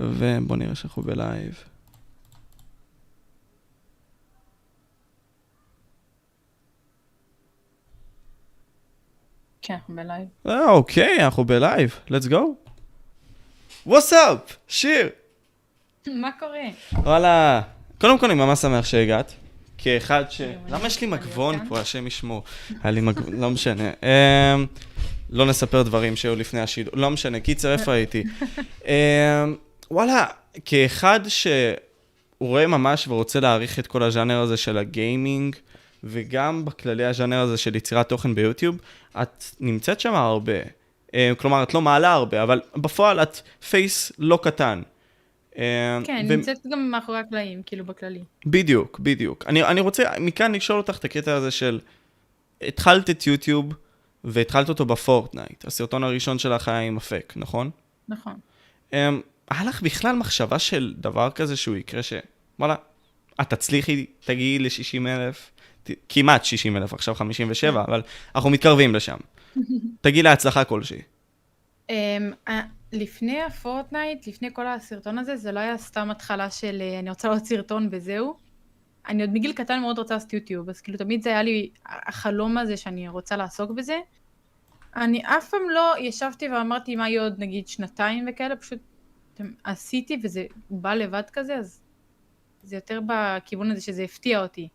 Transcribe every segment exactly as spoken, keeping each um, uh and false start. ובוא נראה שאנחנו בלייב. כן, אנחנו בלייב. אוקיי, אנחנו בלייב. Let's go. What's up? שיר. מה קורה? וואלה. קודם כל, אני ממש שמח שהגעת. כאחד ש... למה יש לי מגבון פה? השם ישמו. היה לי מגבון, לא משנה. לא נספר דברים שהיו לפני השידור. לא משנה, קיצר, איפה הייתי? וואלה, כאחד שהוא רואה ממש ורוצה להעריך את כל הז'אנר הזה של הגיימינג, וגם בכללי הז'אנר הזה של יצירת תוכן ביוטיוב, את נמצאת שם הרבה. כלומר, את לא מעלה הרבה, אבל בפועל את פייס לא קטן. כן, ו... נמצאת גם מאחורי הקלעים, כאילו בכללי. בדיוק, בדיוק. אני, אני רוצה מכאן לשאול אותך את הקטע הזה של, התחלת את יוטיוב והתחלת אותו בפורטנייט, הסרטון הראשון שלך היה עם הפייק, נכון? נכון. היה לך בכלל מחשבה של דבר כזה שהוא יקרה ש... וואלה, את תצליחי, תגיעי ל-שישים אלף, ת... כמעט שישים אלף, עכשיו חמישים ושבע, אבל אנחנו מתקרבים לשם. תגיעי להצלחה כלשהי. לפני הפורטנייט, לפני כל הסרטון הזה, זה לא היה סתם התחלה של אני רוצה לעשות סרטון וזהו. אני עוד מגיל קטן מאוד רוצה לעשות יוטיוב, אז כאילו תמיד זה היה לי החלום הזה שאני רוצה לעסוק בזה. אני אף פעם לא ישבתי ואמרתי מה יהיה עוד נגיד שנתיים וכאלה, פשוט עשיתי וזה בא לבד כזה, אז זה יותר בכיוון הזה שזה הפתיע אותי.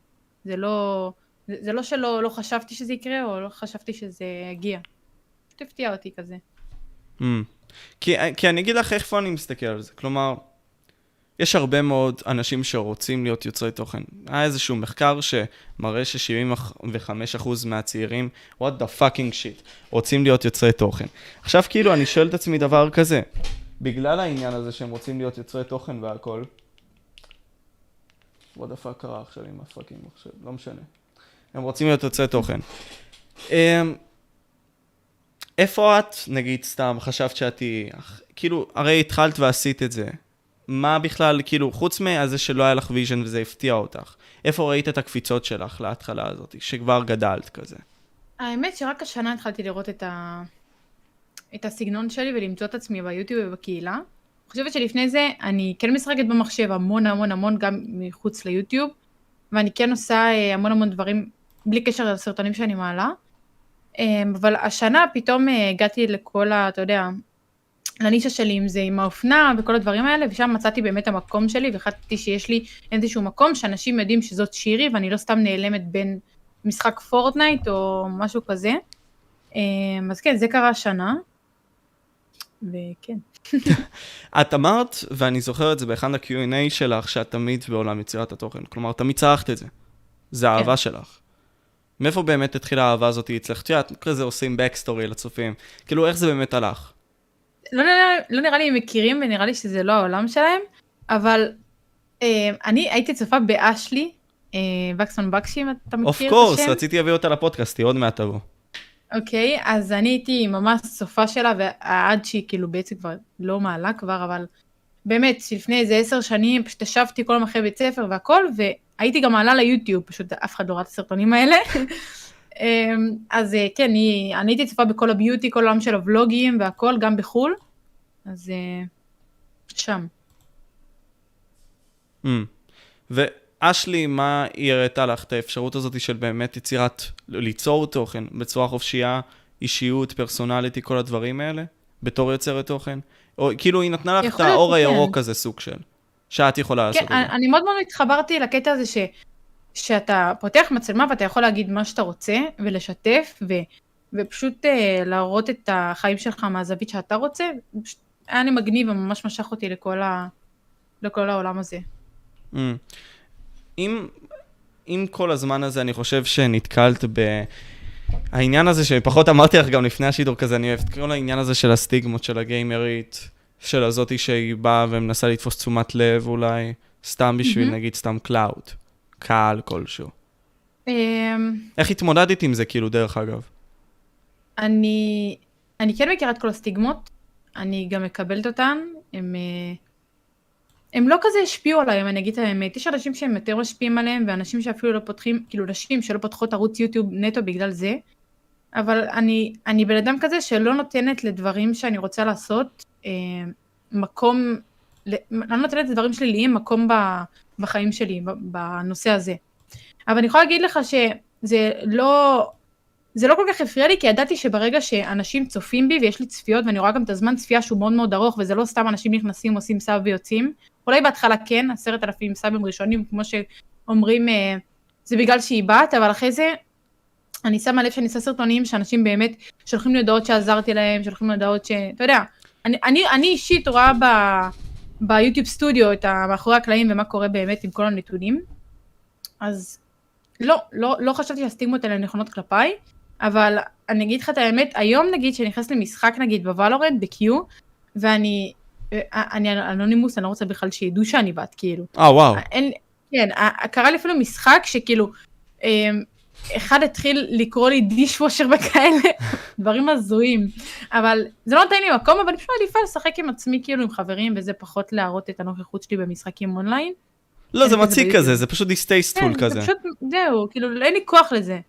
זה לא, זה, זה לא שלא לא חשבתי שזה יקרה או לא חשבתי שזה יגיע. פשוט הפתיע אותי כזה. Mm. כי, כי אני אגיד לך איפה אני מסתכל על זה, כלומר, יש הרבה מאוד אנשים שרוצים להיות יוצרי תוכן. היה איזשהו מחקר שמראה ש-שבעים וחמישה אחוז מהצעירים, what the fucking shit, רוצים להיות יוצרי תוכן. עכשיו כאילו אני שואל את עצמי דבר כזה, בגלל העניין הזה שהם רוצים להיות יוצרי תוכן והכל, what the fuck קרה עכשיו עם הפאקינג מחשב, לא משנה. הם רוצים להיות יוצרי תוכן. איפה את, נגיד סתם, חשבת שאתי, כאילו, הרי התחלת ועשית את זה. מה בכלל, כאילו, חוץ מהזה שלא היה לך ויז'ן וזה הפתיע אותך, איפה ראית את הקפיצות שלך להתחלה הזאת, שכבר גדלת כזה? האמת שרק השנה התחלתי לראות את, ה... את הסגנון שלי ולמצוא את עצמי ביוטיוב ובקהילה. אני חושבת שלפני זה אני כן משחקת במחשב המון המון המון גם מחוץ ליוטיוב, ואני כן עושה המון המון דברים בלי קשר לסרטונים שאני מעלה. אבל השנה פתאום הגעתי לכל ה... אתה יודע... לנישה שלי עם זה, עם האופנה וכל הדברים האלה, ושם מצאתי באמת המקום שלי, והחלטתי שיש לי איזשהו מקום שאנשים יודעים שזאת שירי, ואני לא סתם נעלמת בין משחק פורטנייט או משהו כזה. אז כן, זה קרה השנה, וכן. את אמרת, ואני זוכר את זה באחד ה-קיו אנד איי שלך, שאת תמיד בעולם יצירת התוכן, כלומר, תמיד צרכת את זה. זה האהבה שלך. מאיפה באמת התחילה האהבה הזאת אצלך? כזה עושים בקסטורי לצופים. כאילו, איך זה באמת הלך? לא, לא, לא נראה לי הם מכירים, ונראה לי שזה לא העולם שלהם, אבל אה, אני הייתי צופה באשלי, אה, וקסון בקשי, אם אתה מכיר את השם. אוף קורס, רציתי להביא אותה לפודקאסט, היא עוד מעט תבוא. אוקיי, אז אני הייתי ממש צופה שלה, ועד שהיא כאילו בעצם כבר לא מעלה כבר, אבל באמת, לפני איזה עשר שנים, פשוט ישבתי כל מחי בית ספר והכל, והייתי גם מעלה ליוטיוב, פשוט אף אחד לא ראה את הסרטונים האלה. אז כן, אני, אני הייתי צפה בכל הביוטי, כל העולם של הוולוגים והכל, גם בחול, אז שם. Mm. ואשלי, מה היא הראתה לך את האפשרות הזאת של באמת יצירת, ליצור תוכן בצורה חופשייה, אישיות, פרסונליטי, כל הדברים האלה, בתור יוצרת תוכן? או כאילו היא נתנה לך את האור כן. הירוק הזה סוג של, שאת יכולה כן, לעשות אני, את זה. אני מאוד מאוד התחברתי לקטע הזה ש... שאתה פותח מצלמה ואתה יכול להגיד מה שאתה רוצה ולשתף ו, ופשוט אה, להראות את החיים שלך מהזווית שאתה רוצה. פשוט, היה לי מגניב וממש משך אותי לכל, ה, לכל העולם הזה. Mm. אם, אם כל הזמן הזה אני חושב שנתקלת בעניין הזה שפחות אמרתי לך גם לפני השידור כזה, אני אוהבת כל העניין הזה של הסטיגמות של הגיימרית, של הזאתי שהיא באה ומנסה לתפוס תשומת לב אולי, סתם בשביל mm-hmm. נגיד סתם קלאוד. קהל כלשהו. איך התמודדת עם זה כאילו דרך אגב? אני, אני כן מכירה את כל הסטיגמות, אני גם מקבלת אותן, הם, הם לא כזה השפיעו עליהם, אני אגיד את האמת, יש אנשים שהם יותר משפיעים עליהם, ואנשים שאפילו לא פותחים, כאילו נשים שלא פותחות ערוץ יוטיוב נטו בגלל זה, אבל אני, אני בן אדם כזה שלא נותנת לדברים שאני רוצה לעשות, מקום אני נותנת דברים שליליים מקום בחיים שלי, בנושא הזה. אבל אני יכולה להגיד לך שזה לא, זה לא כל כך הפריע לי, כי ידעתי שברגע שאנשים צופים בי, ויש לי צפיות, ואני רואה גם את הזמן צפייה שהוא מאוד מאוד ארוך, וזה לא סתם אנשים נכנסים, עושים סאב ויוצאים. אולי בהתחלה כן, עשרת אלפים סאבים ראשונים, כמו שאומרים, זה בגלל שהיא בת, אבל אחרי זה, אני שמה לב שאני עושה סרטונים שאנשים באמת שולחים לי הודעות שעזרתי להם, שולחים לי הודעות ש... אתה יודע, אני, אני, אני אישית רואה ב... ביוטיוב סטודיו את מאחורי הקלעים ומה קורה באמת עם כל הנתונים. אז לא, לא, לא חשבתי שהסטיגמות האלה נכונות כלפיי, אבל אני אגיד לך את האמת, היום נגיד שאני נכנס למשחק נגיד בוולורנט, בקיו, ואני, אני אנונימוס, אני לא רוצה בכלל שידעו שאני בת, כאילו. אה, וואו. אין, כן, קרה לי אפילו משחק שכאילו, אחד התחיל לקרוא לי דישוושר וכאלה, דברים הזויים, אבל זה לא נותן לי מקום, אבל פשוט עדיפה לשחק עם עצמי כאילו עם חברים, וזה פחות להראות את הנוכחות שלי במשחקים אונליין. לא, זה מציק כזה, זה פשוט דיסטייסטפול כזה. זה פשוט, זהו, כאילו אין לי כוח לזה.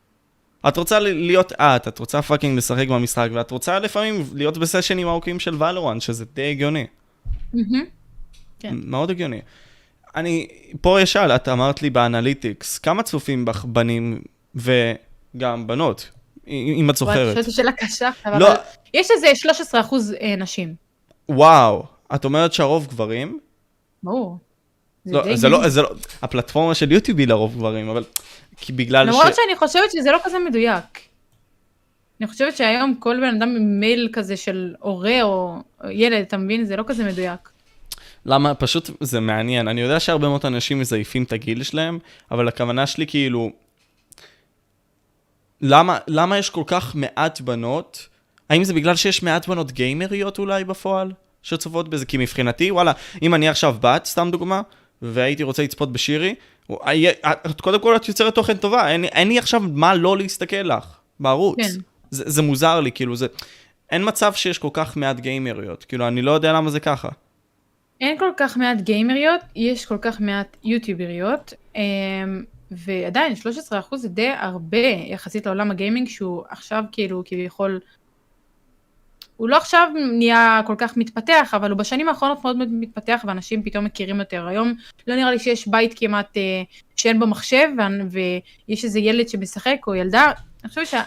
את רוצה להיות את, את רוצה פאקינג לשחק במשחק, ואת רוצה לפעמים להיות בסשנים הארוכים של ולורנט, שזה די הגיוני. מאוד הגיוני. אני, פה ישאל, את אמרת לי באנליטיקס, כמה צופים בך בנים וגם בנות, אם את זוכרת. וואי, אני חושבת שאלה קשה, אבל לא... יש איזה שלושה עשר אחוז נשים. וואו, את אומרת שהרוב גברים? ברור. זה לא, די זה די. לא, זה לא, הפלטפורמה של יוטיוב היא לרוב גברים, אבל כי בגלל ש... למרות שאני חושבת שזה לא כזה מדויק. אני חושבת שהיום כל בן אדם עם מייל כזה של הורה או ילד, אתה מבין? זה לא כזה מדויק. למה? פשוט זה מעניין. אני יודע שהרבה מאוד אנשים מזייפים את הגיל שלהם, אבל הכוונה שלי כאילו... למה, למה יש כל כך מעט בנות? האם זה בגלל שיש מעט בנות גיימריות אולי בפועל שצופות בזה? כי מבחינתי, וואלה, אם אני עכשיו בת, סתם דוגמה, והייתי רוצה לצפות בשירי, קודם כל את יוצרת תוכן טובה, אין, אין לי עכשיו מה לא להסתכל לך בערוץ. כן. זה, זה מוזר לי, כאילו, זה... אין מצב שיש כל כך מעט גיימריות, כאילו, אני לא יודע למה זה ככה. אין כל כך מעט גיימריות, יש כל כך מעט יוטיובריות, ועדיין, שלושה עשר אחוז זה די הרבה יחסית לעולם הגיימינג, שהוא עכשיו כאילו כביכול, הוא לא עכשיו נהיה כל כך מתפתח, אבל הוא בשנים האחרונות מאוד מאוד מתפתח, ואנשים פתאום מכירים יותר. היום לא נראה לי שיש בית כמעט שאין בו מחשב, ויש איזה ילד שמשחק או ילדה. אני חושבת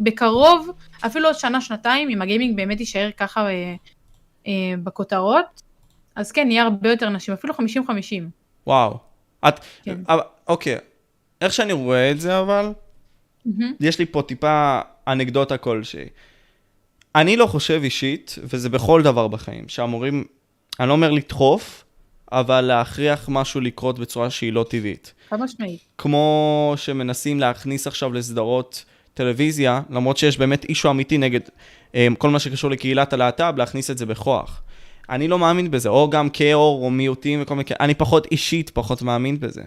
שבקרוב, אפילו עוד שנה, שנתיים, אם הגיימינג באמת יישאר ככה בכותרות, אז כן, נהיה הרבה יותר נשים, אפילו חמישים חמישים. וואו. את, כן. אוקיי. איך שאני רואה את זה אבל, mm-hmm. יש לי פה טיפה אנקדוטה כלשהי. אני לא חושב אישית, וזה בכל דבר בחיים, שאמורים, אני לא אומר לדחוף, אבל להכריח משהו לקרות בצורה שהיא לא טבעית. כמה שנאית. כמו שמנסים להכניס עכשיו לסדרות טלוויזיה, למרות שיש באמת אישו אמיתי נגד כל מה שקשור לקהילת הלהט"ב, להכניס את זה בכוח. אני לא מאמין בזה, או גם כאור או מיעוטים וכל מיני, אני פחות אישית פחות מאמין בזה.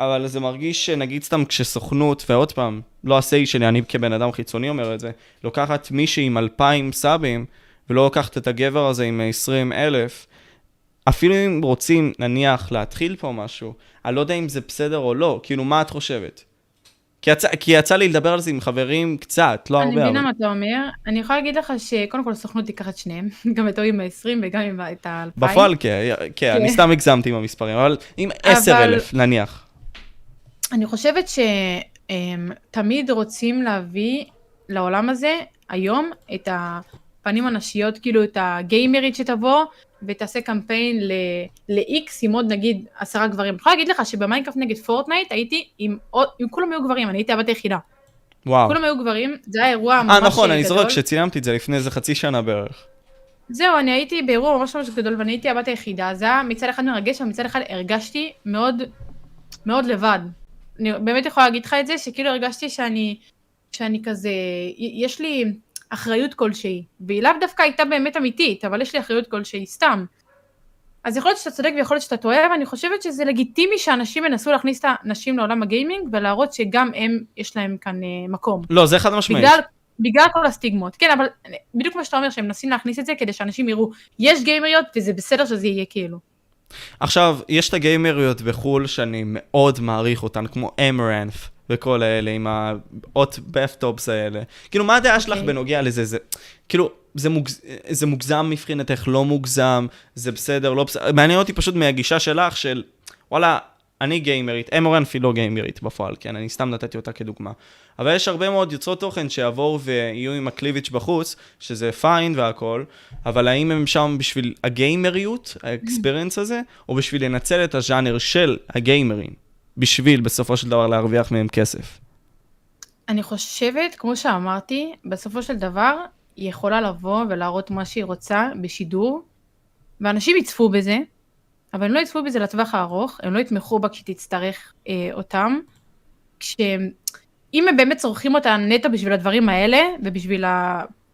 אבל זה מרגיש שנגיד סתם כשסוכנות, ועוד פעם, לא עשה שלי, אני כבן אדם חיצוני אומר את זה, לוקחת מישהי עם אלפיים סאבים, ולא לוקחת את הגבר הזה עם עשרים אלף, אפילו אם רוצים נניח להתחיל פה משהו, אני לא יודע אם זה בסדר או לא, כאילו מה את חושבת? כי יצא, כי יצא לי לדבר על זה עם חברים קצת, לא הרבה. אני מבינה מה אתה אומר, אני יכולה להגיד לך שקודם כל סוכנות תיקח את שניהם, גם את ה-עשרים וגם את ה-אלפיים. בפועל כן, כן, אני סתם הגזמתי עם המספרים, אבל עם עשרת אלפים נניח. אני חושבת שתמיד רוצים להביא לעולם הזה היום את הפנים הנשיות, כאילו את הגיימרית שתבוא ותעשה קמפיין ל-X עם עוד נגיד עשרה גברים. אני יכולה להגיד לך שבמיינקראפט נגד פורטנייט הייתי עם כולם היו גברים, אני הייתי הבת היחידה. וואו. כולם היו גברים, זה היה אירוע ממש גדול. אה נכון, אני זוכר שצילמתי את זה לפני איזה חצי שנה בערך. זהו, אני הייתי באירוע ממש ממש גדול ואני הייתי הבת היחידה, זה היה מצד אחד מרגש ומצד אחד הרגשתי מאוד מאוד לבד. אני באמת יכולה להגיד לך את זה, שכאילו הרגשתי שאני, שאני כזה, יש לי אחריות כלשהי, והיא לאו דווקא הייתה באמת אמיתית, אבל יש לי אחריות כלשהי, סתם. אז יכול להיות שאתה צודק ויכול להיות שאתה טועה, ואני חושבת שזה לגיטימי שאנשים ינסו להכניס את הנשים לעולם הגיימינג, ולהראות שגם הם, יש להם כאן מקום. לא, זה אחד המשמעית. בגלל, בגלל כל הסטיגמות. כן, אבל בדיוק מה שאתה אומר, שהם מנסים להכניס את זה, כדי שאנשים יראו, יש גיימריות, וזה בסדר שזה יהיה כאילו. עכשיו, יש את הגיימריות בחול שאני מאוד מעריך אותן, כמו אמרנף וכל האלה, עם האות בפטופס האלה. כאילו, מה הדעה שלך בנוגע לזה? זה, כאילו, זה, מוגז... זה מוגזם מבחינתך, לא מוגזם, זה בסדר, לא בסדר. מעניין אותי פשוט מהגישה שלך של, וואלה, אני גיימרית, אמורן פילו גיימרית בפועל, כן, אני סתם נתתי אותה כדוגמה. אבל יש הרבה מאוד יוצרות תוכן שיעבור ויהיו עם הקליביץ' בחוץ, שזה פיין והכל, אבל האם הם שם בשביל הגיימריות, האקספרינס הזה, או בשביל לנצל את הז'אנר של הגיימרים, בשביל בסופו של דבר להרוויח מהם כסף? אני חושבת, כמו שאמרתי, בסופו של דבר, היא יכולה לבוא ולהראות מה שהיא רוצה בשידור, ואנשים יצפו בזה, אבל הם לא יצפו בזה לטווח הארוך, הם לא יתמכו בה כשתצטרך אה, אותם, כשהם, אם הם באמת צורכים אותה נטע בשביל הדברים האלה, ובשביל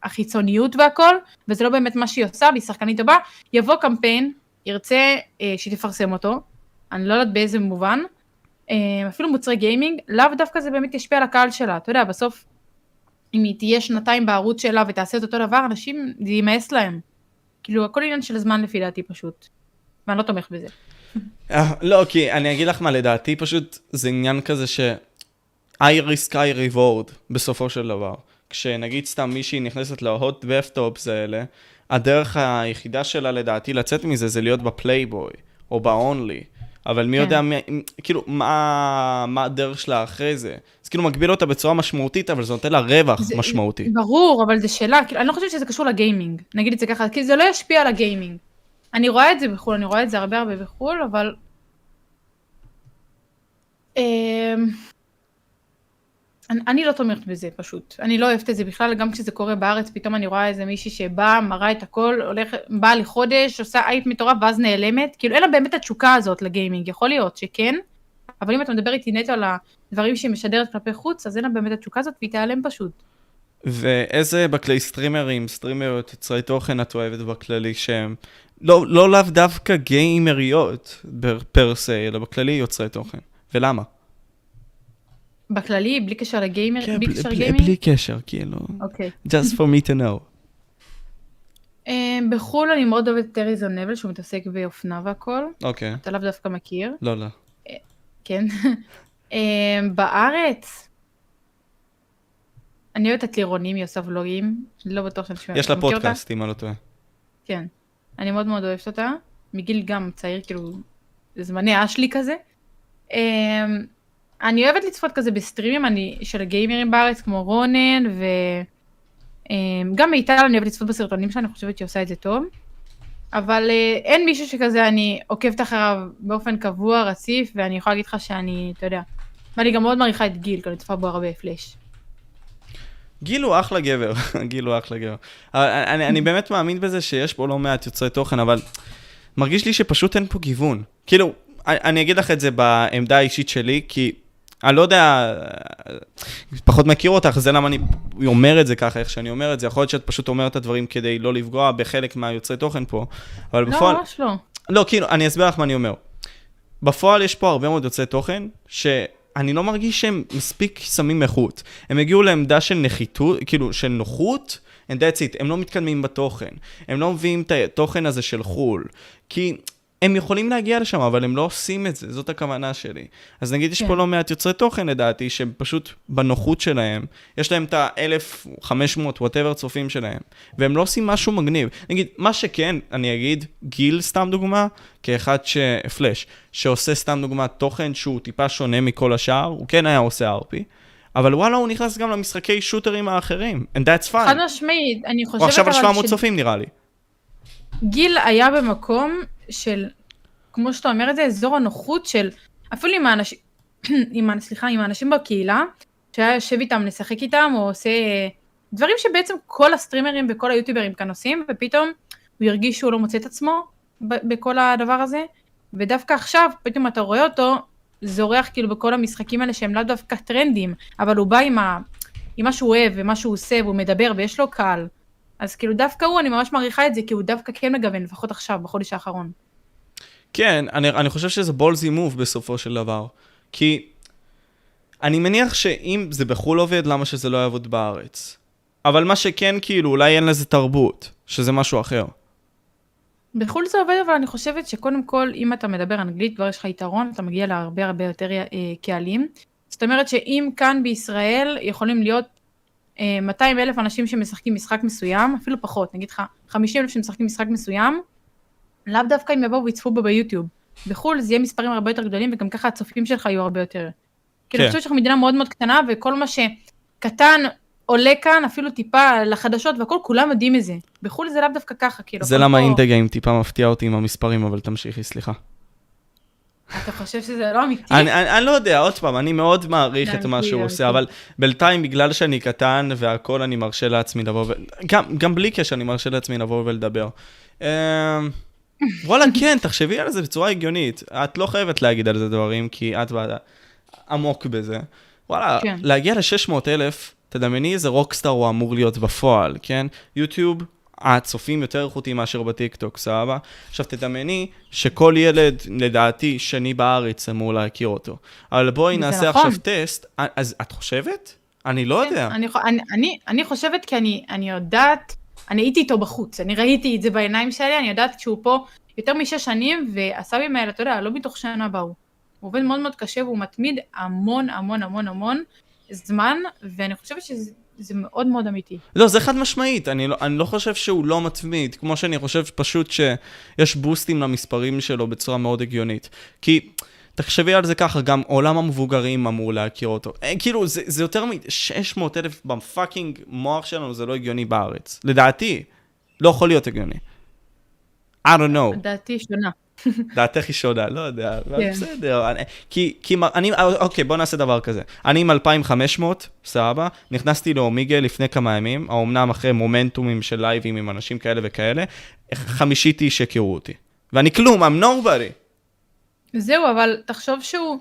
החיצוניות והכל, וזה לא באמת מה שהיא עושה, והיא שחקנית הבאה, יבוא קמפיין, ירצה אה, שתפרסם אותו, אני לא יודעת באיזה מובן, אה, אפילו מוצרי גיימינג, לאו דווקא זה באמת ישפיע על הקהל שלה, אתה יודע, בסוף, אם היא תהיה שנתיים בערוץ שלה ותעשה את אותו דבר, אנשים זה יימאס להם. כאילו, הכל עניין של זמן לפי דעתי פשוט. ואני לא תומך בזה. לא, כי אני אגיד לך מה, לדעתי פשוט זה עניין כזה ש... I risk, I reward, בסופו של דבר. כשנגיד סתם מישהי נכנסת להוט ופטופס האלה, הדרך היחידה שלה לדעתי לצאת מזה זה להיות בפלייבוי, או באונלי. אבל מי יודע, כאילו, מה הדרך שלה אחרי זה? אז כאילו מגביל אותה בצורה משמעותית, אבל זה נותן לה רווח משמעותי. ברור, אבל זה שאלה, אני לא חושבת שזה קשור לגיימינג, נגיד את זה ככה, כי זה לא ישפיע על הגיימינג. אני רואה את זה בחול, אני רואה את זה הרבה הרבה בחול, אבל... אני לא תומכת בזה פשוט, אני לא אוהבת את זה בכלל, גם כשזה קורה בארץ, פתאום אני רואה איזה מישהי שבאה, מראה את הכל, באה לחודש, עושה אייפ מטורף ואז נעלמת, כאילו אין לה באמת התשוקה הזאת לגיימינג, יכול להיות שכן, אבל אם אתה מדבר איתי נטו על הדברים שהיא משדרת כלפי חוץ, אז אין לה באמת התשוקה הזאת והיא תיעלם פשוט. ואיזה בכלי סטרימרים, סטרימריות, יוצרי תוכן את אוהבת בכללי שהם, לא, לא לאו דווקא גיימריות פרסי, אלא בכללי יוצרי תוכן, ולמה? בכללי, בלי קשר לגיימר, כן, בלי קשר לגיימינג? בלי קשר, כאילו. אוקיי. Just for me to know. Um, בחול אני מאוד אוהבת את טרי זונבל, שהוא מתעסק באופנה והכל. אוקיי. Okay. אתה לאו דווקא מכיר. לא, לא. Uh, כן. um, בארץ, אני אוהבת את לירונים, היא עושה ולוגים, לא בטוח שאני שומע. יש לה פודקאסט, אם אני לא טועה. כן. אני מאוד מאוד אוהבת אותה. מגיל גם צעיר, כאילו, זמני אשלי כזה. אה... Um, אני אוהבת לצפות כזה בסטרימים, אני, של גיימרים בארץ, כמו רונן, וגם מיטל אני אוהבת לצפות בסרטונים שלה, אני חושבת שהיא עושה את זה טוב. אבל אין מישהו שכזה אני עוקבת אחריו באופן קבוע, רציף, ואני יכולה להגיד לך שאני, אתה יודע, ואני גם מאוד מעריכה את גיל, כי אני צפה בו הרבה פלאש. גיל הוא אחלה גבר, גיל הוא אחלה גבר. אני, אני באמת מאמין בזה שיש פה לא מעט יוצרי תוכן, אבל מרגיש לי שפשוט אין פה גיוון. כאילו, אני אגיד לך את זה בעמדה האישית שלי, כי אני לא יודע, פחות מכיר אותך, זה למה אני אומר את זה ככה, איך שאני אומר את זה, יכול להיות שאת פשוט אומרת את הדברים כדי לא לפגוע בחלק מהיוצרי תוכן פה, אבל בפועל... לא, ממש לא. לא, כאילו, אני אסביר לך מה אני אומר. בפועל יש פה הרבה מאוד יוצרי תוכן, שאני לא מרגיש שהם מספיק שמים איכות. הם הגיעו לעמדה של נחיתות, כאילו, של נוחות, and that's it, הם לא מתקדמים בתוכן, הם לא מביאים את התוכן הזה של חול, כי... הם יכולים להגיע לשם, אבל הם לא עושים את זה, זאת הכוונה שלי. אז נגיד, יש פה לא מעט יוצרי תוכן, לדעתי, שהם פשוט בנוחות שלהם, יש להם את ה-אלף וחמש מאות, whatever צופים שלהם, והם לא עושים משהו מגניב. נגיד, מה שכן, אני אגיד, גיל סתם דוגמה, כאחד שפלש, שעושה סתם דוגמה תוכן שהוא טיפה שונה מכל השאר, הוא כן היה עושה אר פי, אבל וואלה, הוא נכנס גם למשחקי שוטרים האחרים, and that's fine. חד משמעית, אני חושבת... הוא עכשיו על שבע מאות צופים, נראה לי. גיל היה במקום של, כמו שאתה אומר את זה, אזור הנוחות של, אפילו עם האנשים, סליחה, עם האנשים בקהילה, שהיה יושב איתם, נשחק איתם, או עושה דברים שבעצם כל הסטרימרים וכל היוטיוברים כאן עושים, ופתאום הוא ירגיש שהוא לא מוצא את עצמו בכל הדבר הזה, ודווקא עכשיו, פתאום אתה רואה אותו, זורח כאילו בכל המשחקים האלה שהם לא דווקא טרנדים, אבל הוא בא עם, ה... עם מה שהוא אוהב ומה שהוא עושה, והוא מדבר ויש לו קהל, אז כאילו דווקא הוא, אני ממש מעריכה את זה, כי הוא דווקא כן מגוון, לפחות עכשיו, בחודש האחרון. כן, אני, אני חושב שזה בולזי מוב בסופו של דבר, כי אני מניח שאם זה בחול עובד, למה שזה לא יעבוד בארץ? אבל מה שכן, כאילו, אולי אין לזה תרבות, שזה משהו אחר. בחול זה עובד, אבל אני חושבת שקודם כל, אם אתה מדבר אנגלית, כבר יש לך יתרון, אתה מגיע להרבה הרבה יותר אה, קהלים. זאת אומרת שאם כאן בישראל יכולים להיות מאתיים אלף אנשים שמשחקים משחק מסוים, אפילו פחות, נגיד לך חמישים אלף שמשחקים משחק מסוים, לאו דווקא אם יבואו ויצפו בו ביוטיוב. בחול זה יהיה מספרים הרבה יותר גדולים, וגם ככה הצופים שלך יהיו הרבה יותר. כי אני חושבת שאנחנו מדינה מאוד מאוד קטנה, וכל מה שקטן עולה כאן, אפילו טיפה לחדשות, והכל כולם יודעים את זה. בחול זה לאו דווקא ככה, כאילו. זה למה אינטגיים טיפה מפתיע אותי עם המספרים, אבל תמשיכי, סליחה. אתה חושב שזה לא אמיתי? אני לא יודע, עוד פעם, אני מאוד מעריך את מה שהוא עושה, אבל בינתיים, בגלל שאני קטן והכל, אני מרשה לעצמי לבוא, גם בלי קשר, אני מרשה לעצמי לבוא ולדבר. וואלה, כן, תחשבי על זה בצורה הגיונית. את לא חייבת להגיד על זה דברים, כי את עמוק בזה. וואלה, להגיע ל-שש מאות אלף, תדמייני איזה רוקסטאר הוא אמור להיות בפועל, כן? יוטיוב, הצופים יותר איכותיים מאשר בטיקטוק, סבבה? עכשיו תדמייני שכל ילד, לדעתי, שני בארץ אמור להכיר אותו. אבל בואי נעשה עכשיו טסט. אז את חושבת? אני לא יודע. אני חושבת כי אני יודעת, אני הייתי איתו בחוץ, אני ראיתי את זה בעיניים שלי, אני יודעת שהוא פה יותר משש שנים, והסבים האלה, אתה יודע, לא מתוך שנה באו. הוא עובד מאוד מאוד קשה, והוא מתמיד המון המון המון המון זמן, ואני חושבת שזה... זה מאוד מאוד אמיתי. לא, זה חד משמעית. אני לא, אני לא חושב שהוא לא מתמיד, כמו שאני חושב פשוט שיש בוסטים למספרים שלו בצורה מאוד הגיונית. כי, תחשבי על זה ככה, גם עולם המבוגרים אמור להכיר אותו. כאילו, זה, זה יותר מ-שש מאות אלף בפאקינג מוח שלנו, זה לא הגיוני בארץ. לדעתי, לא יכול להיות הגיוני. I don't know. דעתי שונה. דעתך היא שונה, לא יודע. בסדר. כי, כי אני, אוקיי, בוא נעשה דבר כזה. אני עם אלפיים וחמש מאות, סבבה, נכנסתי לאומיגה לפני כמה ימים, האומנם אחרי מומנטומים של לייבים עם אנשים כאלה וכאלה, חמישית איש הכירו אותי. ואני כלום, I'm nobody. זהו, אבל תחשוב שהוא,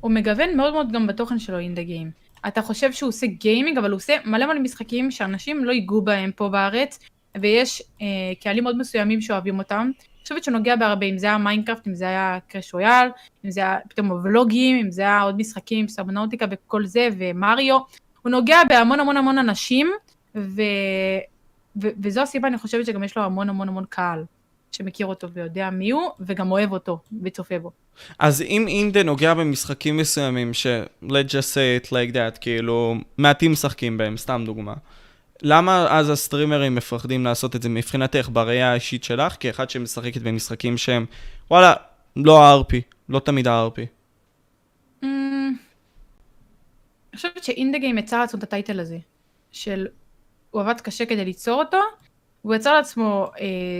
הוא מגוון מאוד מאוד גם בתוכן שלו in the game. אתה חושב שהוא עושה גיימינג, אבל הוא עושה מלא מלא משחקים שאנשים לא ייגעו בהם פה בארץ, ויש אה, קהלים מאוד מסוימים שאוהבים אותם. אני חושבת שנוגע בהרבה, אם זה היה מיינקראפט, אם זה היה קראש רויאל, אם זה היה פתאום ולוגים, אם זה היה עוד משחקים, סרבנאוטיקה וכל זה, ומריו. הוא נוגע בהמון המון המון אנשים, ו... ו... וזו הסיבה, אני חושבת שגם יש לו המון המון המון קהל, שמכיר אותו ויודע מי הוא, וגם אוהב אותו, וצופה בו. אז אם אינדה נוגע במשחקים מסוימים, ש... let's just say it like that, כאילו, מעטים משחקים בהם, סתם דוגמה. למה אז הסטרימרים מפחדים לעשות את זה מבחינתך בראייה האישית שלך, כאחד שמשחקת במשחקים שהם, וואלה, לא ה-אר פי, לא תמיד ה-אר פי? אני חושבת שאינדגיים יצר לעצמו את הטייטל הזה, של הוא עבד קשה כדי ליצור אותו, הוא יצר לעצמו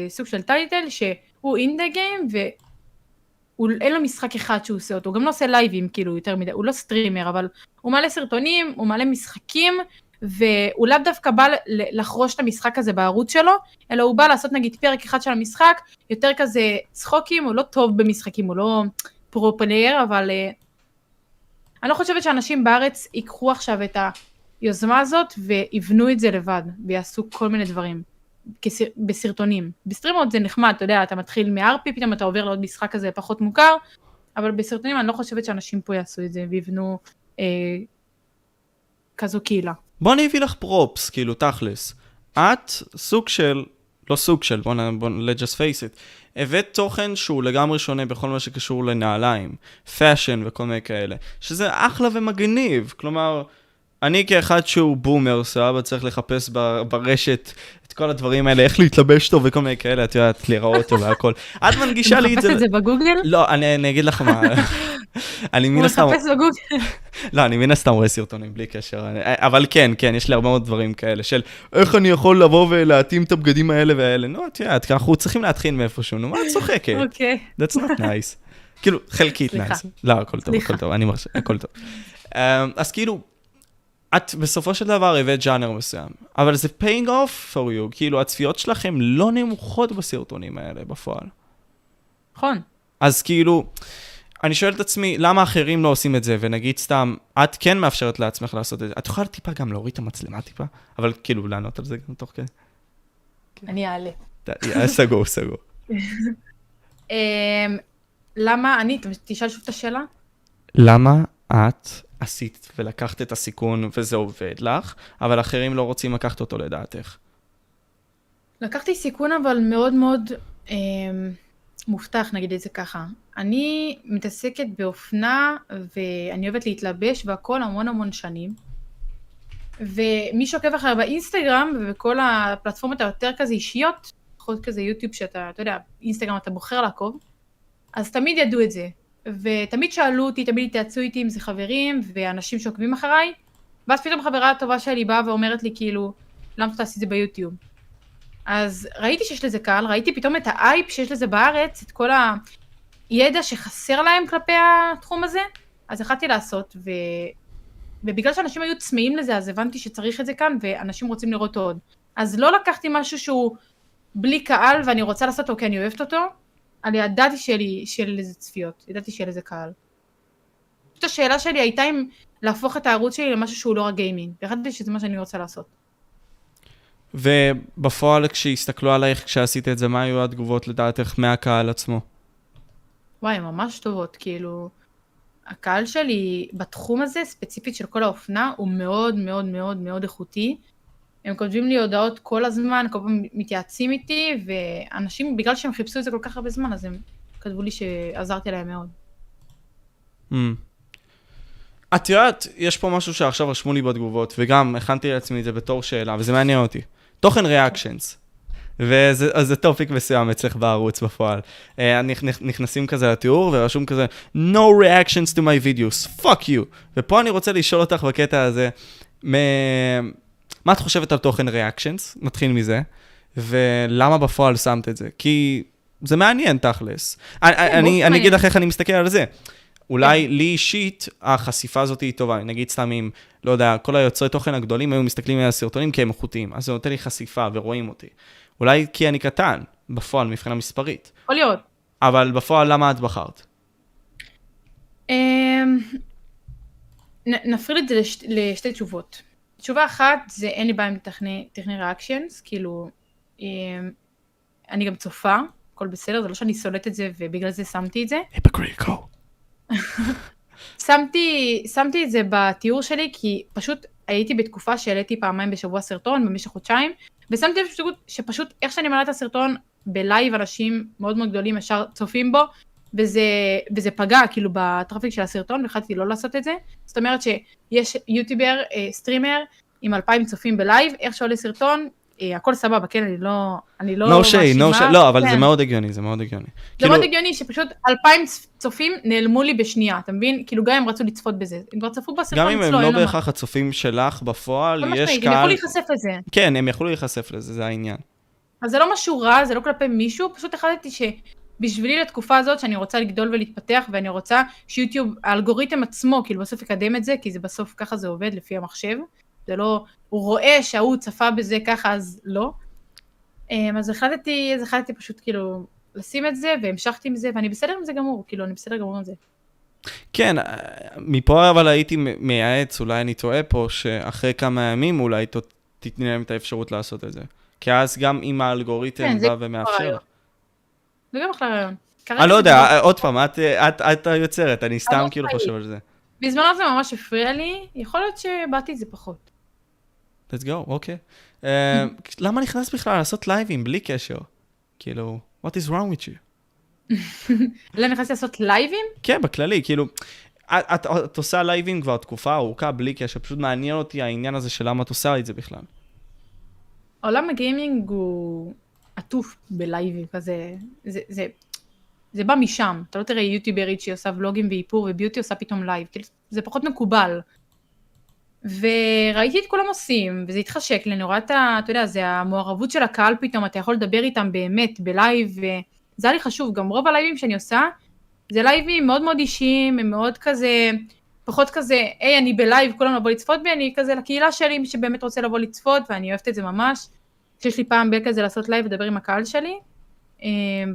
סוג של טייטל שהוא אינדגיים, ואין לו משחק אחד שהוא עושה אותו, הוא גם לא עושה לייבים, כאילו, יותר מדי, הוא לא סטרימר, אבל הוא מעלה סרטונים, הוא מעלה משחקים, והוא לאו דווקא בא לחרוש את המשחק הזה בערוץ שלו, אלא הוא בא לעשות נגיד פרק אחד של המשחק, יותר כזה צחוקים, הוא לא טוב במשחקים, הוא לא פרו-פלייר, אבל אני לא חושבת שאנשים בארץ ייקחו עכשיו את היוזמה הזאת, ויבנו את זה לבד, ויעשו כל מיני דברים, בסרטונים. בסטרימות זה נחמד, אתה יודע, אתה מתחיל מ-אר פי, פתאום אתה עובר לעוד משחק כזה פחות מוכר, אבל בסרטונים אני לא חושבת שאנשים פה יעשו את זה, ויבנו אה, כזו קהילה. בוא אני אביא לך פרופס, כאילו, תכלס. את סוג של, לא סוג של, בוא נ... let's just face it. הבאת תוכן שהוא לגמרי שונה בכל מה שקשור לנעליים, פאשן וכל מיני כאלה, שזה אחלה ומגניב. כלומר, אני כאחד שהוא בומר, סבבה, צריך לחפש ב... ברשת את כל הדברים האלה, איך להתלבש טוב וכל מיני כאלה, את יודעת, לראות טוב והכל. את מנגישה לי את זה... אתה מחפש את זה בגוגל? לא, אני, אני אגיד לך מה... אני מן הסתם... הוא מחפש בגוגל. לא, אני מן הסתם רואה סרטונים, בלי קשר. אבל כן, כן, יש לי הרבה מאוד דברים כאלה, של איך אני יכול לבוא ולהתאים את הבגדים האלה והאלה. נו, את יודעת, אנחנו צריכים להתחיל מאיפשהו. נו, מה את צוחקת? אוקיי. That's not nice. כאילו, חלקית nice. לא, הכל טוב, הכל טוב. אני מרשה, הכל טוב. אז כאילו, את בסופו של דבר הבאת ג'אנר מסוים, אבל זה paying off for you. כאילו, הצפיות שלכם לא נמוכות בסרטונים האלה בפועל. נכון. אז כאילו... אני שואל את עצמי, למה אחרים לא עושים את זה? ונגיד סתם, את כן מאפשרת לעצמך לעשות את זה. את יכולה טיפה גם להוריד את המצלמה טיפה, אבל כאילו לענות על זה גם תוך כדי. אני אעלה. סגור, סגור. למה, אני, תשאל שוב את השאלה. למה את עשית ולקחת את הסיכון וזה עובד לך, אבל אחרים לא רוצים לקחת אותו לדעתך? לקחתי סיכון, אבל מאוד מאוד מובטח, נגיד את זה ככה. אני מתעסקת באופנה, ואני אוהבת להתלבש והכל המון המון שנים, ומי שעוקב אחריה באינסטגרם, ובכל הפלטפורמות היותר כזה אישיות, חוץ כזה יוטיוב שאתה, אתה יודע, אינסטגרם אתה בוחר לעקוב, אז תמיד ידעו את זה. ותמיד שאלו אותי, תמיד התייעצו איתי עם זה חברים, ואנשים שעוקבים אחריי, ואז פתאום חברה הטובה שלי באה ואומרת לי כאילו, למה אתה תעשי את זה ביוטיוב? אז ראיתי שיש לזה קהל, ראיתי פתאום את האייפ שיש לזה בארץ, את כל הידע שחסר להם כלפי התחום הזה, אז החלטתי לעשות, ו... ובגלל שאנשים היו צמאים לזה, אז הבנתי שצריך את זה כאן, ואנשים רוצים לראות עוד. אז לא לקחתי משהו שהוא בלי קהל, ואני רוצה לעשות אותו, כי אני אוהבת אותו, אבל ידעתי שיהיה לזה צפיות, ידעתי שיהיה לזה קהל. זאת השאלה שלי הייתה אם להפוך את הערוץ שלי למשהו שהוא לא רק גיימינג, והחלטתי שזה מה שאני רוצה לעשות. ובפועל כשהסתכלו עלייך כשעשית את זה, מה היו התגובות לדעתך מהקהל עצמו? וואי, ממש טובות, כאילו... הקהל שלי בתחום הזה, ספציפית של כל האופנה, הוא מאוד מאוד מאוד מאוד איכותי. הם כותבים לי הודעות כל הזמן, כל פעם מתייעצים איתי, ואנשים, בגלל שהם חיפשו את זה כל כך הרבה זמן, אז הם כתבו לי שעזרתי להם מאוד. Mm. את יודעת, יש פה משהו שעכשיו רשמו לי בתגובות, וגם הכנתי לעצמי את זה בתור שאלה, וזה מעניין אותי. תוכן ריאקשנס. וזה טופיק מסוים אצלך בערוץ בפועל. נכנסים כזה לתיאור ורשום כזה, no reactions to my videos, fuck you. ופה אני רוצה לשאול אותך בקטע הזה, מה את חושבת על תוכן reactions? נתחיל מזה. ולמה בפועל שמת את זה? כי זה מעניין תכלס. אני אגיד לך איך אני מסתכל על זה. אולי לי אישית, החשיפה הזאת היא טובה. נגיד סתם אם, לא יודע, כל היוצרי תוכן הגדולים היו מסתכלים על הסרטונים כי הם איכותיים. אז זה נותן לי חשיפה ורואים אותי. אולי כי אני קטן, בפועל, מבחינה מספרית. יכול להיות. אבל בפועל, למה את בחרת? נפריד את זה לשתי תשובות. תשובה אחת זה אין לי בעיה עם טכני ריאקשנס, כאילו, אני גם צופה, הכל בסדר, זה לא שאני סולטת את זה ובגלל זה שמתי את זה. היפוקריקו. שמתי את זה בתיאור שלי כי פשוט הייתי בתקופה שהעליתי פעמיים בשבוע סרטון במשך חודשיים, ושמתי לב שפשוט, שפשוט איך שאני מעלה את הסרטון בלייב אנשים מאוד מאוד גדולים ישר צופים בו, וזה, וזה פגע כאילו בטראפיק של הסרטון, והחלטתי לא לעשות את זה. זאת אומרת שיש יוטיובר, אה, סטרימר עם אלפיים צופים בלייב, איך שעולה סרטון, אה, הכל סבבה, כן, אני לא, אני לא no מאשימה. No ש... לא, אבל כן. זה מאוד הגיוני, זה מאוד הגיוני. זה כאילו... מאוד הגיוני שפשוט אלפיים צופים נעלמו לי בשנייה, אתה מבין? כאילו גם הם רצו לצפות בזה, הם כבר צפו בסרטון אצלו, אין לו מה. גם אם הם לא בהכרח הצופים שלך בפועל, לא יש משמעית, קהל... הם יכולו להיחשף לזה. כן, הם יכולו להיחשף לזה, זה העניין. אז זה לא משהו רע, זה לא כלפי מישהו, פשוט החלטתי שבשבילי לתקופה הזאת שאני רוצה לגדול ולהתפתח, ואני רוצה שיוטיוב, האלגוריתם עצמו, כאילו בסוף יקדם את זה, כי זה בסוף ככה זה עובד לפי המחשב. זה לא, הוא רואה שהוא צפה בזה ככה, אז לא. אז החלטתי, אז החלטתי פשוט כאילו לשים את זה, והמשכתי עם זה, ואני בסדר עם זה גמור, כאילו, אני בסדר גמור עם זה. כן, מפה אבל הייתי מייעץ, אולי אני טועה פה, שאחרי כמה ימים אולי תתני להם את האפשרות לעשות את זה. כי אז גם אם האלגוריתם בא ומאפשר. זה גם אחלה רעיון. אני לא יודע, עוד פעם, את היוצרת, אני סתם כאילו חושב על זה. בזמנו זה ממש הפריע לי, יכול להיות שבאתי את זה פחות. let's go, אוקיי. למה נכנס בכלל לעשות לייבים בלי קשר? כאילו, what is wrong with you? למה נכנס לעשות לייבים? כן, בכללי, כאילו, את עושה לייבים כבר תקופה ארוכה בלי קשר, פשוט מעניין אותי העניין הזה של למה את עושה את זה בכלל. עולם הגיימינג הוא עטוף בלייבים, כזה, זה, זה... זה בא משם, אתה לא תראה יוטיוברית שעושה ולוגים ואיפור, וביוטי עושה פתאום לייב, כאילו זה פחות מקובל. וראיתי את כולם עושים, וזה התחשק לנורא את ה... אתה יודע, זה המעורבות של הקהל פתאום, אתה יכול לדבר איתם באמת בלייב, וזה היה לי חשוב, גם רוב הלייבים שאני עושה, זה לייבים מאוד מאוד אישיים, הם מאוד כזה, פחות כזה, היי, אני בלייב, כולם לבוא לצפות בי, אני כזה לקהילה שלי, שבאמת רוצה לבוא לצפות, ואני אוהבת את זה ממש, שיש לי פעם בי כזה לעשות לייב לדבר עם הקהל שלי.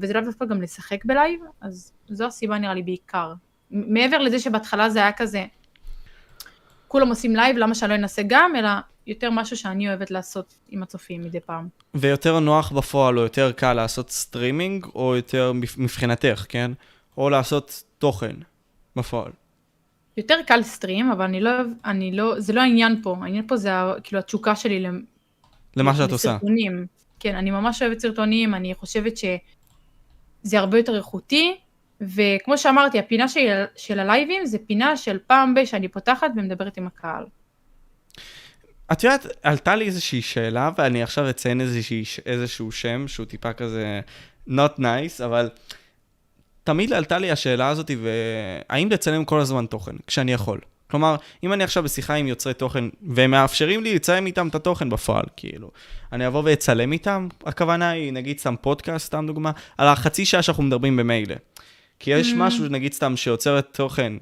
וזה לא דווקא גם לשחק בלייב, אז זו הסיבה נראה לי בעיקר. מעבר לזה שבהתחלה זה היה כזה, כולם עושים לייב, למה שאני לא אנסה גם, אלא יותר משהו שאני אוהבת לעשות עם הצופים מדי פעם. ויותר נוח בפועל או יותר קל לעשות סטרימינג, או יותר מבחינתך, כן? או לעשות תוכן בפועל. יותר קל סטרים, אבל אני לא, אני לא, זה לא העניין פה. העניין פה זה כאילו התשוקה שלי למה שאת עושה. כן, אני ממש אוהבת סרטונים, אני חושבת שזה הרבה יותר איכותי, וכמו שאמרתי, הפינה של, של הלייבים זה פינה של פעם בי שאני פותחת ומדברת עם הקהל. את יודעת, עלתה לי איזושהי שאלה, ואני עכשיו אציין איזשהו שם, שהוא טיפה כזה not nice, אבל תמיד עלתה לי השאלה הזאת, והאם לצלם כל הזמן תוכן, כשאני יכול? כלומר, אם אני עכשיו בשיחה עם יוצרי תוכן, והם מאפשרים לי לצלם איתם את התוכן בפועל, כאילו, אני אבוא ואצלם איתם, הכוונה היא, נגיד, סתם פודקאסט, סתם דוגמה, על החצי שעה שאנחנו מדברים במילא. כי יש משהו, נגיד, סתם שיוצרת תוכן,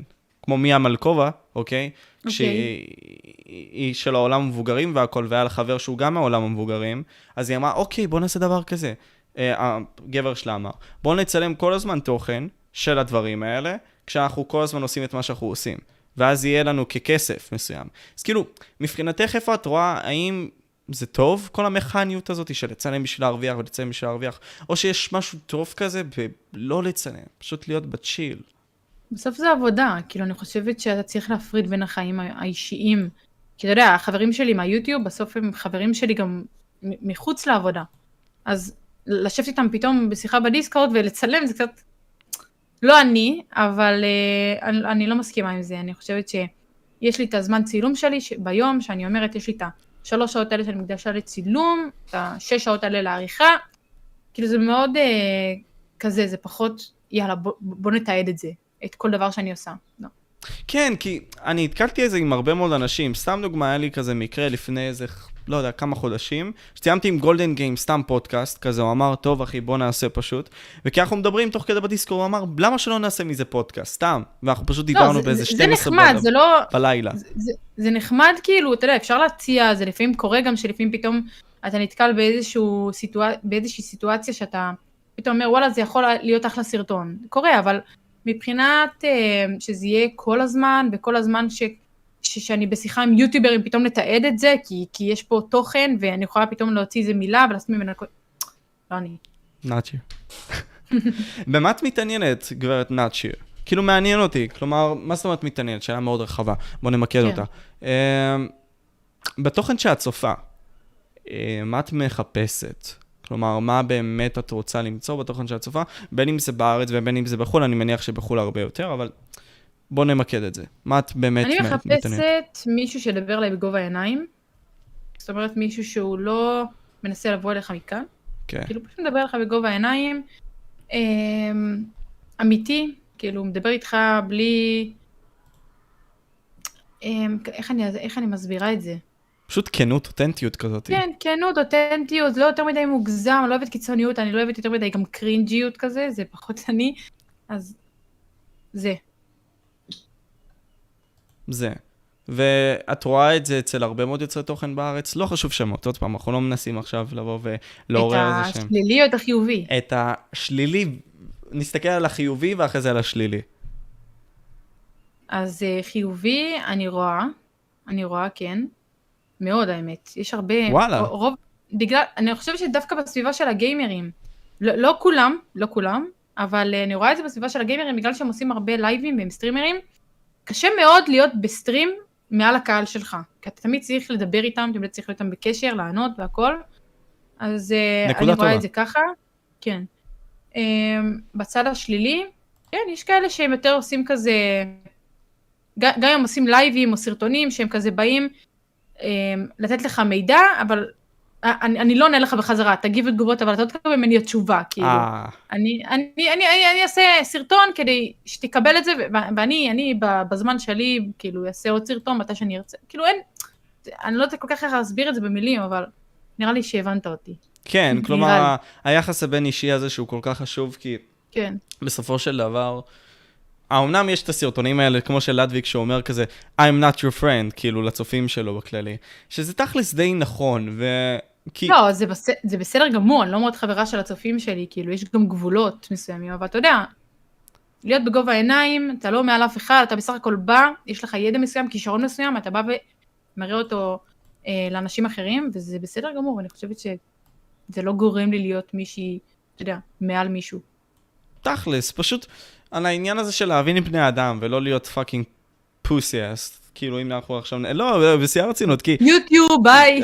כמו מיה מלכובה, אוקיי? כשהיא של העולם המבוגרים והכל, והיה לחבר שהוא גם העולם המבוגרים, אז היא אמרה, אוקיי, בוא נעשה דבר כזה. הגבר שלה אמר, בוא נצלם כל הזמן תוכן של הדברים האלה, כשאנחנו כל הזמן עושים את מה שאנחנו עושים. ואז יהיה לנו ככסף מסוים. אז כאילו, מבחינתך איפה את רואה, האם זה טוב, כל המכניות הזאת של לצלם בשביל להרוויח ולצלם בשביל להרוויח, או שיש משהו טוב כזה ולא לצלם, פשוט להיות בצ'יל. בסוף זה עבודה, כאילו אני חושבת שאתה צריך להפריד בין החיים האישיים, כי אתה יודע, החברים שלי מהיוטיוב, בסוף הם חברים שלי גם מחוץ לעבודה, אז לשבת איתם פתאום בשיחה בדיסקורד ולצלם זה קצת, לא אני, אבל uh, אני, אני לא מסכימה עם זה, אני חושבת שיש לי את הזמן צילום שלי ש... ביום, שאני אומרת יש לי את השלוש שעות האלה שאני מקדשה לצילום, את השש שעות האלה לעריכה, כאילו זה מאוד uh, כזה, זה פחות, יאללה בוא, בוא נתעד את זה, את כל דבר שאני עושה, לא. כן, כי אני התקלתי את זה עם הרבה מאוד אנשים, סתם דוגמה היה לי כזה מקרה לפני איזה, לא יודע, כמה חודשים, שציימתי עם גולדן גיים, סתם פודקאסט כזה, הוא אמר, טוב אחי, בוא נעשה פשוט, וכי אנחנו מדברים תוך כדי בדיסקורד, הוא אמר, למה שלא נעשה מזה פודקאסט, סתם, ואנחנו פשוט דיברנו באיזה שתים עשרה בלילה. זה נחמד, כאילו, אתה יודע, אפשר להציע, זה לפעמים קורה גם שלפעמים פתאום אתה נתקל באיזושהי סיטואציה שאתה פתאום אומר, וואלה, זה יכול להיות אחלה סרטון, קורה, אבל מבחינת שזה יהיה כל הזמן, וכל הזמן ש... שאני בשיחה עם יוטיוברים פתאום לתעד את זה, כי, כי יש פה תוכן, ואני יכולה פתאום להוציא איזה מילה, ולעשות ממנה... לא אני. נאצ'י. במה את מתעניינת, גברת נאצ'י? כאילו מעניין אותי, כלומר, מה זאת אומרת מתעניינת? שאלה מאוד רחבה, בוא נמקד אותה. בתוכן שאת צופה, מה את מחפשת? כלומר, מה באמת את רוצה למצוא בתוכן שאת צופה? בין אם זה בארץ ובין אם זה בחול, אני מניח שבחול הרבה יותר, אבל... בוא נמקד את זה. מה את באמת מתעניינת? אני מחפשת מתעניינת? מישהו שדבר עליי בגובה העיניים. זאת אומרת, מישהו שהוא לא מנסה לבוא אליך מכאן. Okay. כאילו, פשוט מדבר אליך בגובה העיניים. אמיתי, כאילו, מדבר איתך בלי... איך אני, איך אני מסבירה את זה? פשוט כנות, אותנטיות כזאת. כן, כנות, אותנטיות, לא יותר מדי מוגזם, אני לא אוהבת קיצוניות, אני לא אוהבת יותר מדי גם קרינג'יות כזה, זה פחות אני. אז זה. זה. ואת רואה את זה אצל הרבה מאוד יוצרי תוכן בארץ, לא חשוב שמות, עוד פעם, אנחנו לא מנסים עכשיו לבוא ולעורר איזה שם. את השלילי או את החיובי? את השלילי, נסתכל על החיובי ואחרי זה על השלילי. אז חיובי, אני רואה, אני רואה, כן, מאוד האמת, יש הרבה, וואלה. רוב, בגלל, אני חושבת שדווקא בסביבה של הגיימרים, לא, לא כולם, לא כולם, אבל אני רואה את זה בסביבה של הגיימרים, בגלל שהם עושים הרבה לייבים והם סטרימרים, קשה מאוד להיות בסטרים מעל הקהל שלך, כי אתה תמיד צריך לדבר איתם, תמיד צריך להיות איתם בקשר, לענות והכל, אז אני רואה את זה ככה, כן. בצד השלילי, כן, יש כאלה שהם יותר עושים כזה, גם הם עושים לייבים או סרטונים, שהם כזה באים לתת לך מידע, אבל אני לא עונה לך בחזרה, תגיב את תגובות, אבל אתה עוד ככה ממני התשובה, כאילו. אני אעשה סרטון כדי שתקבל את זה, ואני בזמן שלי, כאילו, אעשה עוד סרטון מתי שאני ארצה. כאילו, אני לא כל כך אסביר את זה במילים, אבל נראה לי שהבנת אותי. כן, כלומר, היחס הבין אישי הזה שהוא כל כך חשוב, כי בסופו של דבר... אמנם יש את הסרטונים האלה, כמו של לדוויק שאומר כזה, I'm not your friend, כאילו לצופים שלו בכללי, שזה תכלס די נכון, ו... לא, זה, בס... זה בסדר גמור, אני לא מאוד חברה של הצופים שלי, כאילו, יש גם גבולות מסוימים, אבל אתה יודע, להיות בגובה העיניים, אתה לא מעל אף אחד, אתה בסך הכל בא, יש לך ידע מסוים, כישרון מסוים, אתה בא ומראה אותו אה, לאנשים אחרים, וזה בסדר גמור, אני חושבת שזה לא גורם לי להיות מישהי, אתה יודע, מעל מישהו. תכלס, פשוט... על העניין הזה של להבין עם בני האדם, ולא להיות פאקינג פוסי-אס, כאילו אם אנחנו עכשיו... לא, בשיעה רצינות, כי... יוטיוב, ביי!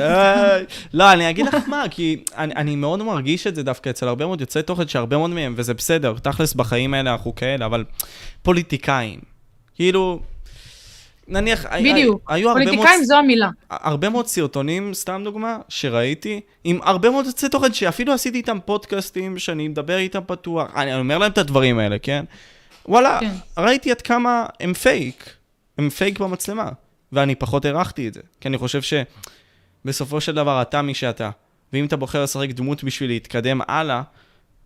לא, אני אגיד לך מה, כי אני מאוד מרגיש את זה דווקא אצל הרבה מאוד יוצאי תוכן, שהרבה מאוד מהם, וזה בסדר, תכלס בחיים האלה, אנחנו כאלה, אבל פוליטיקאים, כאילו... נניח, בדיוק. היו פוליטיקאים זו המילה. הרבה מאוד סרטונים, סתם דוגמה, שראיתי, עם הרבה מאוד עצי תוכן, שאפילו עשיתי איתם פודקאסטים, שאני מדבר איתם פתוח, אני אומר להם את הדברים האלה, כן? וואלה, ראיתי עד כמה הם פייק, הם פייק במצלמה, ואני פחות הרחתי את זה, כי אני חושב שבסופו של דבר אתה מי שאתה, ואם אתה בוחר לשחק דמות בשביל להתקדם הלאה,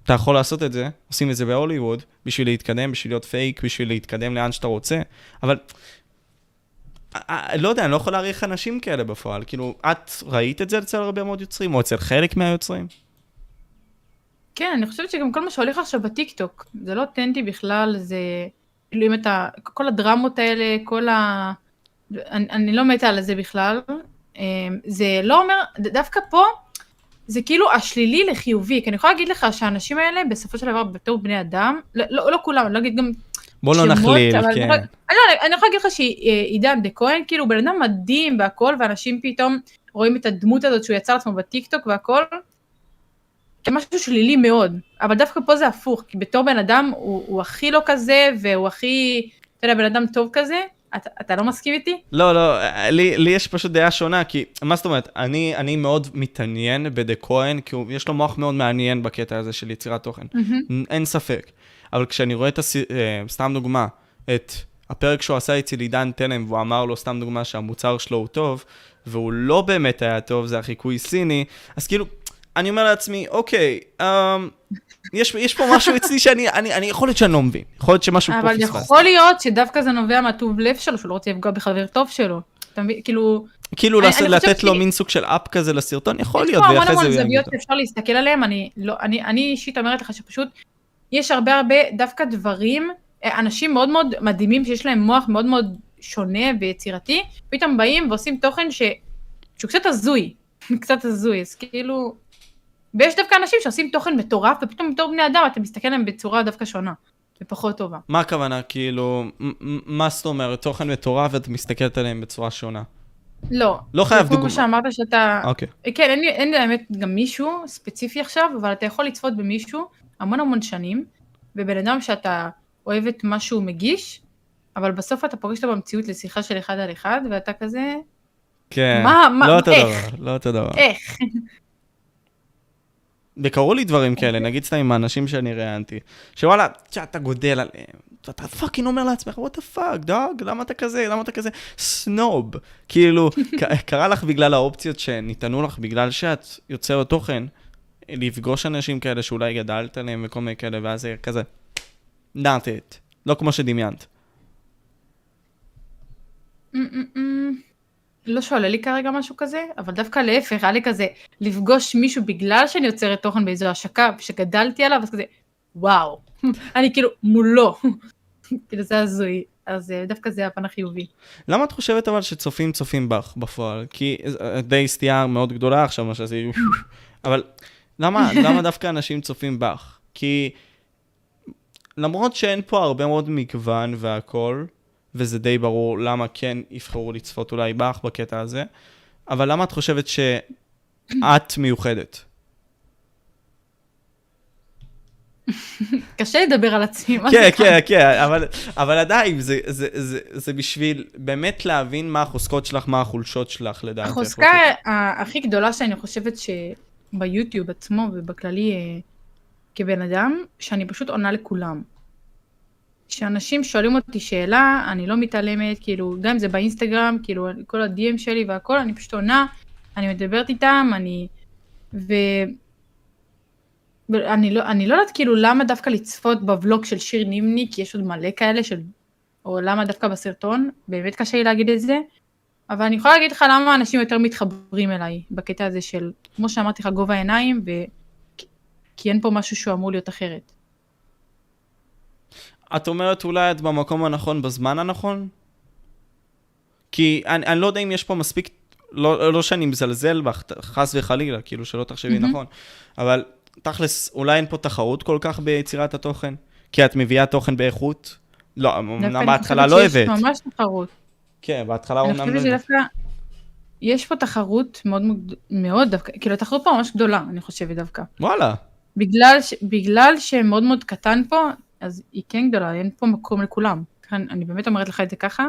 אתה יכול לעשות את זה, עושים את זה בהוליווד, בשביל להתקדם, בשביל להיות פייק, בשביל להתקדם לאן שאתה רוצה, אבל לא יודע, אני לא יכול להעריך אנשים כאלה בפועל, כאילו, את ראית את זה אצל הרבה מאוד יוצרים, או אצל חלק מהיוצרים? כן, אני חושבת שגם כל מה שהולך עכשיו בטיקטוק, זה לא אותנטי בכלל, זה, כאילו, אם אתה, כל הדרמות האלה, כל ה... אני, אני לא מתה על זה בכלל, זה לא אומר, דווקא פה, זה כאילו השלילי לחיובי, כי אני יכולה להגיד לך שהאנשים האלה, בסופו של דבר, בתור בני אדם, לא, לא, לא כולם, אני לא אגיד גם... בוא לא נחליל, כן. אני, אני יכולה להגיד לך שעידן דה כהן, כאילו, בן אדם מדהים והכל, ואנשים פתאום רואים את הדמות הזאת שהוא יצר עצמו בטיקטוק והכל, משהו שלילי מאוד, אבל דווקא פה זה הפוך, כי בתור בן אדם הוא, הוא הכי לא כזה, והוא הכי, אתה יודע, בן אדם טוב כזה, אתה, אתה לא מסכים איתי? לא, לא, לי, לי יש פשוט דעה שונה, כי מה זאת אומרת, אני, אני מאוד מתעניין בדה כהן, כי הוא, יש לו מוח מאוד מעניין בקטע הזה של יצירת תוכן, mm-hmm. אין ספק. אבל כשאני רואה את, הס... סתם דוגמה, את הפרק שהוא עשה אצל עידן תלם, והוא אמר לו סתם דוגמה שהמוצר שלו הוא טוב, והוא לא באמת היה טוב, זה החיקוי סיני, אז כאילו, אני אומר לעצמי, אוקיי, אמ, יש, יש פה משהו אצלי שאני, אני, אני, יכול להיות שאני לא מבין, יכול להיות שמשהו פה פספס. אבל יכול להיות שדווקא זה נובע מהטוב לב שלו, שהוא לא רוצה לפגוע בחבר טוב שלו, אתה מבין, כאילו... כאילו לתת לו מין סוג של אפ כזה לסרטון, יכול להיות, ואחרי זה... יש פה המון שאפשר להסתכל עליהם, אני אישית אומרת לך שפשוט, יש הרבה הרבה דווקא דברים, אנשים מאוד מאוד מדהימים שיש להם מוח מאוד מאוד שונה ויצירתי, פתאום באים ועושים תוכן ש... שהוא קצת הזוי, קצת הזוי, אז כאילו... ויש דווקא אנשים שעושים תוכן מטורף, ופתאום בתור בני אדם אתה מסתכל עליהם בצורה דווקא שונה, ופחות טובה. מה הכוונה? כאילו, מה זאת אומרת? תוכן מטורף ואתה מסתכלת עליהם בצורה שונה? לא. לא חייב דוגמה. כמו שאמרת שאתה... אוקיי. כן, אין, אין באמת גם מישהו ספציפי עכשיו, אבל אתה יכול לצפות במישהו המון המון שנים, ובן אדם שאתה אוהב את מה שהוא מגיש, אבל בסוף אתה פוגש לו במציאות לשיחה של אחד על אחד, ואתה כזה... כן, מה, מה, לא איך? לא אותו דבר. איך? וקראו לי דברים כאלה, נגיד סתם עם האנשים שאני ראיינתי, שוואלה, שאתה גודל עליהם, ואתה פאקינג אומר לעצמך, what the fuck, דאג, למה אתה כזה, למה אתה כזה, סנוב, כאילו, קרה לך בגלל האופציות שניתנו לך, בגלל שאת יוצרת תוכן, לפגוש אנשים כאלה שאולי גדלת עליהם וכל מיני כאלה, ואז זה כזה, not it, לא כמו שדמיינת. לא שואלה לי כרגע משהו כזה, אבל דווקא להפך, היה לי כזה, לפגוש מישהו בגלל שאני יוצרת תוכן באיזו השקה, שגדלתי עליו, אז כזה, וואו, אני כאילו מולו, כאילו זה הזוי, אז דווקא זה הפן החיובי. למה את חושבת אבל שצופים צופים בך בפועל? כי די סטייה מאוד גדולה עכשיו, מה שעשיתי, אבל... למה? למה דווקא אנשים צופים בך? כי למרות שאין פה הרבה מאוד מגוון והכל, וזה די ברור למה כן יבחרו לצפות אולי בך בקטע הזה, אבל למה את חושבת שאת מיוחדת? קשה לדבר על עצמי. כן, כן, כן, אבל עדיין, זה בשביל באמת להבין מה החוזקות שלך, מה החולשות שלך לדעת. החוזקה הכי גדולה שאני חושבת ש... ביוטיוב עצמו ובכללי כבן אדם, שאני פשוט עונה לכולם. כשאנשים שואלים אותי שאלה, אני לא מתעלמת, כאילו, גם אם זה באינסטגרם, כאילו, כל ה-די אם שלי והכל, אני פשוט עונה, אני מדברת איתם, אני... ו... אני לא, אני לא יודעת, כאילו, למה דווקא לצפות בוולוג של שיר נימני, כי יש עוד מלא כאלה של... או למה דווקא בסרטון, באמת קשה לי להגיד את זה. אבל אני יכולה להגיד לך למה אנשים יותר מתחברים אליי, בקטע הזה של, כמו שאמרתי לך, גובה העיניים, ו... כי אין פה משהו שהוא אמור להיות אחרת. את אומרת אולי את במקום הנכון, בזמן הנכון? כי אני, אני לא יודע אם יש פה מספיק, לא, לא שאני מזלזל בך, חס וחלילה, כאילו שלא תחשבי mm-hmm. נכון, אבל תכלס, אולי אין פה תחרות כל כך ביצירת התוכן, כי את מביאה תוכן באיכות, לא, מההתחלה לא הבאת. יש ממש תחרות. כן, בהתחלה הוא נאמר. יש פה תחרות מאוד מאוד דווקא, כאילו התחרות פה ממש גדולה, אני חושבת דווקא. וואלה. בגלל שמאוד מאוד קטן פה, אז היא כן גדולה, אין פה מקום לכולם. אני באמת אומרת לך את זה ככה,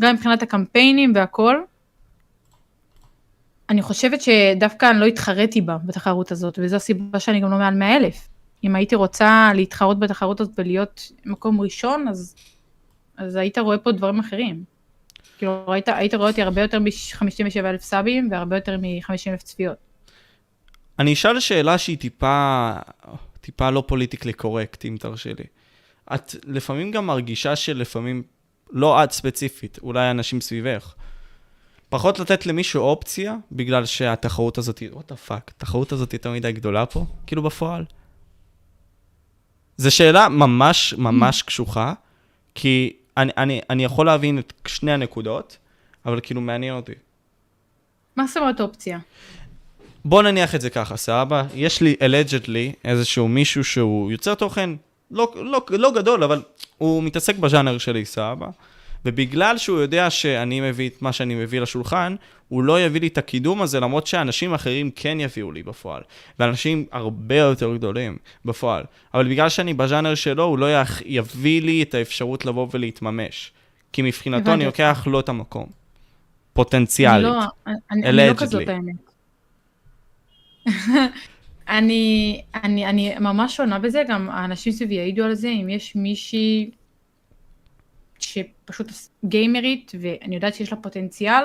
גם מבחינת הקמפיינים והכל. אני חושבת שדווקא אני לא התחרתי בה בתחרות הזאת, וזו הסיבה שאני גם לא מעל מאה אלף. אם הייתי רוצה להתחרות בתחרות הזאת ולהיות מקום ראשון, אז, אז היית רואה פה דברים אחרים. כאילו, היית, היית רואה אותי הרבה יותר מ-חמישים ושבעה אלף סאבים, והרבה יותר מ-חמישים אלף צפיות. אני אשאל שאלה שהיא טיפה, טיפה לא פוליטיקלי קורקט, אם תרשה לי. את לפעמים גם מרגישה שלפעמים, לא את ספציפית, אולי אנשים סביבך, פחות לתת למישהו אופציה, בגלל שהתחרות הזאת היא, what the fuck, התחרות הזאת היא תמיד הגדולה פה, כאילו בפועל. זו שאלה ממש ממש קשוחה, כי אני, אני, אני יכול להבין את שני הנקודות, אבל כאילו מעניין אותי. מה זאת אופציה? בוא נניח את זה ככה, סבא. יש לי, allegedly, איזשהו מישהו שהוא יוצר תוכן, לא, לא, לא גדול, אבל הוא מתעסק בז'אנר שלי, סבא. ובגלל שהוא יודע שאני מביא את מה שאני מביא לשולחן, הוא לא יביא לי את הקידום הזה, למרות שאנשים אחרים כן יביאו לי בפועל. ואנשים הרבה יותר גדולים בפועל. אבל בגלל שאני בז'אנר שלו, הוא לא יביא לי את האפשרות לבוא ולהתממש. כי מבחינתו אני לוקח לא את המקום. פוטנציאלית. אני לא, אני, אני לא כזאת האמת. אני, אני, אני ממש שונה בזה, גם האנשים סביבי יעידו על זה, אם יש מישהי שפשוט גיימרית, ואני יודעת שיש לה פוטנציאל,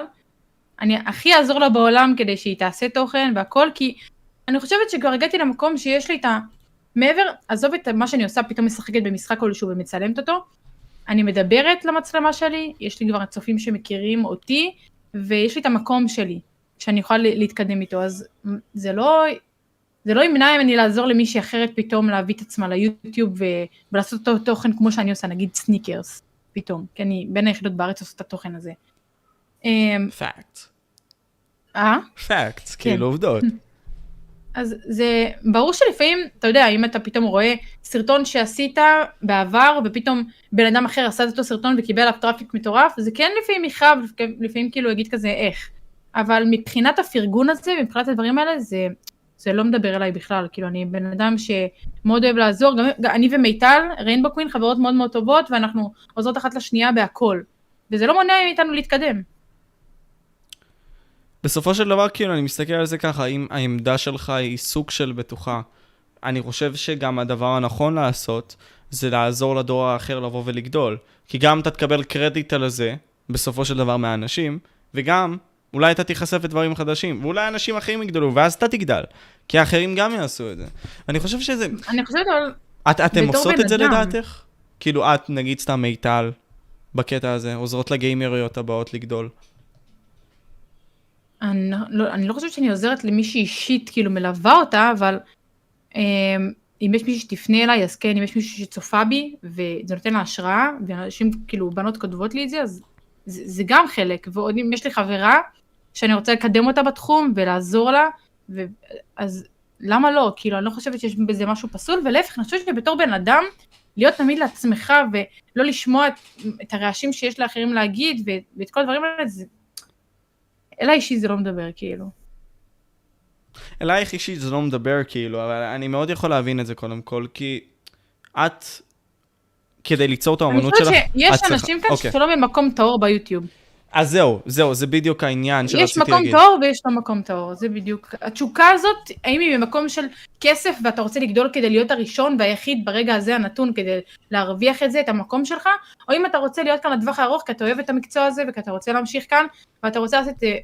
אני הכי אעזור לה בעולם כדי שהיא תעשה תוכן והכל, כי אני חושבת שכבר הגעתי למקום שיש לי את ה... מעבר, עזוב את מה שאני עושה, פתאום משחקת במשחק כלשהו ומצלמת אותו, אני מדברת למצלמה שלי, יש לי כבר צופים שמכירים אותי, ויש לי את המקום שלי, שאני יכולה להתקדם איתו, אז זה לא... זה לא ימנע ממני לעזור למישהי אחרת פתאום להביא את עצמה ליוטיוב ו... ולעשות אותו תוכן כמו שאני עושה, נגיד סניקרס, פתאום, כי אני בין היחידות בארץ עושה את התוכן הזה. פאקט. אה? פאקט, כאילו עובדות. אז זה ברור שלפעמים, אתה יודע, אם אתה פתאום רואה סרטון שעשית בעבר, ופתאום בן אדם אחר עשה את אותו סרטון וקיבל עליו טראפיק מטורף, זה כן לפעמים יחב, לפעמים כאילו יגיד כזה איך. אבל מבחינת הפרגון הזה, מבחינת הדברים האלה, זה... זה לא מדבר אליי בכלל, כאילו אני בן אדם שמאוד אוהב לעזור, גם, גם אני ומיטל, ריינבו קווין, חברות מאוד מאוד טובות, ואנחנו עוזרות אחת לשנייה בהכל, וזה לא מונע מאיתנו להתקדם. בסופו של דבר, כאילו אני מסתכל על זה ככה, אם העמדה שלך היא סוג של בטוחה, אני חושב שגם הדבר הנכון לעשות, זה לעזור לדור האחר לבוא ולגדול, כי גם אתה תקבל קרדיט על זה, בסופו של דבר מהאנשים, וגם... אולי אתה תיחשף לדברים חדשים, ואולי אנשים אחרים יגדלו, ואז אתה תגדל, כי האחרים גם יעשו את זה. אני חושב שזה... אני חושבת על... את, אתם עושות את זה לדעתך? כאילו את, נגיד סתם מיטל, בקטע הזה, עוזרות לגיימריות הבאות לגדול. אני לא, אני לא חושבת שאני עוזרת למישהי אישית, כאילו מלווה אותה, אבל אה, אם יש מישהי שתפנה אליי, אז כן, אם יש מישהי שצופה בי, וזה נותן לה השראה, ואנשים, כאילו, בנות כותבות לי את זה, אז זה, זה גם חלק. ועוד אם יש לי חברה, שאני רוצה לקדם אותה בתחום ולעזור לה, ו... אז למה לא? כאילו, אני לא חושבת שיש בזה משהו פסול, ולהפך, אני חושבת שבתור בן אדם, להיות תמיד לעצמך ולא לשמוע את, את הרעשים שיש לאחרים להגיד, ו... ואת כל הדברים האלה, זה... אלה אישית זה לא מדבר, כאילו. אלייך אישית זה לא מדבר, כאילו, אבל אני מאוד יכול להבין את זה קודם כל, כי את, כדי ליצור את האמנות שלך... אני חושבת שיש אנשים כאן okay. שלא ממקום טהור ביוטיוב. אז זהו, זהו, זה בדיוק העניין שרציתי להגיד. יש מקום טהור ויש לא מקום טהור, זה בדיוק. התשוקה הזאת, האם היא במקום של כסף ואתה רוצה לגדול כדי להיות הראשון והיחיד ברגע הזה הנתון כדי להרוויח את זה, את המקום שלך, או אם אתה רוצה להיות כאן לטווח הארוך כי אתה אוהב את המקצוע הזה וכי אתה רוצה להמשיך כאן, ואתה רוצה לעשות את זה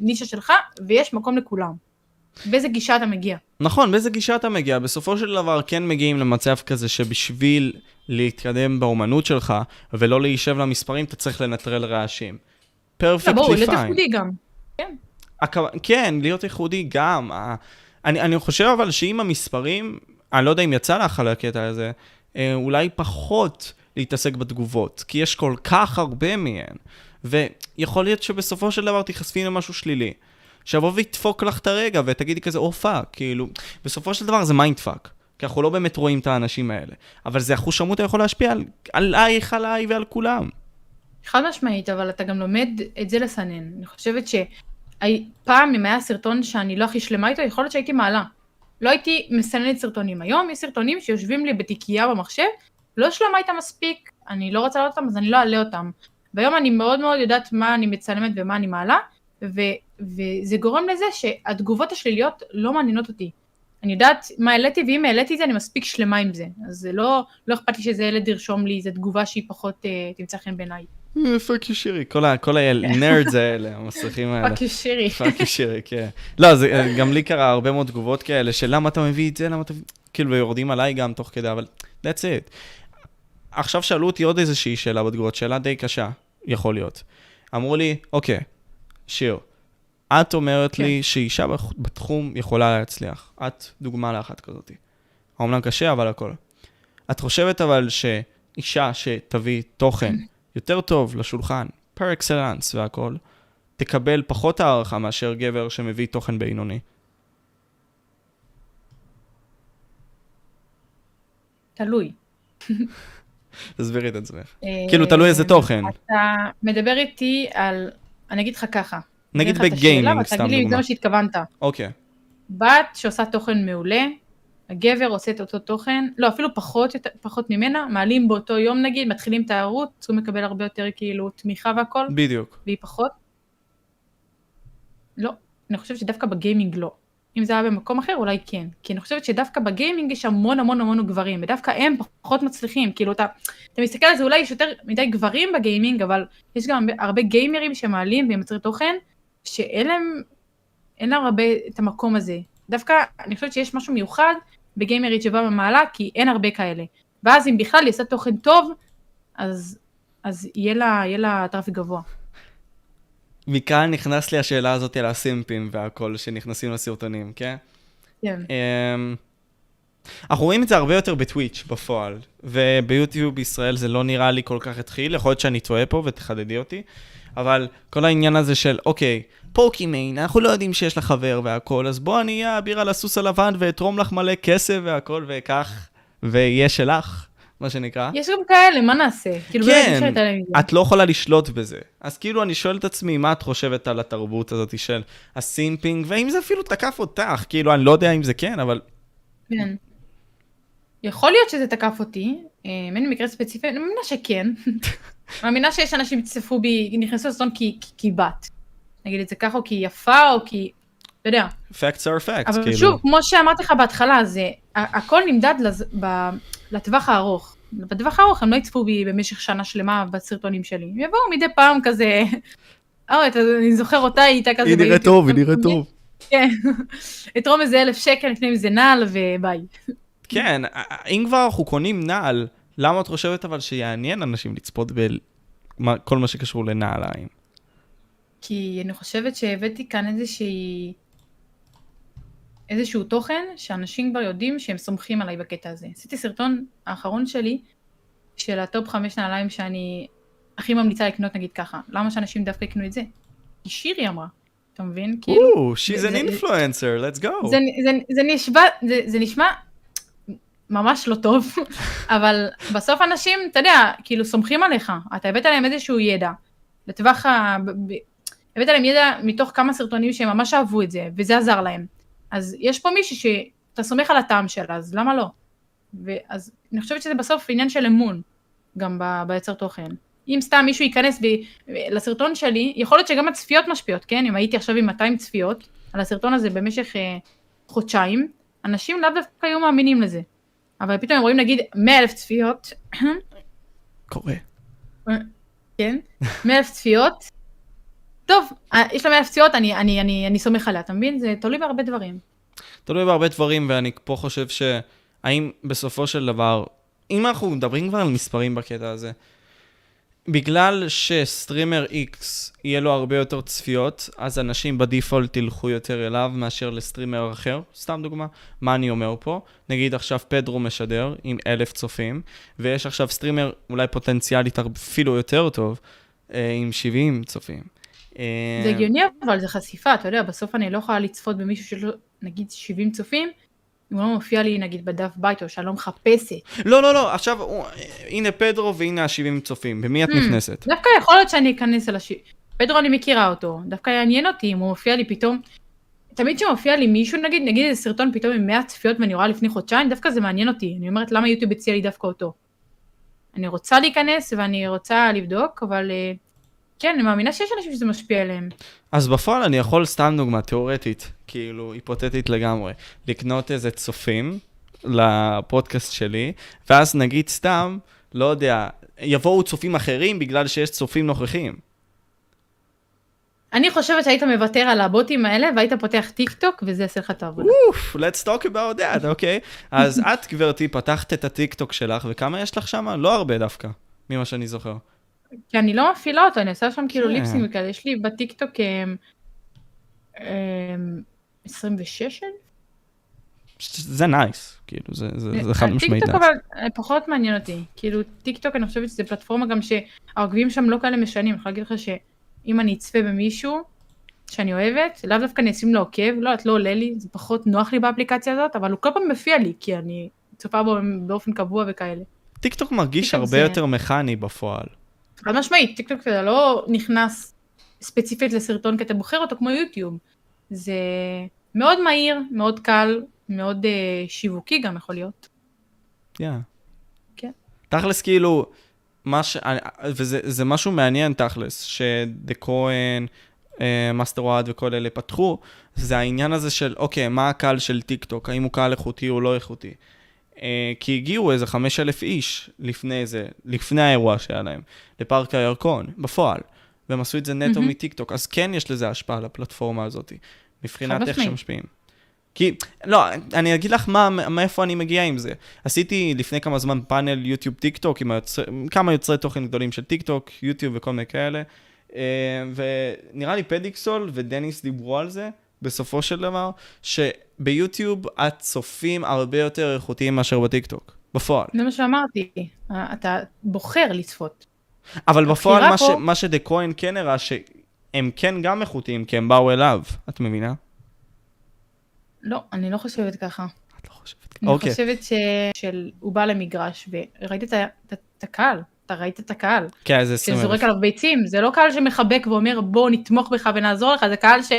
בנישה שלך, ויש מקום לכולם. באיזה גישה אתה מגיע? נכון, באיזה גישה אתה מגיע? בסופו של דבר כן מגיעים למצב כזה שבשביל להתקדם באומנות שלך ולא להישב למספרים, אתה צריך לנטרל רעשים. פרפקטלי פיין. בואו, להיות ייחודי גם. כן. הכו... כן, להיות ייחודי גם. אני, אני חושב אבל שאם המספרים, אני לא יודע אם יצא לך על הקטע הזה, אולי פחות להתעסק בתגובות, כי יש כל כך הרבה מהן, ויכול להיות שבסופו של דבר תיחשפים למשהו שלילי. שבוא ויתפוק לך את הרגע ותגידי כזה, או פאק, כאילו, בסופו של דבר זה מיינד פאק, כי אנחנו לא באמת רואים את האנשים האלה, אבל זה אחוז שמות היכול להשפיע על, עלייך, עליי ועל כולם. חד משמעית, אבל אתה גם לומד את זה לסנן. אני חושבת שפעם אם היה סרטון שאני לא הכי שלמה איתו, יכול להיות שהייתי מעלה. לא הייתי מסננת סרטונים. היום יש סרטונים שיושבים לי בתיקייה במחשב, לא שלמה איתם מספיק, אני לא רוצה לעלות אותם, אז אני לא אעלה אותם. והיום אני מאוד מאוד יודעת מה אני מצלמת ומה אני מעלה, ו, וזה גורם לזה שהתגובות השליליות לא מעניינות אותי. אני יודעת מה העליתי, ואם העליתי זה, אני מספיק שלמה עם זה. אז זה לא, לא אכפת לי שזה ילד ירשום לי, זו תגובה שהיא פחות אה, תמצא חן בעיניי. פאק יו שירי, כל הנרדס האלה, המסכים האלה. פאק יו שירי. פאק יו שירי, כן. לא, גם לי קרה הרבה מאוד תגובות כאלה, של למה אתה מביא את זה, למה אתה... כאילו, ויורדים עליי גם תוך כדי, אבל that's it. עכשיו שאלו אותי עוד איזושהי שאלה בתגובות, שאלה די קשה, יכול להיות. אמרו לי, אוקיי, שיר, את אומרת לי שאישה בתחום יכולה להצליח. את דוגמה לאחת כזאת. אומנם קשה, אבל הכל. את חושבת אבל שאישה שתביא תוכן יותר טוב לשולחן, פר אקסלנס והכל, תקבל פחות הערכה מאשר גבר שמביא תוכן בינוני. תלוי. תסבירי את עצמך. כאילו, תלוי איזה תוכן. אתה מדבר איתי על... אני אגיד לך ככה. נגיד בגיימינג, סתם דוגמה. תגיד לי, זה מה שהתכוונת. אוקיי. בת שעושה תוכן מעולה, הגבר עושה את אותו תוכן, לא, אפילו פחות, פחות ממנה, מעלים באותו יום נגיד, מתחילים את הערוץ, צריכים לקבל הרבה יותר כאילו תמיכה והכל. בדיוק. והיא פחות. לא, אני חושבת שדווקא בגיימינג לא. אם זה היה במקום אחר, אולי כן. כי אני חושבת שדווקא בגיימינג יש המון המון המון גברים, ודווקא הם פחות מצליחים. כאילו, אתה, אתה מסתכל על זה, אולי יש יותר מדי גברים בגיימינג, אבל יש גם הרבה גיימרים שמעלים ויוצרים תוכן, שאין להם, אין להם הרבה את המקום הזה. דווקא, אני חושבת שיש משהו מיוחד בגיימרית שבא במעלה, כי אין הרבה כאלה. ואז אם בכלל יעשה תוכן טוב, אז, אז יהיה לה, יהיה לה טרפיק גבוה. מכאן נכנס לי השאלה הזאת על הסימפים והכל שנכנסים לסרטונים, כן? כן. אנחנו רואים את זה הרבה יותר בטוויץ' בפועל, וביוטיוב בישראל זה לא נראה לי כל כך התחיל, יכול להיות שאני טועה פה ותחדדי אותי, אבל כל העניין הזה של, אוקיי, פוקימיין, אנחנו לא יודעים שיש לך חבר והכל, אז בוא אני אהיה אביר על הסוס הלבן ואתרום לך מלא כסף והכל וכך, ויהיה שלך. מה שנקרא. יש גם כאלה, מה נעשה? כאילו כן, את לא יכולה לשלוט בזה. אז כאילו אני שואל את עצמי, מה את חושבת על התרבות הזאת של הסימפינג, ואם זה אפילו תקף אותך, כאילו אני לא יודע אם זה כן, אבל... כן. יכול להיות שזה תקף אותי, אין לי מקרה ספציפי, אני מאמינה שכן. מאמינה שיש אנשים שצפו בי, נכנסו לסטון כי, כי בת. נגיד את זה ככה, או כי יפה, או כי... אתה יודע. Facts are facts, אבל כאילו. אבל שוב, כמו שאמרתי לך בהתחלה, זה... הכל נמדד לז... ב... לטווח הארוך. בטווח הארוך הם לא יצפו בי במשך שנה שלמה בסרטונים שלי. הם יבואו מדי פעם כזה, אה, אני זוכר אותה, היא הייתה כזה... היא נראית טוב, היא נראית טוב. כן. אתרום איזה אלף שקל, לפני איזה נעל וביי. כן, אם כבר אנחנו קונים נעל, למה את חושבת אבל שיעניין אנשים לצפות בכל מה שקשור לנעליים? כי אני חושבת שהבאתי כאן איזושהי... איזשהו תוכן שאנשים כבר יודעים שהם סומכים עליי בקטע הזה. עשיתי סרטון האחרון שלי של הטופ חמש נעליים שאני הכי ממליצה לקנות נגיד ככה. למה שאנשים דווקא יקנו את זה? כי שירי אמרה. אתה מבין? או, she's an influencer, let's go. זה נשמע ממש לא טוב, אבל בסוף אנשים, אתה יודע, כאילו סומכים עליך. אתה הבאת להם איזשהו ידע. לטווח ה... הבאת להם ידע מתוך כמה סרטונים שהם ממש אהבו את זה, וזה עזר להם. אז יש פה מישהו שאתה סומך על הטעם שלה, אז למה לא? ואז אני חושבת שזה בסוף עניין של אמון, גם ב- ביצר תוכן. אם סתם מישהו ייכנס ב- לסרטון שלי, יכול להיות שגם הצפיות משפיעות, כן? אם הייתי עכשיו עם מאתיים צפיות על הסרטון הזה במשך אה, חודשיים, אנשים לאו דווקא היו מאמינים לזה. אבל פתאום הם רואים, נגיד, מאה אלף צפיות. קורה. כן? מאה אלף צפיות. טוב, יש לה מאפציות, אני, אני, אני, אני סומך עליה, אתה מבין? זה תלוי בהרבה דברים. תלוי בהרבה דברים, ואני פה חושב שהאם בסופו של דבר, אם אנחנו מדברים כבר על מספרים בקטע הזה, בגלל שסטרימר X יהיה לו הרבה יותר צפיות, אז אנשים בדיפולט ילכו יותר אליו מאשר לסטרימר אחר. סתם דוגמה, מה אני אומר פה? נגיד עכשיו פדרו משדר עם אלף צופים, ויש עכשיו סטרימר אולי פוטנציאלית אפילו יותר טוב, עם שבעים צופים. זה הגיוני, אבל זה חשיפה, אתה יודע, בסוף אני לא יכולה לצפות במישהו של, נגיד, שבעים צופים, אם הוא לא מופיע לי, נגיד, בדף בית, או שאני לא מחפשת. לא, לא, לא, עכשיו, הנה פדרו, והנה ה-שבעים צופים, במי את נכנסת? דווקא יכול להיות שאני אכנס על ה-שבעים, פדרו אני מכירה אותו, דווקא יעניין אותי אם הוא מופיע לי פתאום, תמיד שמופיע לי מישהו, נגיד, נגיד איזה סרטון פתאום עם מאה צפיות ואני רואה לפני חודשיים, דווקא זה מעניין אותי, אני אומרת למה יוטיוב הציע לי דווקא אותו. אני רוצה להיכנס ואני רוצה לבדוק, אבל כן, אני מאמינה שיש אנשים שזה משפיע עליהם. אז בפועל אני יכול, סתם דוגמה תיאורטית, כאילו היפותטית לגמרי, לקנות איזה צופים לפודקאסט שלי, ואז נגיד סתם, לא יודע, יבואו צופים אחרים בגלל שיש צופים נוכחים. אני חושבת שהיית מוותר על הבוטים האלה, והיית פותח טיקטוק, וזה עשה לך את העבודה. אוף, let's talk about that, אוקיי? אז את, גברתי, פתחת את הטיקטוק שלך, וכמה יש לך שם? לא הרבה דווקא, ממה שאני זוכר. כי אני לא מפעילה אותו, אני עושה שם כאילו ליפסינג וכזה, יש לי בטיקטוק עשרים ושש. זה נייס, כאילו, זה חד משמעית. הטיקטוק אבל פחות מעניין אותי, כאילו טיקטוק אני חושבת שזה פלטפורמה גם שהעוגבים שם לא כאלה משנים, אני יכולה להגיד לך שאם אני אצפה במישהו שאני אוהבת, לאו דווקא נשים לו עוקב, לא, את לא עולה לי, זה פחות נוח לי באפליקציה הזאת, אבל הוא כל פעם מפיע לי, כי אני צופה בו באופן קבוע וכאלה. טיקטוק מרגיש הרבה יותר מכני בפועל. חד משמעית, טיקטוק זה לא נכנס ספציפית לסרטון, כי אתה בוחר אותו כמו יוטיוב. זה מאוד מהיר, מאוד קל, מאוד שיווקי גם יכול להיות. כן. כן. תכלס כאילו, וזה משהו מעניין תכלס, שדה כהן, מאסטר וואד וכל אלה פתחו, זה העניין הזה של, אוקיי, מה הקהל של טיקטוק? האם הוא קהל איכותי או לא איכותי? כי הגיעו איזה חמשת אלפים איש לפני זה, לפני האירוע שהיה להם, לפארק הירקון, בפועל, והם עשו את זה נטו מטיקטוק, אז כן יש לזה השפעה על הפלטפורמה הזאת, מבחינת איך שמשפיעים. כי, לא, אני אגיד לך מאיפה אני מגיע עם זה. עשיתי לפני כמה זמן פאנל יוטיוב טיקטוק, עם כמה יוצרי תוכן גדולים של טיקטוק, יוטיוב וכל מיני כאלה, ונראה לי פדיקסול ודניס דיברו על זה, בסופו של דבר, שביוטיוב הצופים הרבה יותר איכותיים מאשר בטיקטוק, בפועל. זה מה שאמרתי, אתה בוחר לצפות. אבל בפועל, מה, ש... מה שדה כהן כן הראה, שהם כן גם איכותיים, כי הם באו אליו, את מבינה? לא, אני לא חושבת ככה. את לא חושבת ככה. אני okay. חושבת ש... של... הוא בא למגרש, וראית את, את... את הקהל, אתה ראית את הקהל. כן, זה עשרים אלף. שזורק עליו ביצים, זה לא קהל שמחבק ואומר, בוא נתמוך בך ונעזור לך, זה קהל ש...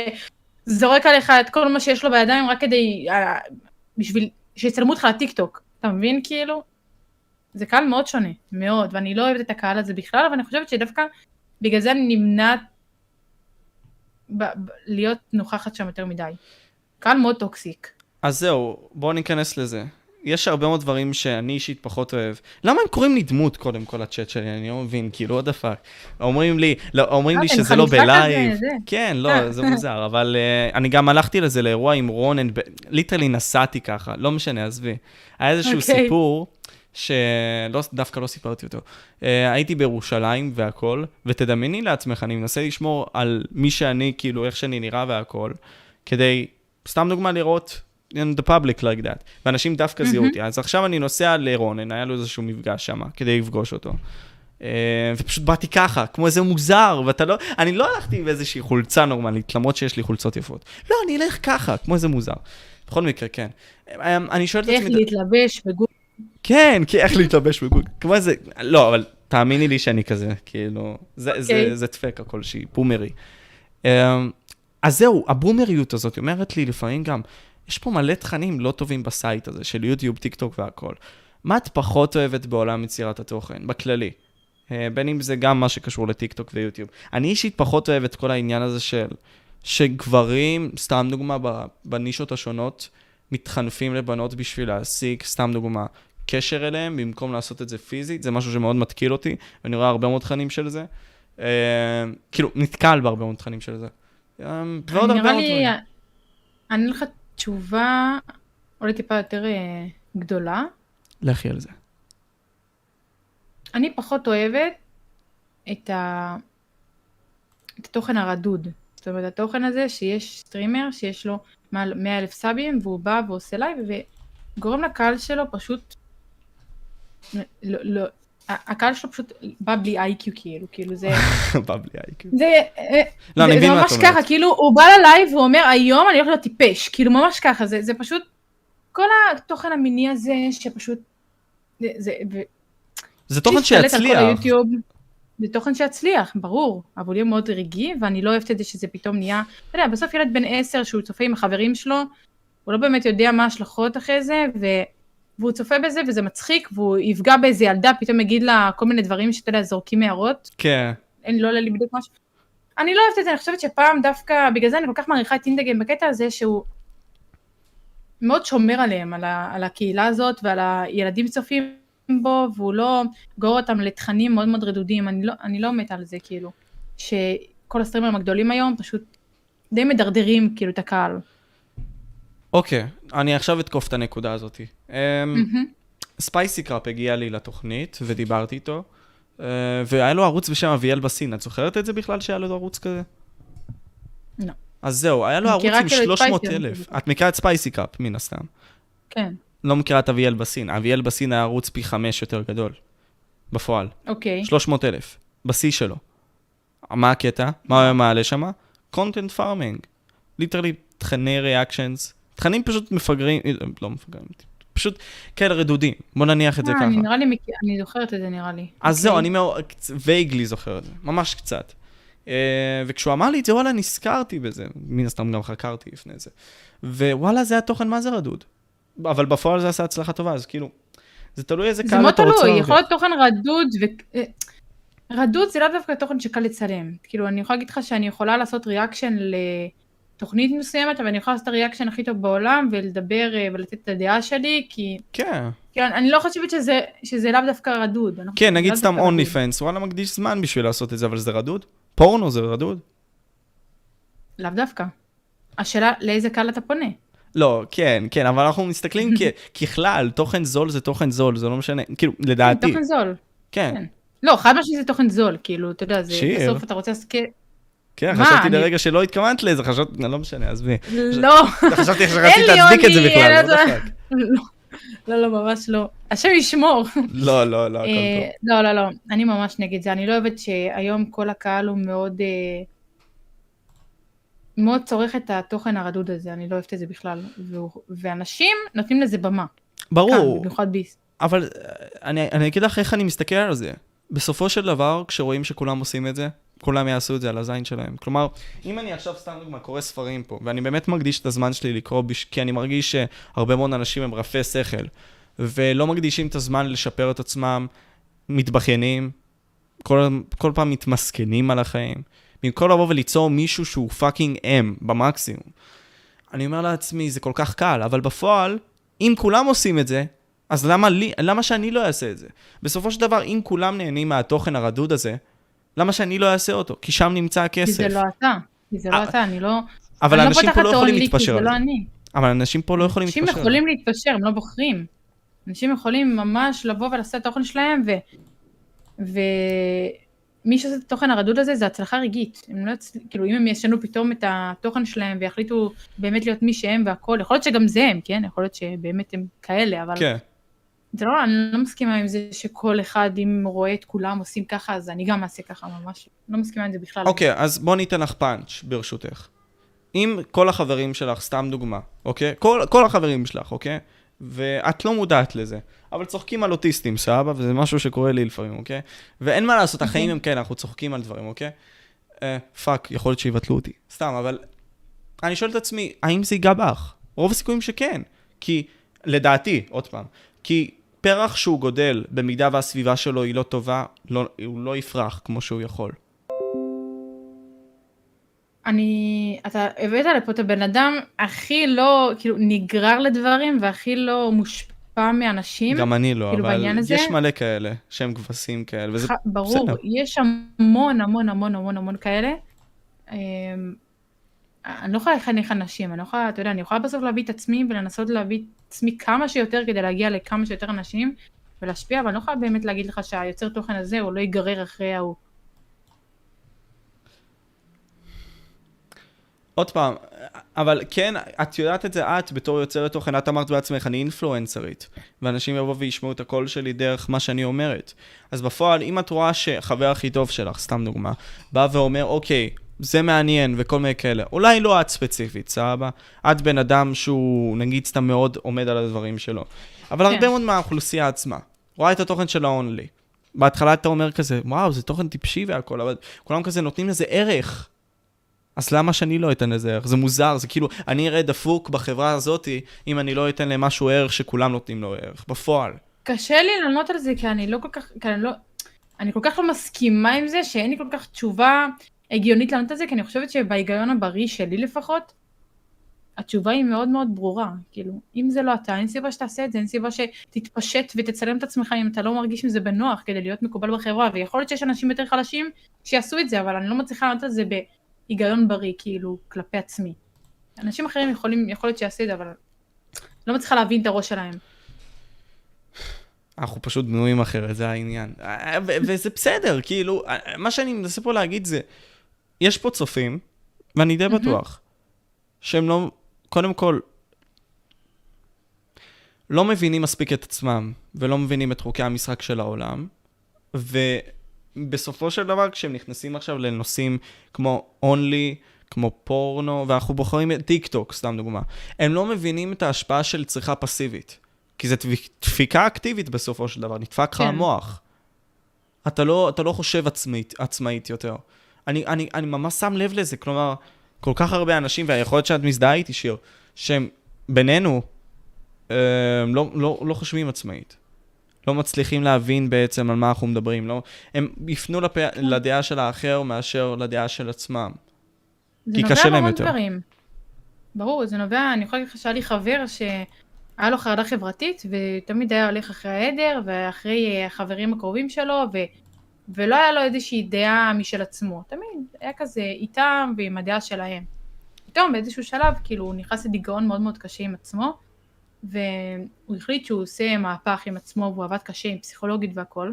זורק עליך את כל מה שיש לו בידיים רק כדי, בשביל שיצלמו אותך לטיקטוק, אתה מבין כאילו? זה קהל מאוד שונה, מאוד, ואני לא אוהבת את הקהל הזה בכלל, אבל אני חושבת שדווקא בגלל זה אני נמנעת ב- ב- להיות נוכחת שם יותר מדי. קהל מאוד טוקסיק. אז זהו, בואו ניכנס לזה. יש הרבה מאוד דברים שאני אישית פחות אוהב. למה הם קוראים לי דמות קודם כל הצ'אט שלי? אני לא מבין, כאילו, עוד דפק. אומרים לי, לא, אומרים לי שזה לא בלייב. כן, לא, זה מוזר, אבל אני גם הלכתי לזה לאירוע עם רונן, ליטרלי נסעתי ככה, לא משנה, עזבי. היה איזשהו סיפור שדווקא לא סיפרתי אותו. הייתי בירושלים והכל, ותדמייני לעצמך, אני מנסה לשמור על מי שאני, כאילו, איך שאני נראה והכל, כדי, סתם דוגמה לראות, in the public like that, ואנשים דווקא זיהו אותי, אז עכשיו אני נוסע לרונן, היה לו איזשהו מפגש שם, כדי לפגוש אותו, ופשוט באתי ככה, כמו איזה מוזר, ואתה לא, אני לא הלכתי עם איזושהי חולצה נורמלית, למרות שיש לי חולצות יפות, לא, אני אלך ככה, כמו איזה מוזר, בכל מקרה, כן, אני שואל את עצמי, איך להתלבש בגוג, כן, כי איך להתלבש בגוג, כמו איזה, לא, אבל תאמיני לי שאני כזה, כאילו, זה דפק הכל שהיא, בומרי, אז זהו, הבומריות הזאת אומרת לי לפעמים גם יש פה מלא תכנים לא טובים בסייט הזה, של יוטיוב, טיק טוק והכל. מה את פחות אוהבת בעולם יצירת התוכן, בכללי? בין אם זה גם מה שקשור לטיק טוק ויוטיוב. אני אישית פחות אוהבת כל העניין הזה של, שגברים, סתם דוגמה, בנישות השונות, מתחנפים לבנות בשביל להשיג, סתם דוגמה, קשר אליהם, במקום לעשות את זה פיזית, זה משהו שמאוד מתקיל אותי, ואני רואה הרבה מאוד תכנים של זה. כאילו, נתקל בהרבה מאוד תכנים של זה. ועוד הרבה מאוד דברים. אני נראה לי... תשובה אולי טיפה יותר אה, גדולה. לכי על זה. אני פחות אוהבת את, ה... את התוכן הרדוד. זאת אומרת, התוכן הזה שיש סטרימר שיש לו מעל מאה אלף סאבים, והוא בא ועושה לייב, וגורם לקהל שלו פשוט... לא, לא... הקהל שלו פשוט בא בלי איי קיו כאילו, כאילו זה... בא בלי איי קיו. זה ממש ככה, כאילו הוא בא ללייב ואומר, היום אני הולך להיות טיפש, כאילו ממש ככה, זה פשוט, כל התוכן המיני הזה שפשוט... זה תוכן שיצליח. זה תוכן שיצליח, ברור, אבל הוא מאוד רגעי, ואני לא אוהבת את זה שזה פתאום נהיה, אתה יודע, בסוף ילד בן עשר שהוא צופה עם החברים שלו, הוא לא באמת יודע מה ההשלכות אחרי זה, ו... והוא צופה בזה, וזה מצחיק, והוא יפגע באיזה ילדה, פתאום יגיד לה כל מיני דברים שאתה יודע, זורקים הערות. כן. אין לא לי בדיוק משהו. אני לא אוהבת את זה, אני חושבת שפעם דווקא, בגלל זה אני כל כך מעריכה את אינדגם בקטע הזה, שהוא מאוד שומר עליהם, על, ה, על הקהילה הזאת, ועל הילדים צופים בו, והוא לא גורר אותם לתכנים מאוד מאוד רדודים, אני לא, אני לא מתה על זה, כאילו, שכל הסטרימרים הגדולים היום פשוט די מדרדרים, כאילו, את הקהל. אוקיי, אני עכשיו אתקוף את הנקודה הזאת. ספייסי קראפ הגיע לי לתוכנית, ודיברתי איתו, והיה לו ערוץ בשם אביאל בסין. את זוכרת את זה בכלל שהיה לו ערוץ כזה? לא. אז זהו, היה לו ערוץ עם שלוש מאות אלף. את מכירה את ספייסי קראפ, מן הסתם. כן. לא מכירה את אביאל בסין. אביאל בסין היה ערוץ פי חמש יותר גדול. בפועל. אוקיי. שלוש מאות אלף. בשיא שלו. מה הקטע? מה הוא היה מעלה שמה? קונטנט פארמינג. ליטרלי תכני ריאקשנס. תכנים פשוט מפגרים, לא מפגרים, פשוט כאלה רדודים, בוא נניח את זה ככה. נראה לי, אני זוכרת את זה נראה לי. אז זהו, אני וייגלי זוכר את זה, ממש קצת. וכשהוא אמר לי את זה, וואלה, נזכרתי בזה, מן הסתם גם חקרתי לפני זה. ווואלה, זה התוכן, מה זה רדוד? אבל בפועל זה עשה הצלחה טובה, אז כאילו, זה תלוי איזה קהל אתה רוצה. זה מאוד תלוי, יכול להיות תוכן רדוד, רדוד זה לא דווקא תוכן שקל לצלם. כאילו, אני יכולה להגיד לך שאני יכולה לעשות ריאקשן ל... תוכנית מסוימת, אבל אני יכולה לעשות את הריאקשן הכי טוב בעולם, ולדבר ולתת את הדעה שלי, כי... כן. אני לא חושבת שזה לאו דווקא רדוד. כן, נגיד סתם OnlyFans, וואלה מקדיש זמן בשביל לעשות את זה, אבל זה רדוד? פורנו זה רדוד? לאו דווקא. השאלה, לאיזה קהל אתה פונה? לא, כן, כן, אבל אנחנו מסתכלים ככלל, תוכן זול זה תוכן זול, זה לא משנה, כאילו, לדעתי. תוכן זול. כן. לא, חד משהו זה תוכן זול, כאילו, אתה יודע, זה בסוף אתה רוצה... כן, חשבתי לרגע שלא התכוונת לזה, חשבתי, לא משנה, אז מי. לא. חשבתי שרציתי להצדיק את זה בכלל, לא דפק. לא, לא, ממש לא. השם ישמור. לא, לא, לא, הכל טוב. לא, לא, לא, אני ממש נגד זה. אני לא אוהבת שהיום כל הקהל הוא מאוד, מאוד צורך את התוכן הרדוד הזה, אני לא אוהבת את זה בכלל. ואנשים נותנים לזה במה. ברור. במיוחד ביס. אבל אני אגיד לך איך אני מסתכל על זה. בסופו של דבר, כשרואים שכולם עושים את זה, כולם יעשו את זה על הזין שלהם. כלומר, אם אני עכשיו סתם דוגמה קורא ספרים פה, ואני באמת מקדיש את הזמן שלי לקרוא, כי אני מרגיש שהרבה מאוד אנשים הם רפי שכל, ולא מקדישים את הזמן לשפר את עצמם, מתבחיינים, כל, כל פעם מתמסכנים על החיים, במקום לבוא וליצור מישהו שהוא פאקינג אם במקסימום. אני אומר לעצמי, זה כל כך קל, אבל בפועל, אם כולם עושים את זה, אז למה, לי, למה שאני לא אעשה את זה? בסופו של דבר, אם כולם נהנים מהתוכן הרדוד הזה, למה שאני לא אעשה אותו? כי שם נמצא הכסף. כי זה לא אתה. כי זה לא אתה, אני לא... אבל אנשים פה לא יכולים להתפשר. כי זה לא אני. אבל אנשים פה לא יכולים להתפשר. אנשים יכולים להתפשר, הם לא בוחרים. אנשים יכולים ממש לבוא ולעשות את התוכן שלהם, ומי שעושה את התוכן הרדוד הזה, זה הצלחה רגעית. כאילו, אם הם ישנו פתאום את התוכן שלהם, ויחליטו באמת להיות מי שהם והכל, יכול להיות שגם זה הם, כן? יכול להיות שבאמת הם כאלה, אבל... זה לא, אני לא מסכימה עם זה שכל אחד, אם רואה את כולם עושים ככה, אז אני גם אעשה ככה ממש. לא מסכימה עם זה בכלל. אוקיי, אז בוא ניתן לך פאנץ' ברשותך. אם כל החברים שלך, סתם דוגמה, אוקיי? כל, כל החברים שלך, אוקיי? ואת לא מודעת לזה. אבל צוחקים על אוטיסטים, סבא, וזה משהו שקורה לי לפעמים, אוקיי? ואין מה לעשות, החיים הם כן, אנחנו צוחקים על דברים, אוקיי? אה, פאק, יכול להיות שיבטלו אותי. סתם, אבל אני שואל את עצמי, האם זה ייגע בך? רוב הסיכויים שכן. כי, לדעתי, עוד פעם, כי פרח שהוא גודל, במידה והסביבה שלו היא לא טובה, לא, הוא לא יפרח כמו שהוא יכול. אני, אתה הבאת לפה את הבן אדם הכי לא, כאילו, נגרר לדברים, והכי לא מושפע מאנשים. גם אני לא, כאילו אבל יש הזה... מלא כאלה, שהם כבשים כאלה, וזה... ברור, בסדר. יש המון, המון, המון, המון, המון כאלה. אני לא יכולה לחנך אנשים, אני לא יכולה, אתה יודע, אני יכולה בסוף להביא את עצמי ולנסות להביא את עצמי כמה שיותר כדי להגיע לכמה שיותר אנשים ולהשפיע, אבל אני לא יכולה באמת להגיד לך שהיוצר תוכן הזה הוא לא ייגרר אחרי ההוא. עוד פעם, אבל כן, את יודעת את זה, את בתור יוצרת תוכן, את אמרת בעצמך, אני אינפלואנסרית, ואנשים יבואו וישמעו את הקול שלי דרך מה שאני אומרת. אז בפועל, אם את רואה שחבר הכי טוב שלך, סתם דוגמה, בא ואומר, אוקיי, זה מעניין וכל מיני כאלה. אולי לא את ספציפית, סבא. את בן אדם שהוא, נגיד, סתם מאוד עומד על הדברים שלו. אבל הרבה מאוד מהאוכלוסייה עצמה. רואה את התוכן של ה-only. בהתחלה אתה אומר כזה, וואו, זה תוכן טיפשי והכל, אבל כולם כזה נותנים לזה ערך. אז למה שאני לא אתן לזה ערך? זה מוזר, זה כאילו, אני אראה דפוק בחברה הזאת, אם אני לא אתן למשהו ערך שכולם נותנים לו ערך, בפועל. קשה לי לענות על זה, כי אני לא כל כך, כי אני לא, אני כל כך לא מסכימה עם זה, שאין לי כל כך תשובה הגיונית לענות על זה, כי אני חושבת שבהיגיון הבריא שלי לפחות, התשובה היא מאוד מאוד ברורה, כאילו, אם זה לא אתה, אין סיבה שתעשה את זה, אין סיבה שתתפשט ותצלם את עצמך אם אתה לא מרגיש עם זה בנוח, כדי להיות מקובל בחברה, ויכול להיות שיש אנשים יותר חלשים שיעשו את זה, אבל אני לא מצליחה לענות על זה בהיגיון בריא, כאילו, כלפי עצמי. אנשים אחרים יכולים, יכול להיות שיעשו את זה, אבל לא מצליחה להבין את הראש שלהם. אנחנו פשוט בנויים אחרת, זה העניין. וזה בסדר, כאילו, מה שאני מנסה פה להגיד זה, יש פה צופים, ואני די בטוח. שהם לא, קודם כל, לא מבינים מספיק את עצמם, ולא מבינים את חוקי המשחק של העולם, ובסופו של דבר, כשהם נכנסים עכשיו לנושאים כמו אונלי, כמו פורנו, ואנחנו בוחרים את טיק-טוק, סתם דוגמה, הם לא מבינים את ההשפעה של צריכה פסיבית, כי זה דפיקה אקטיבית בסופו של דבר, נדפק לך המוח. אתה לא, אתה לא חושב עצמית, עצמאית יותר. אני, אני, אני ממש שם לב לזה, כלומר, כל כך הרבה אנשים, והיכולת שאת מזדהה איתי, שיר, שהם בינינו אה, לא, לא, לא חושבים עצמאית. לא מצליחים להבין בעצם על מה אנחנו מדברים. לא, הם יפנו לפ... לדעה של האחר מאשר לדעה של עצמם. כי קשה להם יותר. זה נובע המון דברים. ברור, זה נובע, אני יכולה להגיד לך שהיה לי חבר שהיה לו חרדה חברתית, ותמיד היה הולך אחרי העדר, ואחרי החברים הקרובים שלו, ו... ולא היה לו איזושהי דעה משל עצמו, תמיד היה כזה איתם ועם הדעה שלהם. פתאום באיזשהו שלב, כאילו, הוא נכנס לדיגאון מאוד מאוד קשה עם עצמו, והוא החליט שהוא עושה מהפך עם עצמו, והוא עבד קשה עם פסיכולוגית והכל,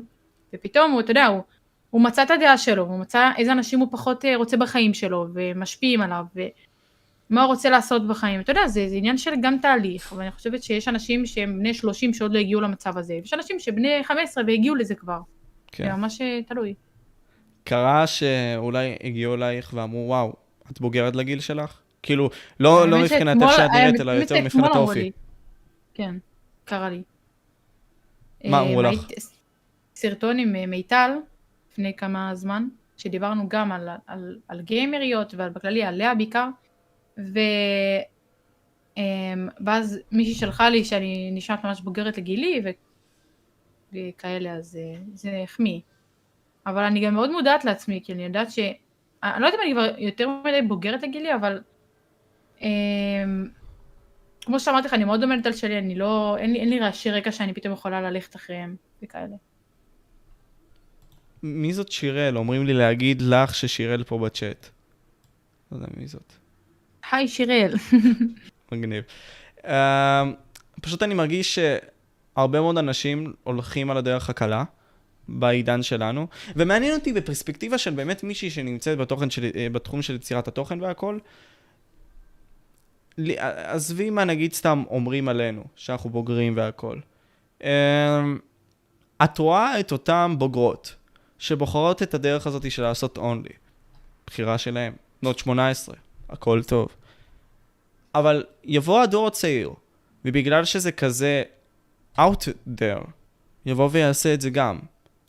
ופתאום הוא, אתה יודע, הוא, הוא מצא את הדעה שלו, הוא מצא איזה אנשים הוא פחות רוצה בחיים שלו, ומשפיעים עליו, ומה הוא רוצה לעשות בחיים. אתה יודע, זה, זה עניין של גם תהליך, ואני חושבת שיש אנשים שהם בני שלושים שעוד לא הגיעו למצב הזה, ויש אנשים שבני חמש עשרה והגיעו לזה כבר. זה ממש תלוי. קרה שאולי הגיעו אלייך ואמרו, וואו, את בוגרת לגיל שלך? כאילו, לא מבחינת איך שאת נראית, אלא יותר מבחינת האופי. כן, קרה לי. מה אמרו לך? סרטון עם מיטל, לפני כמה זמן, שדיברנו גם על גיימריות, ובכללי עליה בעיקר, ואז מישהי שלחה לי שאני נשמעת ממש בוגרת לגילי, וכאילו, וכאלה, אז זה החמיא. אבל אני גם מאוד מודעת לעצמי, כי אני יודעת ש... אני לא יודעת אם אני כבר יותר מדי בוגרת לגילי, אבל... כמו שאמרתי לך, אני מאוד עומדת על שלי, אני לא... אין לי רעשי רקע שאני פתאום יכולה ללכת אחריהם, וכאלה. מי זאת שירל? אומרים לי להגיד לך ששירל פה בצ'אט. לא יודע מי זאת. היי, שירל. מגניב. פשוט אני מרגיש ש... הרבה מאוד אנשים הולכים על הדרך הקלה בעידן שלנו, ומעניין אותי בפרספקטיבה של באמת מישהי שנמצאת בתוכן של, בתחום של יצירת התוכן והכל, עזבי מה נגיד סתם אומרים עלינו, שאנחנו בוגרים והכל. את רואה את אותם בוגרות שבוחרות את הדרך הזאת של לעשות אונלי, בחירה שלהם, בנות שמונה עשרה, הכל טוב. אבל יבוא הדור הצעיר, ובגלל שזה כזה... out there, יבוא ויעשה את זה גם,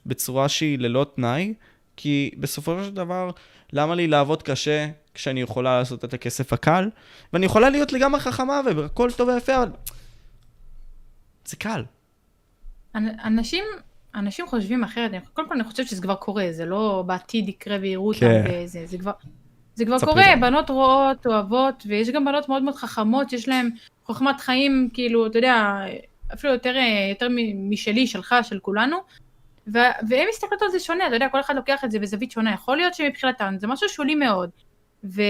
בצורה שהיא ללא תנאי, כי בסופו של דבר, למה לי לעבוד קשה, כשאני יכולה לעשות את הכסף הקל, ואני יכולה להיות לגמרי חכמה, ובכל טוב ויפה, אבל... זה קל. אנשים, אנשים חושבים אחרת, קודם כל אני חושבת שזה כבר קורה, זה לא בעתיד יקרה ויראו אותם, וזה, זה כבר... זה כבר קורה, בנות רואות, אוהבות, ויש גם בנות מאוד מאוד חכמות, יש להן חוכמת חיים, כאילו, אתה יודע... אפילו יותר, יותר משלי, שלך, של כולנו, ו- והם מסתכלות על זה שונה, אתה יודע, כל אחד לוקח את זה בזווית שונה, יכול להיות שמבחינתן, זה משהו שולי מאוד, ו-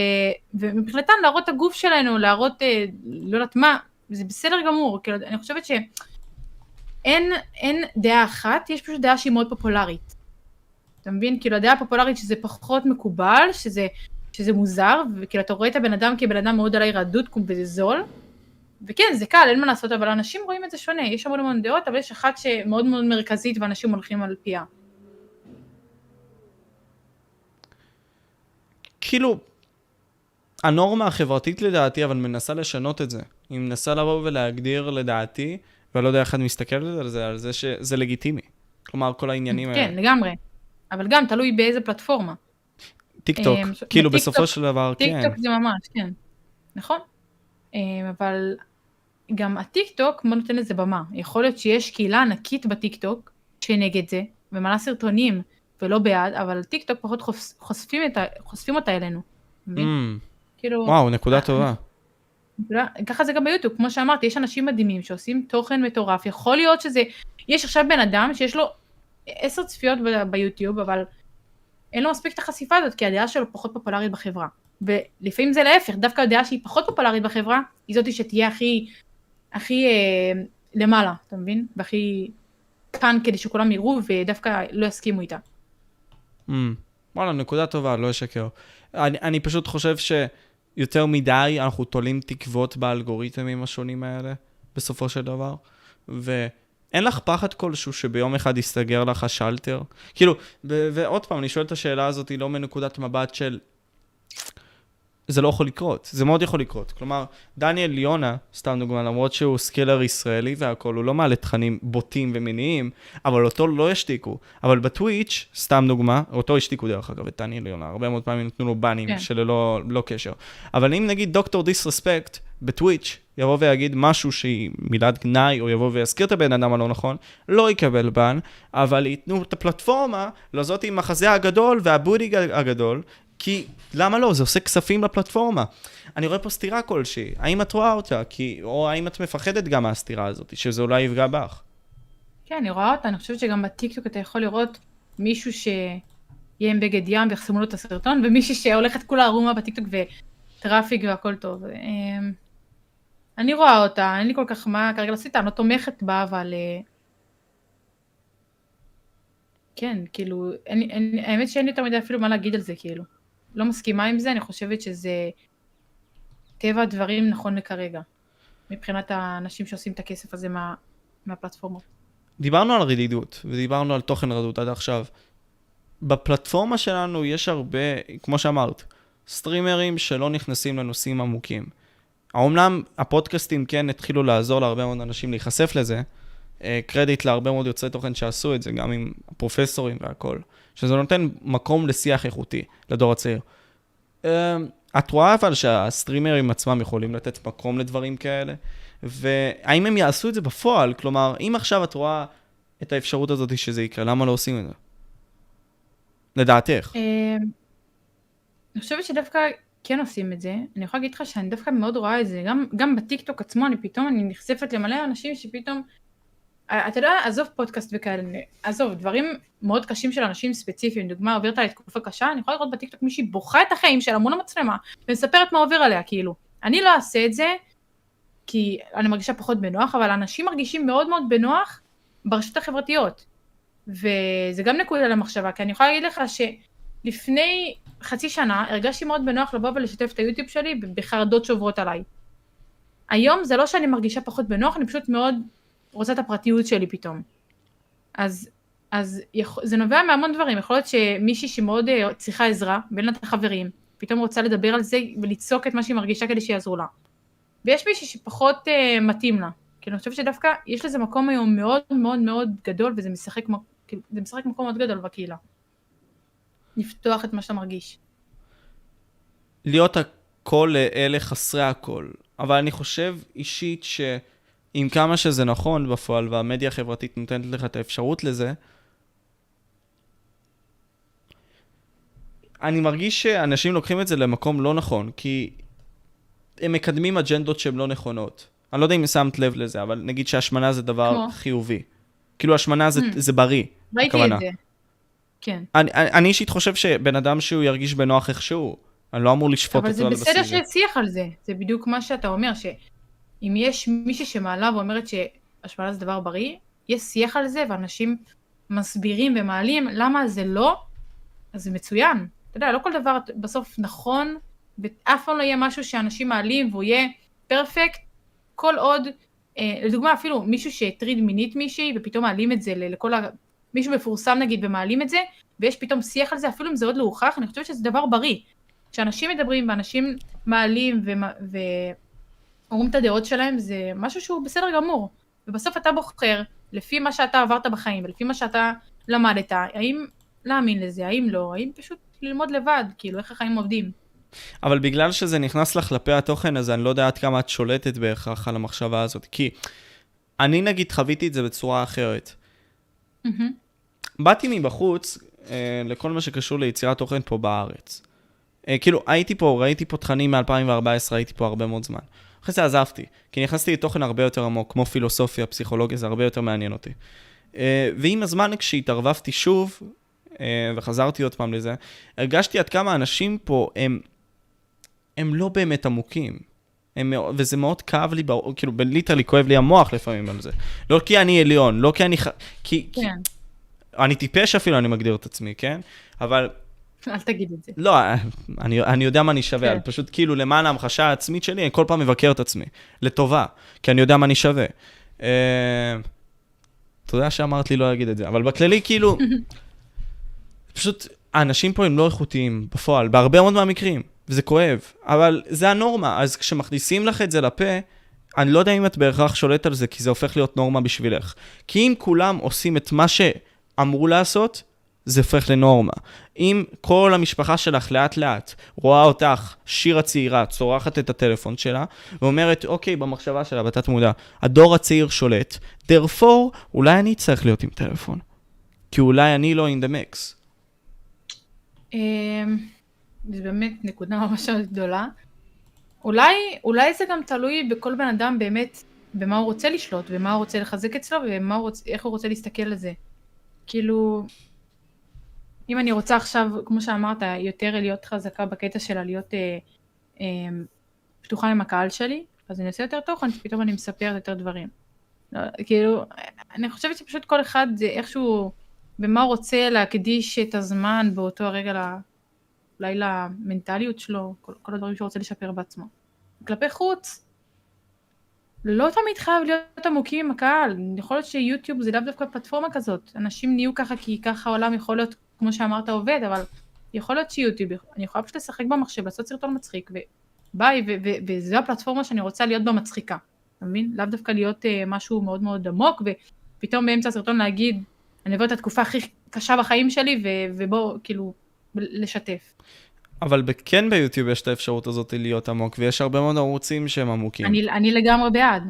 ומבחינתן להראות את הגוף שלנו, להראות, אה, לא יודעת מה, זה בסדר גמור, כאילו, אני חושבת שאין, אין דעה אחת, יש פשוט דעה שהיא מאוד פופולרית, אתה מבין? כאילו, הדעה הפופולרית שזה פחות מקובל, שזה, שזה מוזר, וכאילו, אתה רואה את הבן אדם כבן אדם מאוד עלי רעדות, וזה זול, וכן, זה קל, אין מה לעשות, אבל אנשים רואים את זה שונה, יש המון המון דעות, אבל יש אחת שמאוד מאוד מרכזית, ואנשים הולכים על פיה. כאילו, הנורמה החברתית לדעתי, אבל מנסה לשנות את זה. היא מנסה לבוא ולהגדיר לדעתי, ואני לא יודע אחד מסתכל על זה, על זה שזה לגיטימי. כלומר, כל העניינים האלה. כן, לגמרי. אבל גם, תלוי באיזה פלטפורמה. טיקטוק, כאילו בסופו של דבר, כן. טיקטוק זה ממש, כן. נכון? אבל גם הטיקטוק, מה נותן לזה במה? יכול להיות שיש קהילה ענקית בטיקטוק שנגד זה, ומעלה סרטונים ולא בעד, אבל טיקטוק פחות חושפים אותה אלינו. וואו, נקודה טובה. ככה זה גם ביוטיוב, כמו שאמרתי, יש אנשים מדהימים שעושים תוכן מטורף, יכול להיות שזה, יש עכשיו בן אדם שיש לו עשר צפיות ביוטיוב, אבל אין לו מספיק את החשיפה הזאת, כי הדעה שלו פחות פופולרית בחברה. ולפעמים זה להפך, דווקא הדעה שהיא פחות פופולרית בחברה, היא זאת שתהיה הכי, הכי אה, למעלה, אתה מבין? והכי כאן כדי שכולם יראו ודווקא לא יסכימו איתה. Mm, וואלה, נקודה טובה, לא אשקר. אני, אני פשוט חושב שיותר מדי אנחנו תולים תקוות באלגוריתמים השונים האלה, בסופו של דבר, ו... אין לך פחד כלשהו שביום אחד יסתגר לך השלטר? כאילו, ו- ועוד פעם, אני שואל את השאלה הזאת, היא לא מנקודת מבט של... זה לא יכול לקרות, זה מאוד יכול לקרות. כלומר, דניאל יונה, סתם דוגמה, למרות שהוא סקלר ישראלי והכל, הוא לא מעלה תכנים בוטים ומיניים, אבל אותו לא ישתיקו. אבל בטוויץ', סתם דוגמה, אותו ישתיקו דרך אגב, את דניאל יונה, הרבה מאוד פעמים נתנו לו בנים כן. שללא לא קשר. אבל אם נגיד דוקטור דיסרספקט, בטוויץ' יבוא ויגיד משהו שהיא מילת גנאי, או יבוא ויזכיר את הבן אדם הלא נכון, לא יקבל בן, אבל ייתנו את הפלטפורמה לזאת עם החזה הגדול והבודי הגדול, כי למה לא? זה עושה כספים לפלטפורמה. אני רואה פה סתירה כלשהי. האם את רואה אותה? כי, או האם את מפחדת גם מהסתירה הזאת, שזה אולי יפגע בך? כן, אני רואה אותה. אני חושבת שגם בטיקטוק אתה יכול לראות מישהו שיהיה עם בגד ים ויחסמו לו את הסרטון, ומישהו שהולכת כולה ערומה בטיקטוק וטראפיק והכל טוב. אני רואה אותה, אין לי כל כך מה כרגע לעשות, אני לא תומכת בה, אבל... כן, כאילו, אין, אין, האמת שאין לי יותר מדי אפילו מה להגיד על זה, כאילו. לא מסכימה עם זה, אני חושבת שזה טבע הדברים נכון לכרגע, מבחינת האנשים שעושים את הכסף הזה מה, מהפלטפורמות. דיברנו על רדידות, ודיברנו על תוכן רדוד עד עכשיו. בפלטפורמה שלנו יש הרבה, כמו שאמרת, סטרימרים שלא נכנסים לנושאים עמוקים. אומנם הפודקאסטים כן התחילו לעזור להרבה מאוד אנשים להיחשף לזה, קרדיט להרבה מאוד יוצרי תוכן שעשו את זה, גם עם הפרופסורים והכל, שזה נותן מקום לשיח איכותי לדור הצעיר. את רואה אבל שהסטרימרים עצמם יכולים לתת מקום לדברים כאלה, והאם הם יעשו את זה בפועל? כלומר, אם עכשיו את רואה את האפשרות הזאת שזה יקרה, למה לא עושים את זה? לדעתך. אני חושבת שדווקא כן עושים את זה. אני יכולה להגיד לך שאני דווקא מאוד רואה את זה. גם, גם בטיקטוק עצמו, אני פתאום, אני נחשפת למלא אנשים שפתאום אתה יודע, עזוב פודקאסט וכאלה, עזוב, דברים מאוד קשים של אנשים ספציפיים, דוגמה, עוברת עליה תקופה קשה, אני יכולה לראות בטיקטוק מישהי בוכה את החיים שלה מול המצלמה, ומספרת מה עובר עליה, כאילו. אני לא אעשה את זה, כי אני מרגישה פחות בנוח, אבל אנשים מרגישים מאוד מאוד בנוח ברשתות החברתיות. וזה גם נקודה למחשבה, כי אני יכולה להגיד לך שלפני חצי שנה, הרגשתי מאוד בנוח לבוא ולשתף את היוטיוב שלי בחרדות שעוברות עליי. היום זה לא שאני מרגישה פחות בנוח, אני פשוט מאוד רוצה את הפרטיות שלי פתאום. אז, אז זה נובע מהמון דברים. יכול להיות שמישהי שמאוד צריכה עזרה, בין החברים, פתאום רוצה לדבר על זה ולצעוק את מה שהיא מרגישה כדי שיעזרו לה. ויש מישהי שפחות uh, מתאים לה. כי אני חושב שדווקא יש לזה מקום היום מאוד מאוד מאוד גדול, וזה משחק, זה משחק מקום מאוד גדול בקהילה. לפתוח את מה שאתה מרגיש. להיות הכל לאלה חסרי הכל. אבל אני חושב אישית ש... עם כמה שזה נכון בפועל, והמדיה החברתית נותנת לך את האפשרות לזה, אני מרגיש שאנשים לוקחים את זה למקום לא נכון, כי הם מקדמים אג'נדות שהן לא נכונות. אני לא יודע אם שמת לב לזה, אבל נגיד שהשמנה זה דבר כמו? חיובי. כאילו השמנה זה, mm. זה בריא. ראיתי את זה. כן. אני, אני, אני אישית חושב שבן אדם שהוא ירגיש בנוח איכשהו, אני לא אמור לשפוט את זה על בסדר. אבל זה בסדר ששיח על זה. זה בדיוק מה שאתה אומר, ש... אם יש מישהי שמעלה ואומרת שהשמנה זה דבר בריא, יש שיח על זה, ואנשים מסבירים ומעלים למה זה לא, אז זה מצוין. אתה יודע, לא כל דבר בסוף נכון, ואף פעם לא יהיה משהו שאנשים מעלים והוא יהיה פרפקט, כל עוד, לדוגמה אפילו מישהו שהטריד מינית מישהי, ופתאום מעלים את זה לכל ה... מישהו מפורסם נגיד ומעלים את זה, ויש פתאום שיח על זה, אפילו אם זה עוד לא הוכח, אני חושבת שזה דבר בריא. כשאנשים מדברים ואנשים מעלים ו... ו... אומרים את הדעות שלהם, זה משהו שהוא בסדר גמור. ובסוף אתה בוחר, לפי מה שאתה עברת בחיים, ולפי מה שאתה למדת, האם להאמין לזה, האם לא, האם פשוט ללמוד לבד, כאילו, איך החיים עובדים. אבל בגלל שזה נכנס לך לפה התוכן, אז אני לא יודעת כמה את שולטת בהכרח על המחשבה הזאת, כי אני נגיד חוויתי את זה בצורה אחרת. באתי מבחוץ לכל מה שקשור ליצירת תוכן פה בארץ. כאילו, הייתי פה, ראיתי פה תכנים מ-אלפיים וארבע עשרה, הייתי פה הרבה מאוד זמן. אחרי זה עזבתי, כי נכנסתי לתוכן הרבה יותר עמוק, כמו פילוסופיה, פסיכולוגיה, זה הרבה יותר מעניין אותי. ועם הזמן כשהתערבבתי שוב, וחזרתי עוד פעם לזה, הרגשתי עד כמה אנשים פה, הם, הם לא באמת עמוקים. הם, וזה מאוד כאב לי, כאילו, בליטרלי כואב לי המוח לפעמים על זה. לא כי אני עליון, לא כי אני... כי, כן. כי, אני טיפש אפילו, אני מגדיר את עצמי, כן? אבל... אל תגיד את זה. לא, אני, אני יודע מה אני שווה, כן. פשוט כאילו למען ההמחשה העצמית שלי, אני כל פעם מבקר את עצמי, לטובה, כי אני יודע מה אני שווה. אה, תודה שאמרת לי לא להגיד את זה, אבל בכללי כאילו, פשוט האנשים פה הם לא איכותיים בפועל, בהרבה מאוד מהמקרים, וזה כואב, אבל זה הנורמה, אז כשמכניסים לך את זה לפה, אני לא יודע אם את בהכרח שולט על זה, כי זה הופך להיות נורמה בשבילך. כי אם כולם עושים את מה שאמרו לעשות, זה הופך לנורמה. אם כל המשפחה שלך לאט לאט רואה אותך, שיר הצעירה, צורחת את הטלפון שלה, ואומרת, אוקיי, במחשבה שלה, בתת מודע, הדור הצעיר שולט, therefore, אולי אני צריך להיות עם טלפון, כי אולי אני לא in the mix. זה באמת נקודה ממש גדולה. אולי, אולי זה גם תלוי בכל בן אדם באמת, במה הוא רוצה לשלוט, ומה הוא רוצה לחזק אצלו, ואיך הוא רוצה להסתכל על זה. כאילו... אם אני רוצה עכשיו, כמו שאמרת, יותר להיות חזקה בקטע שלה, להיות אה, אה, פתוחה עם הקהל שלי, אז אני עושה יותר תוכן, פתאום אני מספרת יותר דברים. לא, כאילו, אני חושבת שפשוט כל אחד זה איכשהו, במה רוצה להקדיש את הזמן באותו הרגע, אולי למנטליות שלו, כל, כל הדברים שהוא רוצה לשפר בעצמו. כלפי חוץ, לא תמיד חייב להיות עמוקים עם הקהל, יכול להיות שיוטיוב זה לאו דווקא פלטפורמה כזאת, אנשים נהיו ככה כי ככה העולם יכול להיות, כמו שאמרת, עובד, אבל יכול להיות שיוטיוב, אני יכולה פשוט לשחק במחשב, לעשות סרטון מצחיק, וביי, ו- ו- וזו הפלטפורמה שאני רוצה להיות במצחיקה, אתה מבין? לאו דווקא להיות uh, משהו מאוד מאוד עמוק, ופתאום באמצע הסרטון להגיד, אני אבוא את התקופה הכי קשה בחיים שלי, ו- ובוא, כאילו, לשתף. אבל כן ביוטיוב יש את האפשרות הזאת להיות עמוק, ויש הרבה מאוד ערוצים שהם עמוקים. אני, אני לגמרי בעד,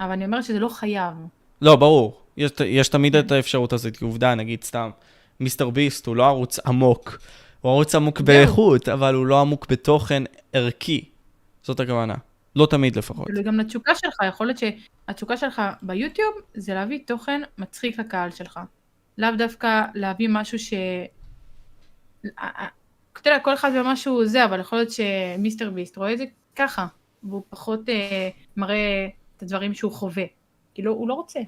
אבל אני אומרת שזה לא חייב. לא, ברור. יש, יש תמיד את האפשרות הזאת, כי עובדה, נגיד סתם, מיסטר ביסט הוא לא ערוץ עמוק, הוא ערוץ עמוק באיכות, אבל הוא לא עמוק בתוכן ערכי. זאת הכוונה, לא תמיד לפחות. וגם לתשוקה שלך, יכול להיות שהתשוקה שלך ביוטיוב זה להביא תוכן מצחיק לקהל שלך. לאו דווקא להביא משהו ש... כתלה, כל אחד במשהו זה, אבל יכול להיות שמיסטר ביסט רואה את זה ככה, והוא פחות אה, מראה את הדברים שהוא חווה. כאילו, הוא לא רוצה.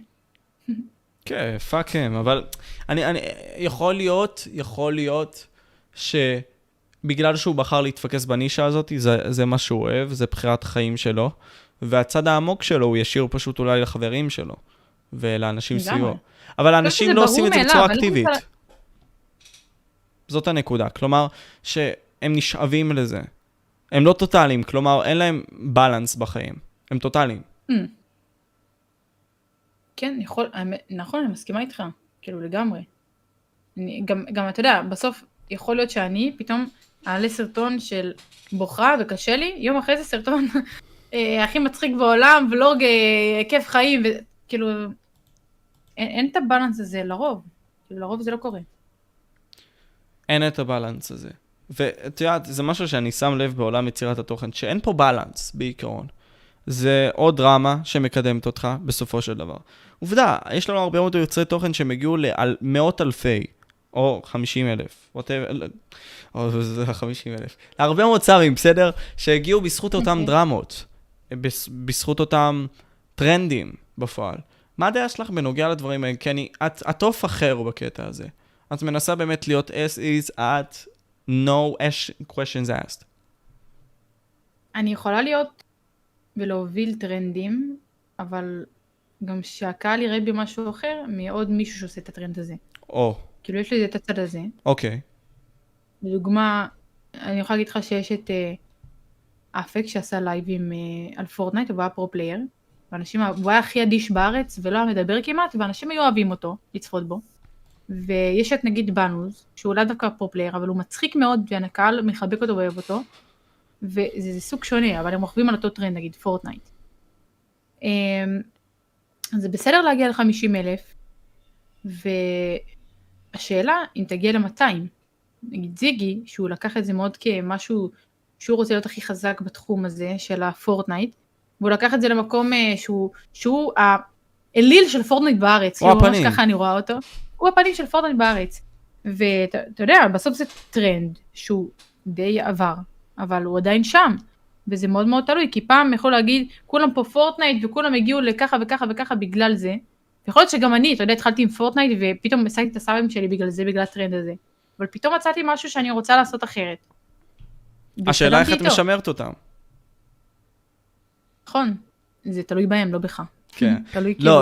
כן, פאקם, אבל אני, אני, יכול להיות, יכול להיות שבגלל שהוא בחר להתפקס בנישה הזאת, זה, זה מה שהוא אוהב, זה בחירת חיים שלו, והצד העמוק שלו הוא ישיר פשוט אולי לחברים שלו, ולאנשים סביבו. אבל האנשים לא עושים את זה בצורה אקטיבית. זאת הנקודה, כלומר שהם נשאבים לזה. הם לא טוטליים, כלומר אין להם בלנס בחיים, הם טוטליים. Mm. כן, יכול, נכון, אני מסכימה איתך, כאילו לגמרי. אני, גם, גם אתה יודע, בסוף יכול להיות שאני פתאום אעלה סרטון של בוחרה וקשה לי, יום אחרי זה סרטון הכי מצחיק בעולם, ולוג כיף חיים, וכאילו אין, אין את הבלנס הזה לרוב, כאילו לרוב זה לא קורה. אין את הבלנס הזה. ואת יודעת, זה משהו שאני שם לב בעולם יצירת התוכן, שאין פה בלנס בעיקרון. זה עוד דרמה שמקדמת אותך בסופו של דבר. עובדה, יש לנו הרבה מאוד יוצרי תוכן שהם הגיעו למאות אלפי, או חמישים אלף, או חמישים אלף, להרבה מאוד צרים, בסדר? שהגיעו בזכות אותם דרמות, בזכות אותם טרנדים בפועל. מה הדעה שלך בנוגע לדברים האלה? כי אני, את, את עוף אחר בקטע הזה. את מנסה באמת להיות as is at no questions asked. אני יכולה להיות ולהוביל טרנדים, אבל גם שהקהל יראה בי משהו אחר, מעוד מישהו שעושה את הטרנד הזה. או. כאילו יש לי את הצד הזה. אוקיי. לדוגמה, אני יכולה להגיד לך שיש את אפק שעשה לייבים על פורטנייט, הוא היה פרו פלייר, הוא היה הכי אדיש בארץ ולא מדבר כמעט, ואנשים היו אוהבים אותו לצפות בו. ויש את נגיד בנוז, שהוא לא דווקא פרופלייר, אבל הוא מצחיק מאוד, והנקל מחבק אותו ואוהב אותו, וזה סוג שונה, אבל הם רוכבים על אותו טרנד, נגיד פורטנייט. זה בסדר להגיע ל-חמישים אלף, והשאלה אם תגיע ל-מאתיים. נגיד זיגי, שהוא לקח את זה מאוד כמשהו, שהוא רוצה להיות הכי חזק בתחום הזה של הפורטנייט, והוא לקח את זה למקום שהוא, שהוא האליל של פורטנייט בארץ, הוא הפנים. ממש ככה אני רואה אותו. הוא הפנים של פורטנייט בארץ. ואתה יודע, בסוף זה טרנד שהוא די עבר, אבל הוא עדיין שם. וזה מאוד מאוד תלוי, כי פעם יכול להגיד, כולם פה פורטנייט וכולם הגיעו לככה וככה וככה בגלל זה. יכול להיות שגם אני, אתה יודע, התחלתי עם פורטנייט ופתאום עשיתי את הסאבים שלי בגלל זה, בגלל הטרנד הזה. אבל פתאום מצאתי משהו שאני רוצה לעשות אחרת. השאלה איך את משמרת אותם? נכון, זה תלוי בהם, לא בך. כן, תלוי כאילו.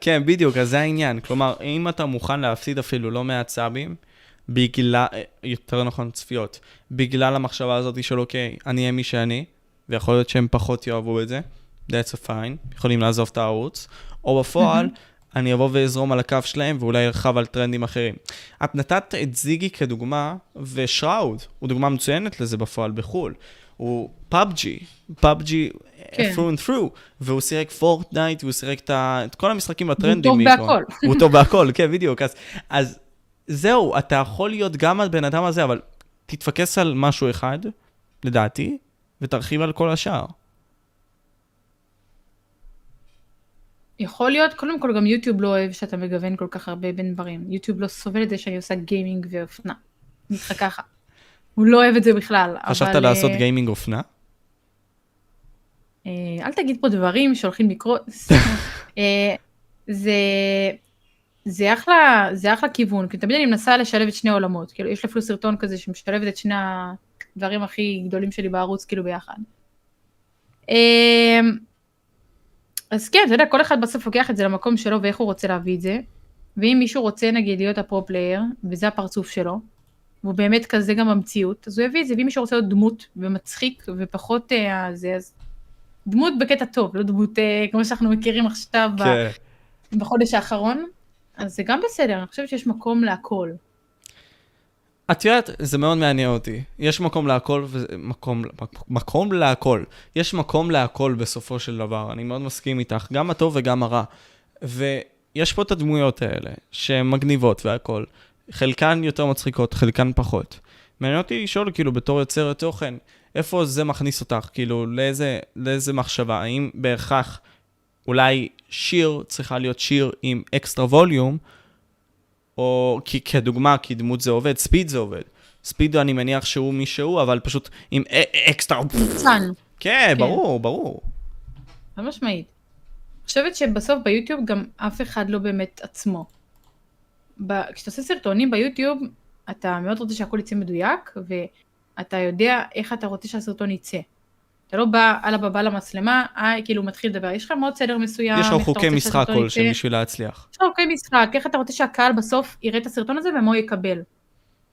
כן, בדיוק, אז זה העניין. כלומר, אם אתה מוכן להפסיד אפילו לא מהצאבים, בגלל, יותר נכון, צפיות, בגלל המחשבה הזאת של אוקיי, אני אהיה מי שאני, ויכול להיות שהם פחות יאהבו את זה, that's a fine, יכולים לעזוב את הערוץ, או בפועל, אני אבוא ואזרום על הקו שלהם, ואולי ירחב על טרנדים אחרים. את נתת את זיגי כדוגמה, ושראוד, הוא דוגמה מצוינת לזה בפועל בחול. הוא פאבג'י, פאבג'י through and through, והוא סירק פורטנייט, והוא סירק את כל המשחקים והטרנדים. הוא טוב בהכל. הוא טוב בהכל, כן, בדיוק. אז זהו, אתה יכול להיות גם הבן אדם הזה, אבל תתפקס על משהו אחד, לדעתי, ותרחיב על כל השאר. יכול להיות, קודם כל גם יוטיוב לא אוהב שאתה מגוון כל כך הרבה בין דברים. יוטיוב לא סובל את זה שאני עושה גיימינג ואופנה. נצחה ככה. הוא לא אוהב את זה בכלל. חשבת אבל... לעשות גיימינג אופנה? אה, אל תגיד פה דברים שהולכים לקרות. אה, זה... זה אחלה, זה אחלה כיוון, כי תמיד אני מנסה לשלב את שני העולמות, כאילו יש לי אפילו סרטון כזה שמשלב את שני הדברים הכי גדולים שלי בערוץ, כאילו ביחד. אז כן, אתה יודע, כל אחד בסוף לוקח את זה למקום שלו ואיך הוא רוצה להביא את זה, ואם מישהו רוצה נגיד להיות הפרו-פלייר, וזה הפרצוף שלו, והוא באמת כזה גם במציאות, אז הוא הביא את זה, ואם מישהו רוצה להיות דמות ומצחיק ופחות זה, אז דמות בקטע טוב, לא דמות כמו שאנחנו מכירים עכשיו בחודש האחרון, אז זה גם בסדר, אני חושבת שיש מקום להכל. את יודעת, זה מאוד מעניין אותי. יש מקום להכל, מקום, מקום להכל. יש מקום להכל בסופו של דבר. אני מאוד מסכים איתך, גם הטוב וגם הרע. ויש פה את הדמויות האלה, שמגניבות והכל. חלקן יותר מצחיקות, חלקן פחות. מעניין אותי לשאול, כאילו, בתור יוצר תוכן, איפה זה מכניס אותך? כאילו, לאיזה, לאיזה מחשבה? האם בהכרח... אולי שיר צריכה להיות שיר עם אקסטרה ווליום, או כי, כדוגמה, כי דמות זה עובד, ספיד זה עובד. ספיד אני מניח שהוא מישהו, אבל פשוט עם אקסטרה... צן. כן, ברור, ברור. המשמעית. אני חושבת שבסוף ביוטיוב גם אף אחד לא באמת עצמו. כשאתה עושה סרטונים ביוטיוב, אתה מאוד רוצה שהכל יצא מדויק, ואתה יודע איך אתה רוצה שהסרטון יצא. אתה לא בא על הבא למצלמה, איי, כאילו מתחיל לדבר, יש לך מאוד סדר מסוים. יש לך חוקי משחק כלשהם בשביל להצליח. יש לך חוקי משחק, איך אתה רוצה שהקהל בסוף יראה את הסרטון הזה ומה הוא יקבל.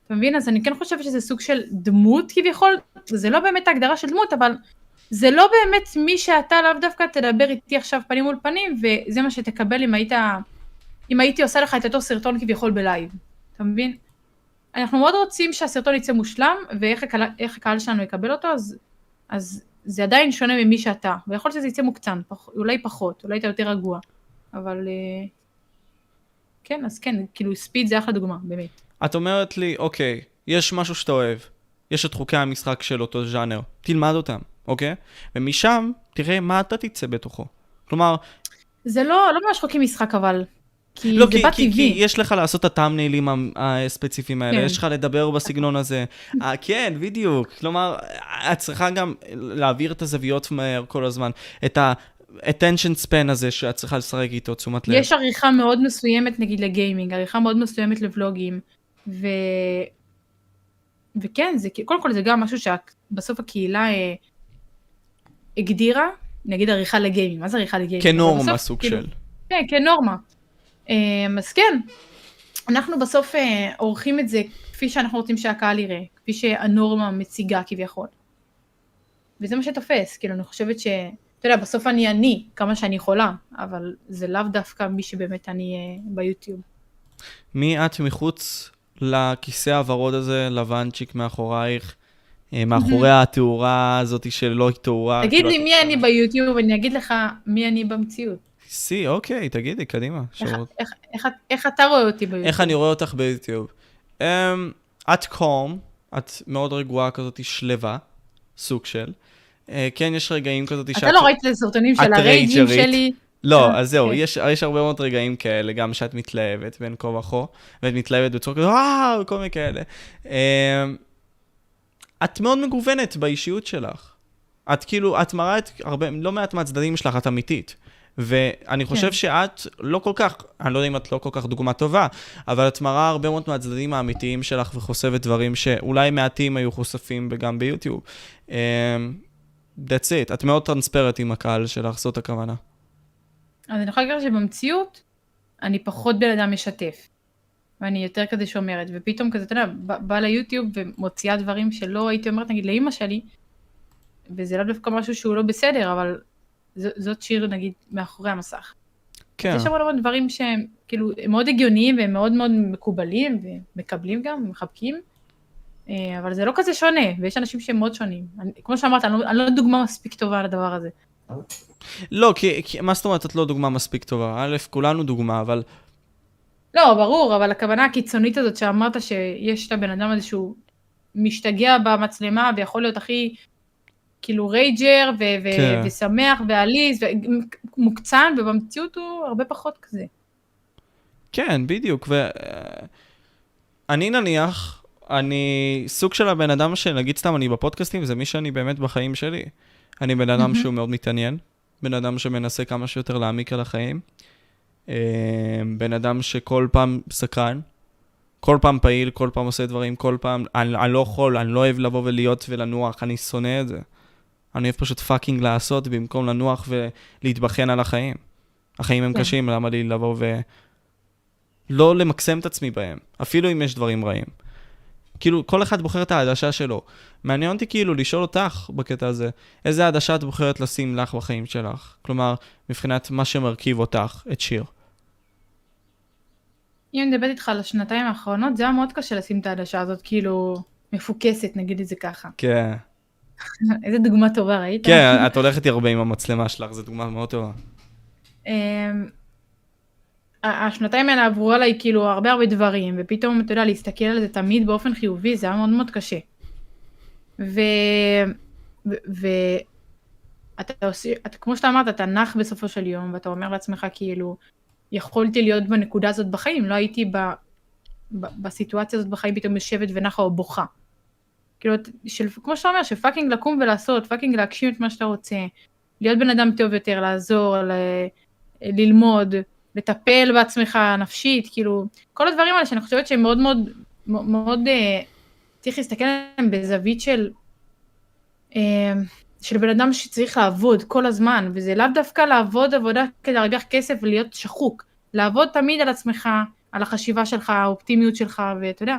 אתה מבין? אז אני כן חושבת שזה סוג של דמות כביכול, זה לא באמת ההגדרה של דמות, אבל זה לא באמת מי שאתה לאו דווקא תדבר איתי עכשיו פנים מול פנים, וזה מה שתקבל אם היית, אם הייתי עושה לך את אותו סרטון כביכול בלייב. אתה מבין? אנחנו מאוד רוצים שהסרטון יצא מושלם, ואיך הקהל שלנו יקבל אותו, אז, אז זה עדיין שונה ממי שאתה, ויכול להיות שזה יצא מוקצן, אולי פחות, אולי אתה יותר רגוע, אבל כן, אז כן, כאילו ספיד זה אחלה דוגמה, באמת. את אומרת לי, אוקיי, יש משהו שאתה אוהב, יש את חוקי המשחק של אותו ז'אנר, תלמד אותם, אוקיי? ומשם תראה מה אתה תצא בתוכו. כלומר... זה לא, לא ממש חוקי משחק, אבל... כי לא, זה כי, בא כי, טבעי. כי יש לך לעשות את הטאמניילים הספציפיים האלה, כן. יש לך לדבר בסגנון הזה. 아, כן, בדיוק. כלומר, את צריכה גם להעביר את הזוויות מהר כל הזמן. את ה-attention span הזה שאת צריכה לשרק איתו, תשומת לב. יש עריכה מאוד מסוימת, נגיד, לגיימינג, עריכה מאוד מסוימת לבלוגים, ו... וכן, זה, קודם כל זה גם משהו שבסוף הקהילה אה, הגדירה, נגיד, עריכה לגיימינג. מה זה עריכה לגיימינג? כנורמה בסוף, סוג כאילו, של. כן, כנורמה. אז כן, אנחנו בסוף עורכים את זה כפי שאנחנו רוצים שהקהל יראה, כפי שהנורמה מציגה כביכול. וזה מה שתופס, כאילו אני חושבת ש... אתה יודע, בסוף אני אני, כמה שאני יכולה, אבל זה לאו דווקא מי שבאמת אני ביוטיוב. מי את מחוץ לכיסא הוורוד הזה, לבנצ'יק מאחורייך, מאחורי התאורה הזאת שלא תאורה. תגיד לי מי אני ביוטיוב, אני אגיד לך מי אני במציאות. סי, אוקיי, תגידי, קדימה. איך אתה רואה אותי ביוטיוב? איך אני רואה אותך ביוטיוב? את קום, את מאוד רגועה כזאת, שלווה, סוג של. כן, יש רגעים כזאת. אתה לא ראית את הסרטונים של הרייג'ים שלי? לא, אז זהו, יש הרבה מאוד רגעים כאלה, גם שאת מתלהבת בין כה וכה, ואת מתלהבת בצורה כזאת, וואו, כל מיני כאלה. את מאוד מגוונת באישיות שלך. את כאילו, את מראה את הרבה, לא מעט מהצדדים שלך, את אמיתית. ואני חושב שאת לא כל כך, אני לא יודע אם את לא כל כך דוגמה טובה, אבל את מראה הרבה מאוד מהצדדים האמיתיים שלך, וחושפת דברים שאולי מעטים היו חושפים גם ביוטיוב. That's it. את מאוד טרנספרנט עם הקהל שלך, זאת הכוונה. אז אני יכולה להגיד שבמציאות, אני פחות בן אדם משתף. ואני יותר כזה שומרת, ופתאום כזה, אתה יודע, באה ליוטיוב ומוציאה דברים שלא הייתי אומרת, נגיד, לאמא שלי, וזה לא דווקא משהו שהוא לא בסדר, אבל זאת שיר, נגיד, מאחורי המסך. כן. יש שם עוד דברים שהם, כאילו, הם מאוד הגיוניים, והם מאוד מאוד מקובלים, ומקבלים גם, ומחבקים, אבל זה לא כזה שונה, ויש אנשים שהם מאוד שונים. אני, כמו שאמרת, אני לא, אני לא דוגמה מספיק טובה על הדבר הזה. לא, כי, כי, מה זאת אומרת, את לא דוגמה מספיק טובה. א', כולנו דוגמה, אבל... לא, ברור, אבל הכוונה הקיצונית הזאת שאמרת שיש את הבן אדם הזה שהוא משתגע במצלמה ויכול להיות הכי כאילו רייג'ר ו- כן. ו- ושמח ועליז ומוקצן, ובמציאות הוא הרבה פחות כזה. כן, בדיוק. ו- אני נניח, אני סוג של הבן אדם שנגיד סתם אני בפודקאסטים, זה מי שאני באמת בחיים שלי. אני בן אדם שהוא מאוד מתעניין, בן אדם שמנסה כמה שיותר להעמיק על החיים. בן אדם שכל פעם סקרן, כל פעם פעיל, כל פעם עושה דברים, כל פעם, אני, אני לא יכול, אני לא אוהב לבוא ולהיות ולנוח, אני שונא את זה. אני אוהב פשוט פאקינג לעשות במקום לנוח ולהתבחן על החיים. החיים הם קשים, למה לי לבוא ולא למקסם את עצמי בהם, אפילו אם יש דברים רעים. כאילו, כל אחד בוחר את העדשה שלו. מעניין אותי כאילו לשאול אותך בקטע הזה, איזה העדשה את בוחרת לשים לך בחיים שלך? כלומר, מבחינת מה שמרכיב אותך, את שיר. אם אני מדברת איתך על השנתיים האחרונות, זה היה מאוד קשה לשים את העדשה הזאת, כאילו, מפוקסת, נגיד את זה ככה. כן. איזה דוגמה טובה, ראית? כן, את הולכת הרבה עם המצלמה שלך, זו דוגמה מאוד טובה. השנתיים האלה עברו עליי כאילו הרבה הרבה דברים, ופתאום, אתה יודע, להסתכל על זה תמיד באופן חיובי, זה היה מאוד מאוד קשה. ו... ו... ו... אתה עושה... אתה, כמו שאתה אמרת, אתה נח בסופו של יום, ואתה אומר לעצמך כאילו, יכולתי להיות בנקודה הזאת בחיים, לא הייתי ב... ב... בסיטואציה הזאת בחיים, פתאום יושבת ונחה או בוכה. כאילו, של... כמו שאתה אומר, שפאקינג לקום ולעשות, פאקינג להגשים את מה שאתה רוצה, להיות בן אדם טוב יותר, לעזור, ל... ללמוד, לטפל בעצמך נפשית, כאילו, כל הדברים האלה שאני חושבת שהם מאוד מאוד, מאוד, אה, צריך להסתכל עליהם בזווית של, אה, של בן אדם שצריך לעבוד כל הזמן, וזה לאו דווקא לעבוד עבודה כדי להרוויח כסף ולהיות שחוק, לעבוד תמיד על עצמך, על החשיבה שלך, האופטימיות שלך, ואתה יודע.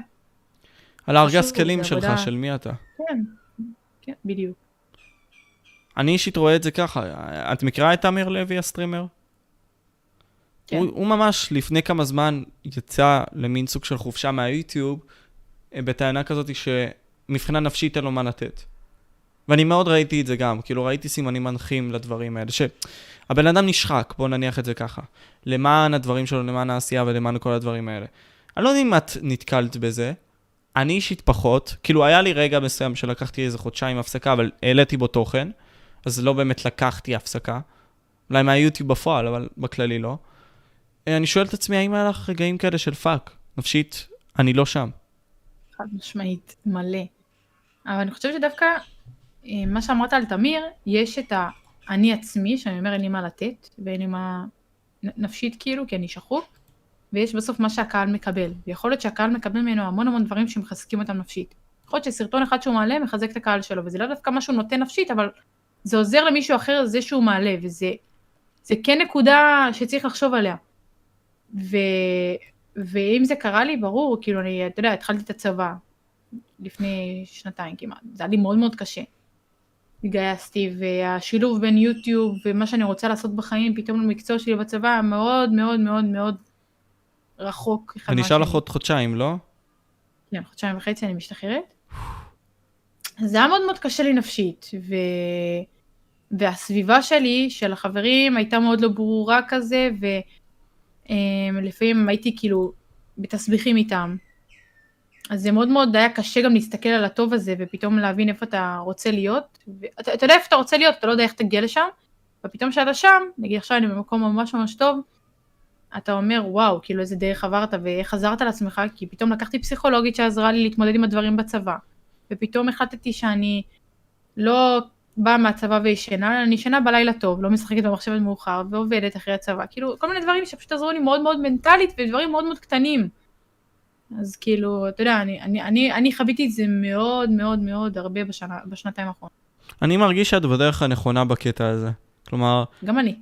על הארגז כלים שלך, עבודה... של מי אתה. כן, כן, בדיוק. אני אישית רואה את זה ככה, את מכירה את אמיר לוי הסטרימר? כן. הוא, הוא ממש לפני כמה זמן יצא למין סוג של חופשה מהיוטיוב, בטענה כזאת שמבחינה נפשית אין לו מה לתת. ואני מאוד ראיתי את זה גם, כאילו ראיתי סימנים מנחים לדברים האלה, שהבן אדם נשחק, בוא נניח את זה ככה, למען הדברים שלו, למען העשייה ולמען כל הדברים האלה. אני לא יודע אם את נתקלת בזה, אני אישית פחות, כאילו היה לי רגע מסוים שלקחתי איזה חודשיים הפסקה, אבל העליתי בו תוכן, אז לא באמת לקחתי הפסקה, אולי מהיוטיוב בפועל, אבל בכללי לא. אני שואל את עצמי, האם היה לך רגעים כאלה של פאק? נפשית, אני לא שם. חד משמעית, מלא. אבל אני חושבת שדווקא, מה שאמרת על תמיר, יש את האני עצמי, שאני אומר, אין לי מה לתת, ואין לי מה נפשית כאילו, כי אני שחוק, ויש בסוף מה שהקהל מקבל. ויכול להיות שהקהל מקבל ממנו המון המון דברים שמחזקים אותם נפשית. יכול להיות שסרטון אחד שהוא מעלה, מחזק את הקהל שלו, וזה לא דווקא משהו נותן נפשית, אבל זה עוזר למישהו אחר, זה שהוא מעלה, וזה, זה כן נקודה שצריך לחשוב עליה. ו... ואם זה קרה לי, ברור, כאילו אני, אתה יודע, התחלתי את הצבא לפני שנתיים כמעט, זה היה לי מאוד מאוד קשה. התגייסתי, והשילוב בין יוטיוב ומה שאני רוצה לעשות בחיים, פתאום למקצוע שלי בצבא, מאוד מאוד מאוד מאוד רחוק. אני אשאל לך עוד חודשיים, לא? כן, חודשיים וחצי אני משתחררת. זה היה מאוד מאוד קשה לי נפשית, ו... והסביבה שלי, של החברים, הייתה מאוד לא ברורה כזה, ולפעמים הייתי כאילו בתסביכים איתם. אז זה מאוד מאוד היה קשה גם להסתכל על הטוב הזה, ופתאום להבין איפה אתה רוצה להיות. אתה, אתה יודע איפה אתה רוצה להיות, אתה לא יודע איך תגיע לשם, ופתאום שאתה שם, נגיד עכשיו אני במקום ממש ממש טוב, אתה אומר, וואו, כאילו איזה דרך עברת, ואיך עזרת לעצמך, כי פתאום לקחתי פסיכולוגית שעזרה לי להתמודד עם הדברים בצבא, ופתאום החלטתי שאני לא באה מהצבא וישנה, אני ישנה בלילה טוב, לא משחקת במחשבת מאוחר, ועובדת אחרי הצבא, כאילו, כל מיני דברים שפשוט עזרו לי מאוד מאוד מנטלית, ודברים מאוד מאוד קטנים. אז כאילו, אתה יודע, אני, אני, אני, אני חוויתי את זה מאוד מאוד מאוד הרבה בשנה, בשנתיים האחרונות. אני מרגיש שאת בדרך הנכונה בקטע הזה. כלומר... גם אני.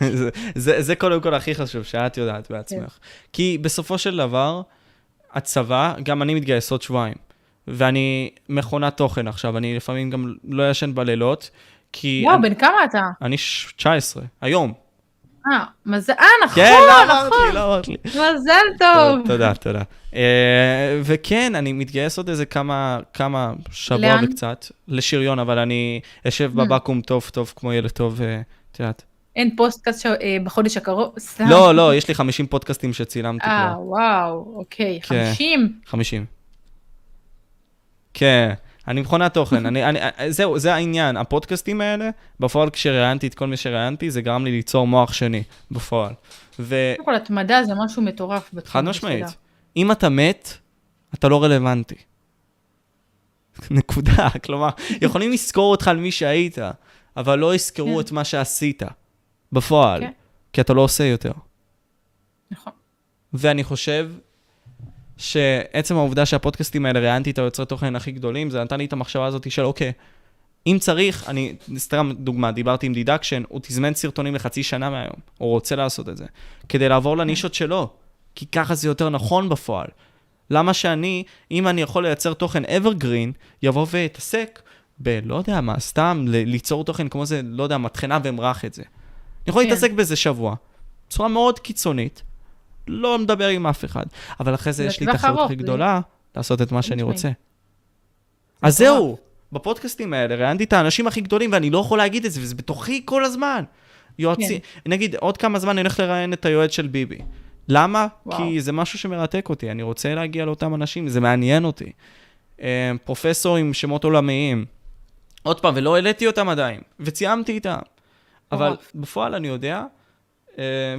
זה, זה, זה קודם כל הכי חשוב, שאת יודעת בעצמך. כי בסופו של דבר, הצבא, גם אני מתגייס עוד שבועיים, ואני מכונה תוכן עכשיו, אני לפעמים גם לא ישן בלילות, כי... וואו, אני, בן כמה אתה? אני תשע עשרה, היום. אה, מזל, אה, נכון, כן, לא נכון. אמרת לי, לא אמרת לי. מזל טוב. תודה, תודה. Uh, וכן, אני מתגייס עוד איזה כמה, כמה שבוע לאן? וקצת, לשריון, אבל אני אשב בבקום טוב טוב, כמו ילד טוב, את uh, יודעת. אין פודקאסט ש... uh, בחודש הקרוב? לא, לא, יש לי חמישים פודקאסטים שצילמתי כבר. אה, וואו, אוקיי, חמישים? חמישים. כן. אני מכונה תוכן, אני, אני, זהו, זה העניין, הפודקאסטים האלה, בפועל כשראיינתי את כל מי שראיינתי, זה גרם לי ליצור מוח שני, בפועל. ו... כל התמדה זה משהו מטורף. חד משמעית. אם אתה מת, אתה לא רלוונטי. נקודה, כלומר, יכולים לזכור אותך על מי שהיית, אבל לא יזכרו את מה שעשית, בפועל, כי אתה לא עושה יותר. נכון. ואני חושב... שעצם העובדה שהפודקאסטים האלה ראיינתי את היוצרי תוכן הכי גדולים, זה נתן לי את המחשבה הזאת של, אוקיי, אם צריך, אני, סתם דוגמה, דיברתי עם דידקשן, הוא תזמן סרטונים לחצי שנה מהיום, הוא רוצה לעשות את זה, כדי לעבור לנישות שלו, כי ככה זה יותר נכון בפועל. למה שאני, אם אני יכול לייצר תוכן evergreen, יבוא ותעסק בלא יודע מה, סתם ליצור תוכן כמו זה, לא יודע, מתחנה ומרח את זה. אני יכול להתעסק בזה שבוע, בצורה מאוד קיצונית, לא מדבר עם אף אחד, אבל אחרי זה יש לי תחרות הכי גדולה לעשות את מה שאני רוצה. אז זהו, בפודקאסטים האלה ראיינתי את האנשים הכי גדולים, ואני לא יכול להגיד את זה, וזה בתוכי כל הזמן. נגיד, עוד כמה זמן אני הולך לראיין את היועץ של ביבי. למה? כי זה משהו שמרתק אותי, אני רוצה להגיע לאותם אנשים, זה מעניין אותי. פרופסור עם שמות עולמיים, עוד פעם, ולא העליתי אותם עדיין, וציימתי איתם. אבל בפועל אני יודע...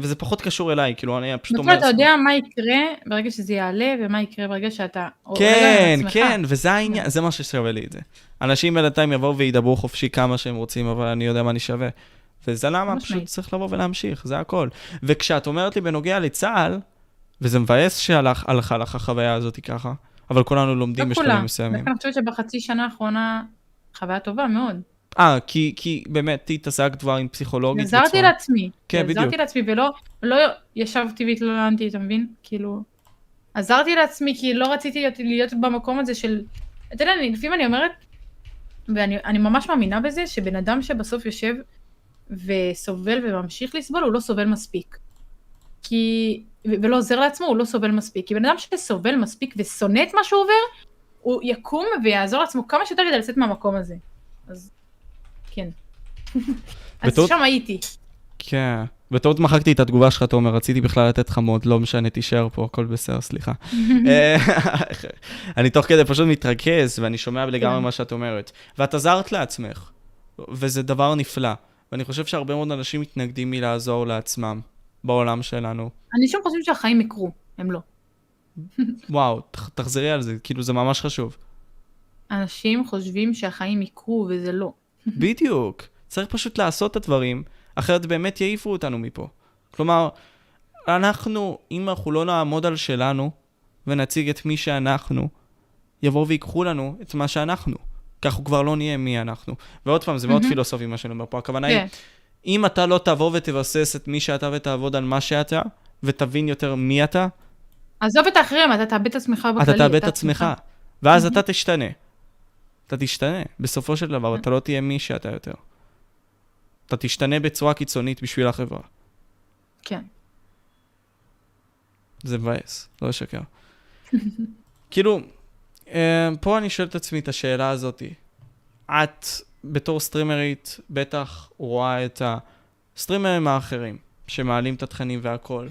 וזה פחות קשור אליי, כאילו אני פשוט אומר... אתה יודע מה יקרה ברגע שזה יעלה, ומה יקרה ברגע שאתה... כן, כן, וזה העניין, זה מה ששווה לי את זה. אנשים בינתיים יבואו וידברו חופשי כמה שהם רוצים, אבל אני יודע מה אני שווה. וזה למה, פשוט צריך לבוא ולהמשיך, זה הכל. וכשאת אומרת לי בנוגע לצהל, וזה מבאס שהלכה לך החוויה הזאת ככה, אבל כולנו לומדים בשלבים מסוימים. אני חושבת שבחצי שנה האחרונה, חוויה טובה מאוד. אה, כי, כי באמת, תתעסק כבר עם פסיכולוגית. נזרתי לעצמי. כן, בדיוק. נזרתי לעצמי, ולא לא ישבתי והתלוננתי, אתה מבין? כאילו, עזרתי לעצמי, כי לא רציתי להיות, להיות במקום הזה של... אתה יודע, לפעמים אני אומרת, ואני אני ממש מאמינה בזה, שבן אדם שבסוף יושב וסובל וממשיך לסבול, הוא לא סובל מספיק. כי... ולא עוזר לעצמו, הוא לא סובל מספיק. כי בן אדם שסובל מספיק ושונא את מה שהוא עובר, הוא יקום ויעזור לעצמו כמה שיותר כדי לצאת מהמקום הזה. אז... כן. אז שם הייתי. כן. בטעות מחקתי את התגובה שלך, תומר, רציתי בכלל לתת חמוד, לא משנה, תישאר פה, הכל בסדר, סליחה. אני תוך כדי פשוט מתרכז, ואני שומע לגמרי מה שאת אומרת. ואת עזרת לעצמך, וזה דבר נפלא. ואני חושב שהרבה מאוד אנשים מתנגדים מלעזור לעצמם, בעולם שלנו. אני שם חושבים שהחיים יקרו, הם לא. וואו, תחזרי על זה, כאילו זה ממש חשוב. אנשים חושבים שהחיים יקרו, וזה לא. בדיוק. צריך פשוט לעשות את הדברים, אחרת באמת יעיפו אותנו מפה. כלומר, אנחנו, אם אנחנו לא נעמוד על שלנו, ונציג את מי שאנחנו, יבואו ויקחו לנו את מה שאנחנו. כך הוא כבר לא נהיה מי אנחנו. ועוד פעם, זה מאוד פילוסופי מה שאני אומר פה. הכוונה היא, אם אתה לא תבוא ותבסס את מי שאתה ותעבוד על מה שאתה, ותבין יותר מי אתה, עזוב את האחרים, אתה תאבד את עצמך בכללי. אתה תאבד את עצמך, ואז אתה תשתנה. אתה תשתנה. בסופו של דבר, אתה לא תהיה מי שאתה יותר. אתה תשתנה בצורה קיצונית בשביל החברה. כן. זה מבאס, לא אשקר. כאילו, פה אני שואל את עצמי את השאלה הזאת. את, בתור סטרימרית, בטח רואה את הסטרימרים האחרים, שמעלים את התכנים והכל.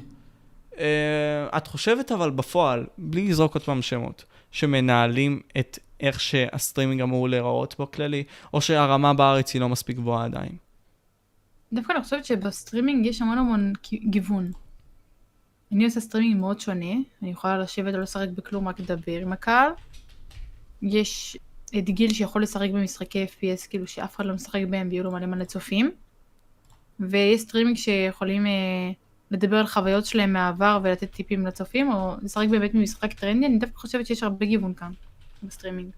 את חושבת אבל בפועל, בלי לזרוק עוד פעם שמות, שמנהלים את איך שהסטרימינג אמור להיראות בו כללי, או שהרמה בארץ היא לא מספיק גבוהה עדיין? דווקא אני חושבת שבסטרימינג יש המון המון גיוון. אני עושה סטרימינג מאוד שונה, אני יכולה לשבת ולא לשחק בכלום, רק לדבר עם הקהל. יש את גיל שיכול לשחק במשחקי אף פי אס, כאילו שאף אחד לא משחק בהם, ויהיו לו מלא מלא צופים. ויש סטרימינג שיכולים לדבר על חוויות שלהם מהעבר ולתת טיפים לצופים, או לשחק באמת ממשחק טרנדי. אני דווקא חושבת שיש הרבה גיוון כאן, בסטרימינג.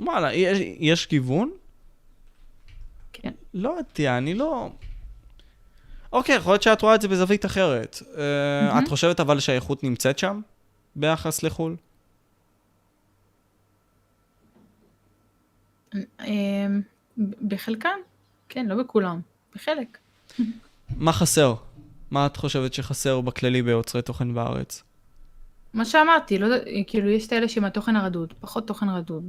וואלה, יש, יש גיוון? כן. לא יודע, אני לא... אוקיי, יכול להיות שאת רואה את זה בזווית אחרת. Mm-hmm. את חושבת אבל שהאיכות נמצאת שם, ביחס לחול? בחלקם? כן, לא בכולם. בחלק. מה חסר? מה את חושבת שחסר בכללי ביוצרי תוכן בארץ? מה שאמרתי, לא, כאילו יש את האלה שהם התוכן הרדוד, פחות תוכן רדוד.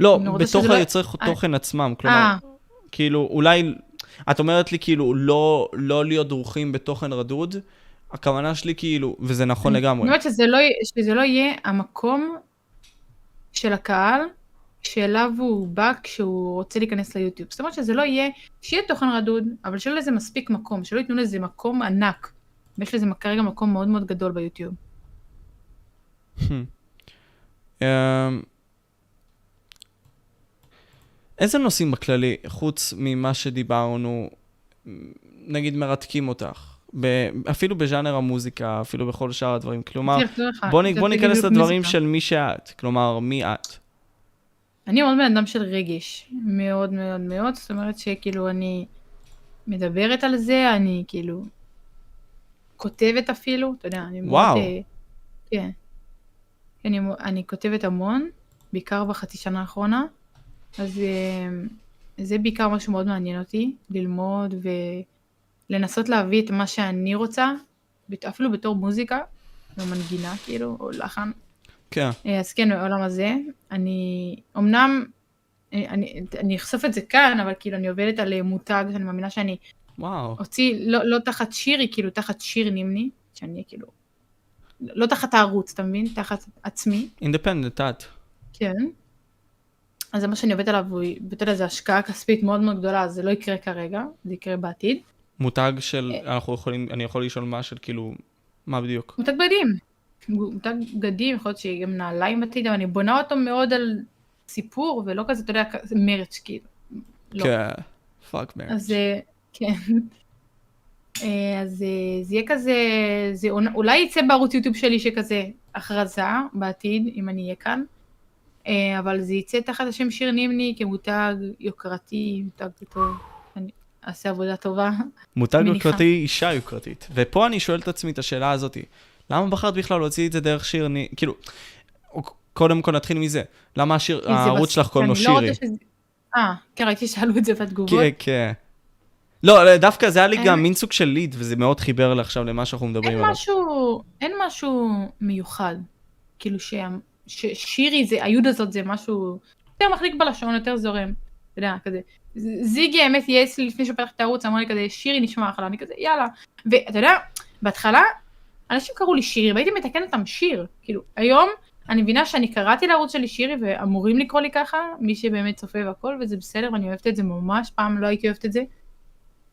לא, בתוך היוצרי לא... תוכן I... עצמם, כלומר, 아... כאילו אולי, את אומרת לי כאילו לא, לא להיות דרוכים בתוכן רדוד, הכוונה שלי כאילו, וזה נכון אני, לגמרי. אני אומרת שזה לא, שזה לא יהיה המקום של הקהל, שאליו הוא בא כשהוא רוצה להיכנס ליוטיוב. זאת אומרת שזה לא יהיה, שיהיה תוכן רדוד, אבל שלא לזה מספיק מקום, שלא ייתנו לזה מקום ענק, ויש לזה כרגע מקום מאוד מאוד גדול ביוטיוב. איזה נושאים בכללי, חוץ ממה שדיברנו, נגיד מרתקים אותך, אפילו בז'אנר המוזיקה, אפילו בכל שאר הדברים, כלומר, בוא ניכנס לדברים של מי שאת, כלומר, מי את? אני מאוד בן אדם של רגש, מאוד מאוד מאוד, זאת אומרת שכאילו אני מדברת על זה, אני כאילו כותבת אפילו, אתה יודע, אני מאוד... כן. אני, אני כותבת המון, בעיקר בחצי שנה האחרונה, אז זה בעיקר משהו מאוד מעניין אותי, ללמוד ולנסות להביא את מה שאני רוצה, אפילו בתור מוזיקה, ומנגינה כאילו, או לחן. כן. אז כן, העולם הזה, אני, אמנם, אני, אני אחשוף את זה כאן, אבל כאילו אני עובדת על מותג, אני מאמינה שאני וואו. הוציא, לא, לא תחת שירי, כאילו תחת שיר נימני, שאני כאילו, לא תחת הערוץ, אתה מבין? תחת עצמי. אינדפנדנט, את. כן. אז זה מה שאני עובדת עליו, ואתה יודע, זו השקעה כספית מאוד מאוד גדולה, אז זה לא יקרה כרגע, זה יקרה בעתיד. מותג של, אנחנו יכולים, אני יכול לשאול מה של כאילו, מה בדיוק? מותג בגדים. מותג בגדים, יכול להיות שגם נעליים בעתיד, אבל אני בונה אותו מאוד על סיפור, ולא כזה, אתה יודע, מרץ' כאילו. כן, פאק מרץ'. אז כן. אז זה יהיה כזה, זה אולי יצא בערוץ יוטיוב שלי שכזה הכרזה בעתיד, אם אני אהיה כאן, אבל זה יצא תחת השם שיר נימני כמותג יוקרתי, מותג טוב, אני אעשה עבודה טובה. מותג יוקרתי, אישה יוקרתית. ופה אני שואל את עצמי את השאלה הזאת, למה בחרת בכלל להוציא את זה דרך שיר נימני? כאילו, קודם כל נתחיל מזה, למה הערוץ שלך קוראים לו שירי? אה, כן, ראיתי שאלו את זה בתגובות. כן, כן. לא, דווקא זה היה לי גם מין סוג של ליד, וזה מאוד חיבר לעכשיו למה שאנחנו מדברים עליו. אין משהו מיוחד, כאילו ששירי זה, היוד הזאת זה משהו יותר מחליק בלשון, יותר זורם, אתה יודע, כזה. זיגי, האמת, יהיה אצלי לפני שפתח את הערוץ, אמרה לי כזה, שירי נשמע אחלה, אני כזה, יאללה. ואתה יודע, בהתחלה, אנשים קראו לי שירי, והייתי מתקן אותם שיר, כאילו, היום אני מבינה שאני קראתי לערוץ שלי שירי, ואמורים לקרוא לי ככה, מי שבאמת צופה והכל, וזה בסדר, ואני אוהבת את זה ממש, פעם לא הייתי אוהבת את זה.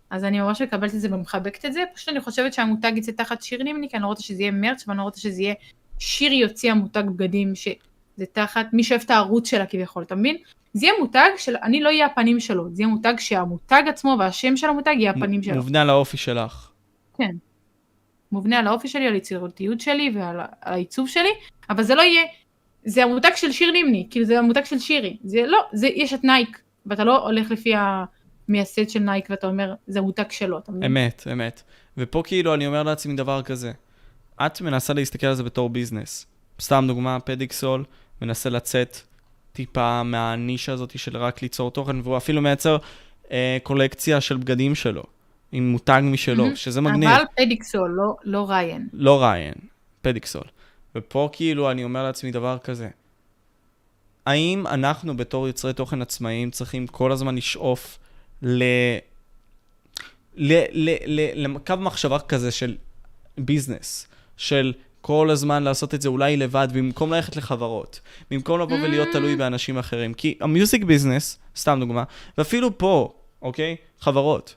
אז אני ממש מקבלת את זה ומחבקת את זה, פשוט אני חושבת שהמותג יצא תחת שיר נימני, כי אני לא רוצה שזה יהיה מרץ, ואני לא רוצה שזה יהיה שיר יוציא המותג בגדים, שזה תחת מי שאוהב את הערוץ שלה כביכול, אתה מבין? זה יהיה מותג של, אני לא יהיה הפנים שלו, זה יהיה מותג שהמותג עצמו והשם של המותג יהיה הפנים שלו. מובנה על האופי שלך. כן. מובנה על האופי שלי, על היצירותיות שלי ועל העיצוב שלי, אבל זה לא יהיה, זה המותג של שיר נימני, כאילו זה המותג של שירי, זה לא, זה, יש את נייק, ואתה לא הולך לפי ה... מייסד של נייק, ואתה אומר, זה מותק שלו. אמת, אמת. ופה כאילו אני אומר לעצמי דבר כזה, את מנסה להסתכל על זה בתור ביזנס. סתם דוגמה, פדיקסול מנסה לצאת טיפה מהנישה הזאת של רק ליצור תוכן, והוא אפילו מייצר אה, קולקציה של בגדים שלו, עם מותג משלו, mm-hmm. שזה מגניב. אבל פדיקסול, לא, לא ריין. לא ריין. פדיקסול. ופה כאילו אני אומר לעצמי דבר כזה. האם אנחנו בתור יוצרי תוכן עצמאיים צריכים כל הזמן לשאוף ל... ל... ל... ל... לקו מחשבה כזה של ביזנס, של כל הזמן לעשות את זה אולי לבד, במקום ללכת לחברות, במקום לבוא ולהיות תלוי באנשים אחרים. כי המיוזיק ביזנס, סתם דוגמה, ואפילו פה, אוקיי, חברות,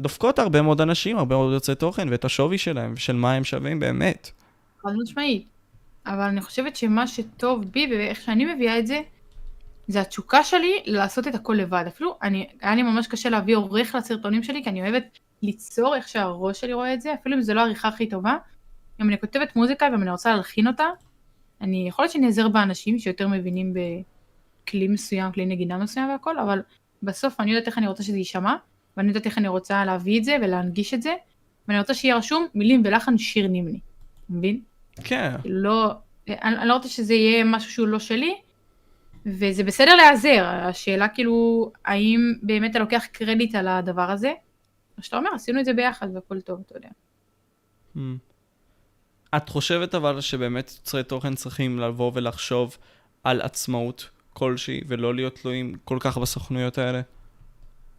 דופקות הרבה מאוד אנשים, הרבה מאוד יוצאי תוכן, ואת השווי שלהם, של מה הם שווים באמת. חד משמעית. אבל אני חושבת שמה שטוב בי, ואיך שאני מביאה את זה, זה התשוקה שלי לעשות את הכל לבד. אפילו, אני, היה לי ממש קשה להביא עורך לסרטונים שלי, כי אני אוהבת ליצור איך שהראש שלי רואה את זה, אפילו אם זה לא העריכה הכי טובה. אם אני כותבת מוזיקה ואני רוצה להלחין אותה, אני יכול להיות שנעזר באנשים שיותר מבינים בכלי מסוים, כלי נגינה מסוים והכל, אבל בסוף אני יודעת איך אני רוצה שזה יישמע, ואני יודעת איך אני רוצה להביא את זה ולהנגיש את זה, ואני רוצה שיהיה רשום מילים ולחן שיר נימני, מבין? כן. לא, אני לא רוצה שזה יהיה משהו שהוא לא שלי, וזה בסדר להיעזר. השאלה כאילו, האם באמת אתה לוקח קרדיט על הדבר הזה? מה שאתה אומר, עשינו את זה ביחד והכל טוב, אתה יודע. את חושבת אבל שבאמת יוצרי תוכן צריכים לבוא ולחשוב על עצמאות כלשהי, ולא להיות תלויים כל כך בסוכנויות האלה?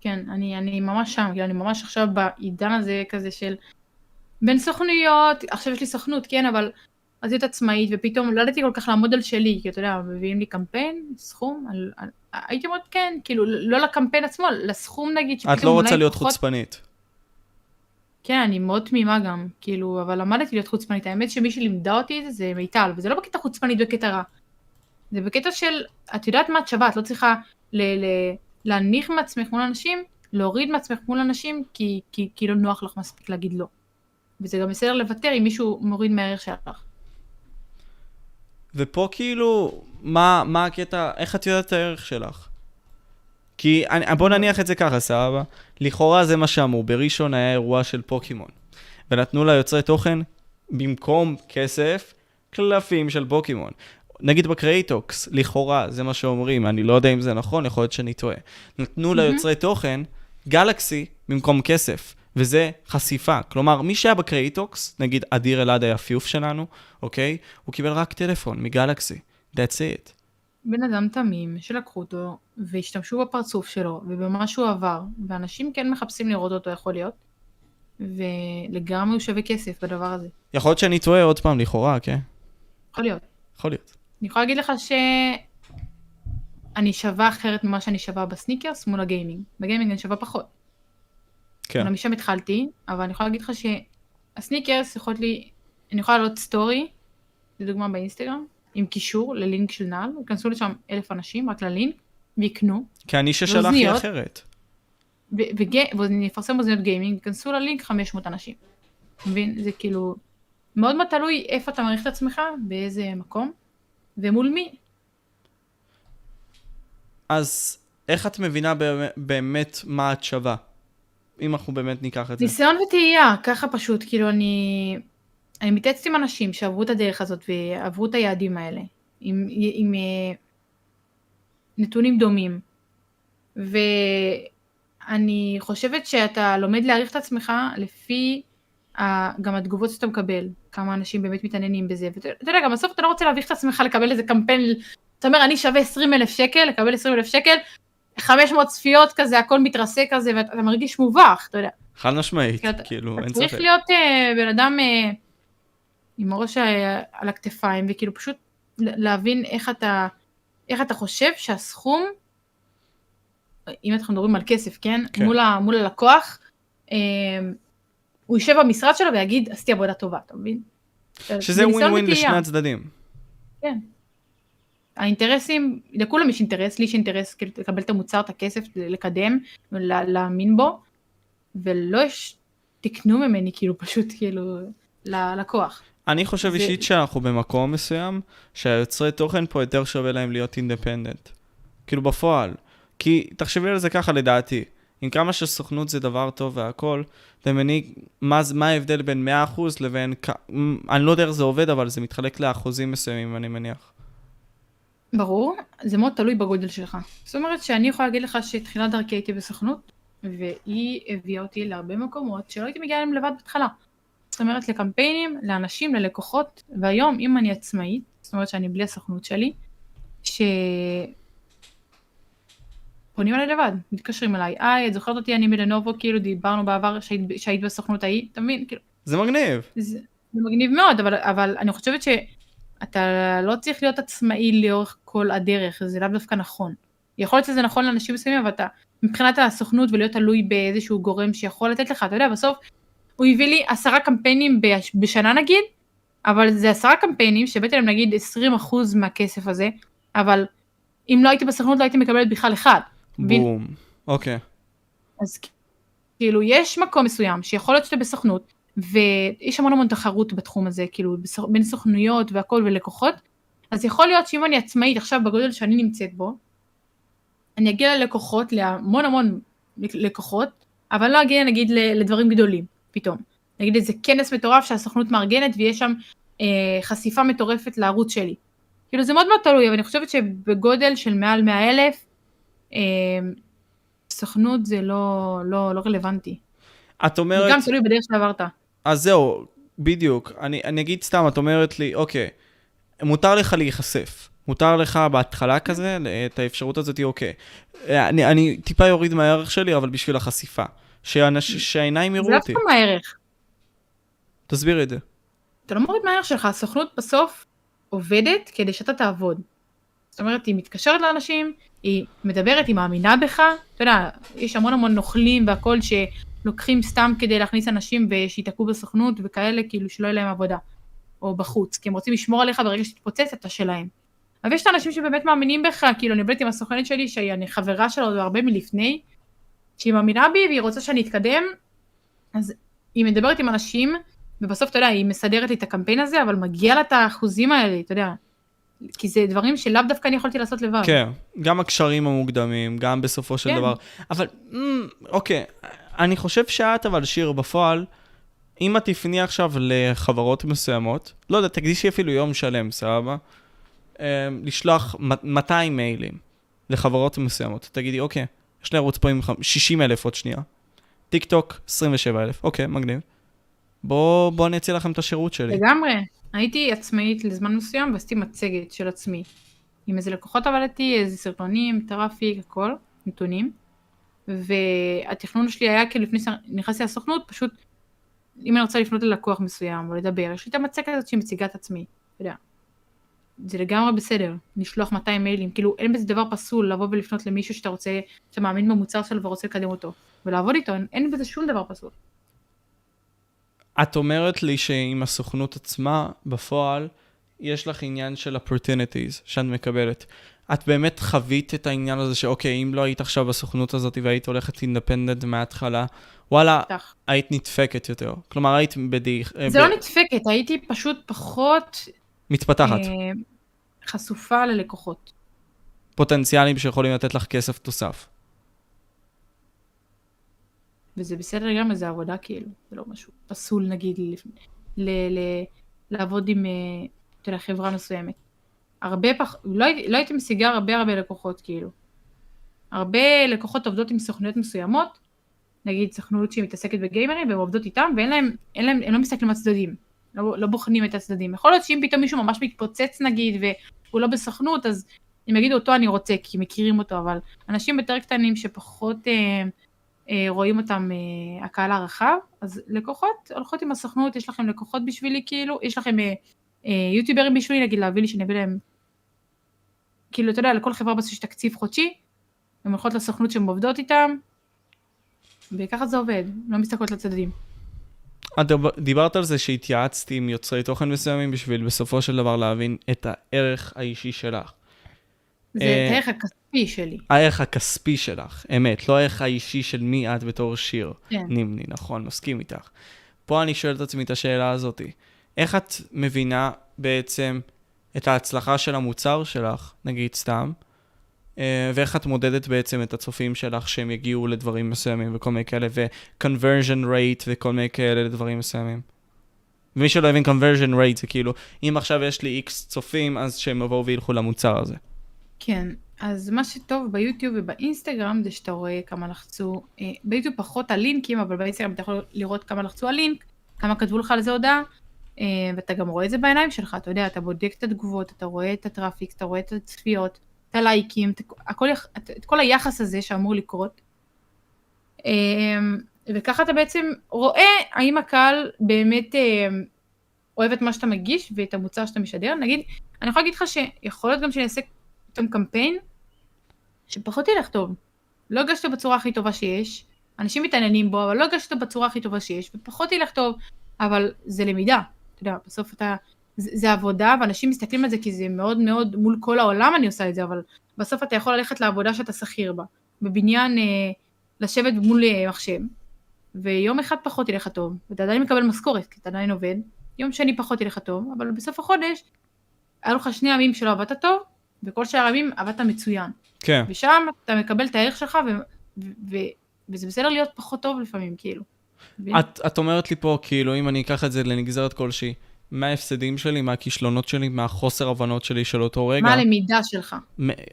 כן, אני, אני ממש שם, אני ממש עכשיו בעידן הזה כזה של בין סוכנויות, עכשיו יש לי סוכנות, כן, אבל אז להיות עצמאית, ופתאום לא ידעתי כל כך לעמוד על שלי, כי אתה יודע, מביאים לי קמפיין, סכום, על, על, הייתי אומרת כן, כאילו, לא לקמפיין עצמו, לסכום נגיד, שפתאום את לא רוצה להיות פחות... חוצפנית. כן, אני מאוד תמימה גם, כאילו, אבל למדתי להיות חוצפנית. האמת שמי שלימדה אותי את זה, זה מיטל, וזה לא בקטע חוצפנית בקטע רע. זה בקטע של, את יודעת מה את שווה, את לא צריכה ל- ל- להניח מעצמך מול אנשים, להוריד מעצמך מול אנשים, כי, כי, כי לא נוח לך מספיק להגיד לא. וזה גם בסדר לוותר אם מישהו מוריד מהערך שלך. ופה כאילו, מה, מה הקטע, איך את יודעת את הערך שלך? כי בוא נניח את זה ככה, סבבה. לכאורה זה מה שאמרו, בראשון היה אירוע של פוקימון. ונתנו ליוצרי תוכן, במקום כסף, קלפים של פוקימון. נגיד בקריאיטוקס, לכאורה, זה מה שאומרים, אני לא יודע אם זה נכון, יכול להיות שאני טועה. נתנו ליוצרי תוכן, גלקסי, במקום כסף. וזה חשיפה. כלומר, מי שהיה בקריאיטוקס, נגיד אדיר אלעד היפיוף שלנו, אוקיי? הוא קיבל רק טלפון מגלקסי. That's it. בן אדם תמים שלקחו אותו והשתמשו בפרצוף שלו ובמה שהוא עבר, ואנשים כן מחפשים לראות אותו, יכול להיות, ולגמרי הוא שווה כסף בדבר הזה. יכול להיות שאני טועה עוד פעם, לכאורה, כן? יכול להיות. יכול להיות. אני יכולה להגיד לך שאני שווה אחרת ממה שאני שווה בסניקרס מול הגיימינג. בגיימינג אני שווה פחות. כן. אני משם התחלתי, אבל אני יכולה להגיד לך שהסניקרס יכולת לי, אני יכולה לעלות סטורי, לדוגמה באינסטגרם, עם קישור ללינק של נעל, וכנסו לשם אלף אנשים, רק ללינק, ויקנו. כי אני ששלחתי אחרת. ונפרסם באוזניות גיימינג, וכנסו ללינק חמש מאות אנשים. מבין? זה כאילו, מאוד מאוד תלוי איפה אתה מעריך את עצמך, באיזה מקום, ומול מי. אז איך את מבינה באמת מה את שווה? אם אנחנו באמת ניקח את זה. ניסיון ותהייה, ככה פשוט, כאילו אני... אני מתעצת עם אנשים שעברו את הדרך הזאת ועברו את היעדים האלה, עם, עם, עם נתונים דומים. ואני חושבת שאתה לומד להעריך את עצמך לפי גם התגובות שאתה מקבל, כמה אנשים באמת מתעניינים בזה. ואתה יודע, גם בסוף אתה לא רוצה להעריך את עצמך לקבל איזה קמפיין, אתה אומר, אני שווה עשרים אלף שקל, לקבל עשרים אלף שקל, חמש מאות צפיות כזה, הכל מתרסק כזה, ואתה מרגיש מובך, אתה יודע. חד משמעית, כאילו, אין ספק. צריך להיות בן אדם עם הראש על הכתפיים, וכאילו פשוט להבין איך אתה, איך אתה חושב שהסכום, אם אנחנו מדברים על כסף, כן? מול הלקוח, הוא יישב במשרד שלו ויגיד, עשיתי עבודה טובה, אתה מבין? שזה ווין ווין לשני הצדדים. כן. האינטרסים, לכולם יש אינטרס, לי יש אינטרס לקבל את המוצר, את הכסף, לקדם, להאמין בו, ולא יש, תקנו ממני, כאילו, פשוט, כאילו, ללקוח. אני חושב אישית שאנחנו במקום מסוים, שהיוצרי תוכן פה יותר שווה להם להיות אינדפנדנט. כאילו, בפועל. כי, תחשבי על זה ככה, לדעתי. עם כמה שסוכנות זה דבר טוב והכל, דמייני, מה, מה ההבדל בין מאה אחוז לבין, אני לא יודע איך זה עובד, אבל זה מתחלק לאחוזים מסוימים, אני מניח. ברור, זה מאוד תלוי בגודל שלך. זאת אומרת שאני יכולה להגיד לך שתחילת דרכי הייתי בסוכנות, והיא הביאה אותי להרבה מקומות שלא הייתי מגיעה להם לבד בהתחלה. זאת אומרת לקמפיינים, לאנשים, ללקוחות, והיום אם אני עצמאית, זאת אומרת שאני בלי הסוכנות שלי, שפונים עליי לבד, מתקשרים אליי, איי, את זוכרת אותי, אני מלנובו, כאילו דיברנו בעבר שהיית, שהיית בסוכנות ההיא, אתה מבין? כאילו, זה מגניב. זה, זה מגניב מאוד, אבל, אבל אני חושבת שאתה לא צריך להיות עצמאי לאורך כל הדרך, זה לאו דווקא נכון. יכול להיות שזה נכון לאנשים מסוימים, אבל אתה, מבחינת הסוכנות ולהיות תלוי באיזשהו גורם שיכול לתת לך, אתה יודע, בסוף הוא הביא לי עשרה קמפיינים בשנה נגיד, אבל זה עשרה קמפיינים שבאתי להם נגיד עשרים אחוז מהכסף הזה, אבל אם לא הייתי בסוכנות לא הייתי מקבלת בכלל אחד. בום, אוקיי. אז כאילו יש מקום מסוים שיכול להיות שאתה בסוכנות, ויש המון המון תחרות בתחום הזה, כאילו בין סוכנויות והכל ולקוחות, אז יכול להיות שאם אני עצמאית עכשיו בגודל שאני נמצאת בו, אני אגיע ללקוחות, להמון המון לקוחות, אבל לא אגיע נגיד לדברים גדולים פתאום. נגיד איזה כנס מטורף שהסוכנות מארגנת, ויש שם אה, חשיפה מטורפת לערוץ שלי. כאילו זה מאוד מאוד תלוי, אבל אני חושבת שבגודל של מעל מאה אלף, אה, סוכנות זה לא, לא, לא רלוונטי. את אומרת... זה גם תלוי בדרך שעברת. אז זהו, בדיוק. אני, אני אגיד סתם, את אומרת לי, אוקיי, מותר לך להיחשף. מותר לך בהתחלה כזה, את האפשרות הזאת, אוקיי. אני, אני טיפה יוריד מהערך שלי, אבל בשביל החשיפה. שאנש, שהעיניים יראו אותי. זה לא מהערך. תסביר את זה. אתה לא מוריד מהערך שלך, הסוכנות בסוף עובדת כדי שאתה תעבוד. זאת אומרת, היא מתקשרת לאנשים, היא מדברת, היא מאמינה בך. אתה יודע, יש המון המון נוכלים והכל שלוקחים סתם כדי להכניס אנשים ושיתעקו בסוכנות וכאלה, כאילו שלא יהיה להם עבודה. או בחוץ, כי הם רוצים לשמור עליך ברגע שתתפוצץ, אתה שלהם. אבל יש את האנשים שבאמת מאמינים בך, כאילו אני בלתי עם הסוכנת שלי, שאני חברה שלה עוד הרבה מלפני, שהיא מאמינה בי והיא רוצה שאני אתקדם, אז היא מדברת עם אנשים, ובסוף, אתה יודע, היא מסדרת לי את הקמפיין הזה, אבל מגיע לה את האחוזים האלה, אתה יודע, כי זה דברים שלאו דווקא אני יכולתי לעשות לבד. כן, גם הקשרים המוקדמים, גם בסופו של כן. דבר. אבל, אוקיי, אני חושב שאת, אבל שיר בפועל, אם את תפני עכשיו לחברות מסוימות, לא יודע, תקדישי אפילו יום שלם, סבבה? לשלוח מאתיים מיילים לחברות מסוימות. תגידי, אוקיי, יש לי ערוץ פה עם שישים אלף עוד שנייה. טיק טוק, עשרים ושבע אלף. אוקיי, מגניב. בואו, בואו אני אציע לכם את השירות שלי. לגמרי. הייתי עצמאית לזמן מסוים, ועשיתי מצגת של עצמי. עם איזה לקוחות עבדתי, איזה סרטונים, טראפיק, הכל, נתונים. והתכנון שלי היה כאילו לפני שנכנסתי לסוכנות, פשוט, אם אני רוצה לפנות ללקוח מסוים, או לדבר, יש לי את המצגת הזאת שהיא מציגה את עצמי. אתה יודע. זה לגמרי בסדר, נשלוח מאתיים מיילים, כאילו אין בזה דבר פסול לבוא ולפנות למישהו שאתה רוצה, שאתה מאמין במוצר שלו ורוצה לקדם אותו, ולעבוד איתו, אין בזה שום דבר פסול. את אומרת לי שעם הסוכנות עצמה, בפועל, יש לך עניין של opportunities שאת מקבלת. את באמת חווית את העניין הזה שאוקיי, אם לא היית עכשיו בסוכנות הזאת והיית הולכת אינדפנדנט מההתחלה, וואלה, תח. היית נדפקת יותר. כלומר, היית בדיח... זה ב... לא נדפקת, הייתי פשוט פחות... מתפתחת. חשופה ללקוחות. פוטנציאלים שיכולים לתת לך כסף תוסף. וזה בסדר גם איזה עבודה כאילו, זה לא משהו פסול נגיד לעבוד עם חברה מסוימת. הרבה פח... לא הייתי משיגה הרבה הרבה לקוחות כאילו. הרבה לקוחות עובדות עם סוכנויות מסוימות, נגיד סוכנות שהיא מתעסקת בגיימרים, והן עובדות איתם, ואין להם, אין להם, הם לא מסתכלים על הצדדים. לא, לא בוחנים את הצדדים. יכול להיות שאם פתאום מישהו ממש מתפוצץ נגיד, והוא לא בסוכנות, אז אם יגידו אותו אני רוצה, כי מכירים אותו, אבל אנשים יותר קטנים שפחות אה, אה, רואים אותם אה, הקהל הרחב, אז לקוחות הולכות עם הסוכנות, יש לכם לקוחות בשבילי כאילו, יש לכם אה, אה, יוטיוברים בשבילי, נגיד להביא לי שנביא להם, כאילו אתה יודע, לכל חברה בסוף יש תקציב חודשי, הן הולכות לסוכנות שהן עובדות איתם, וככה זה עובד, לא מסתכלות לצדדים. את דיברת על זה שהתייעצתי עם יוצרי תוכן מסוימים בשביל בסופו של דבר להבין את הערך האישי שלך. זה הערך הכספי שלי. הערך הכספי שלך, אמת, לא הערך האישי של מי את בתור שיר נימני, נכון, מסכים איתך. פה אני שואל את עצמי את השאלה הזאת, איך את מבינה בעצם את ההצלחה של המוצר שלך, נגיד סתם, ואיך את מודדת בעצם את הצופים שלך שהם יגיעו לדברים מסוימים וכל מיני כאלה, ו-conversion rate וכל מיני כאלה לדברים מסוימים. ומי שלא הבין conversion rate זה כאילו, אם עכשיו יש לי X צופים, אז שהם יבואו וילכו למוצר הזה. כן, אז מה שטוב ביוטיוב ובאינסטגרם זה שאתה רואה כמה לחצו, ביוטיוב פחות הלינקים, אבל באינסטגרם אתה יכול לראות כמה לחצו הלינק, כמה כתבו לך על זה הודעה, ואתה גם רואה את זה בעיניים שלך, אתה יודע, אתה בודק את התגובות, אתה רואה את הטראפיק, אתה רואה את הצפיות, את הלייקים, את כל היחס הזה שאמור לקרות. וככה אתה בעצם רואה האם הקהל באמת אוהב את מה שאתה מגיש ואת המוצר שאתה משדר. נגיד, אני יכולה להגיד לך שיכול להיות גם שאני אעשה פתאום קמפיין שפחות ילך טוב. לא הגשתו בצורה הכי טובה שיש, אנשים מתעניינים בו, אבל לא הגשתו בצורה הכי טובה שיש, ופחות ילך טוב, אבל זה למידה. אתה יודע, בסוף אתה, זה, זה עבודה, ואנשים מסתכלים על זה כי זה מאוד מאוד, מול כל העולם אני עושה את זה, אבל בסוף אתה יכול ללכת לעבודה שאתה שכיר בה, בבניין, אה, לשבת מול מחשב, ויום אחד פחות ילך טוב, ואתה עדיין מקבל משכורת, כי אתה עדיין עובד, יום שני פחות ילך טוב, אבל בסוף החודש, היה לך שני ימים שלא עבדת טוב, וכל שאר ימים עבדת מצוין. כן. ושם אתה מקבל את הערך שלך, ו- ו- ו- וזה בסדר להיות פחות טוב לפעמים, כאילו. את, את אומרת לי פה, כאילו, אם אני אקח את זה לנגזרת כלשהי, מה ההפסדים שלי, מה הכישלונות שלי, מה החוסר הבנות שלי של אותו רגע? מה הלמידה שלך?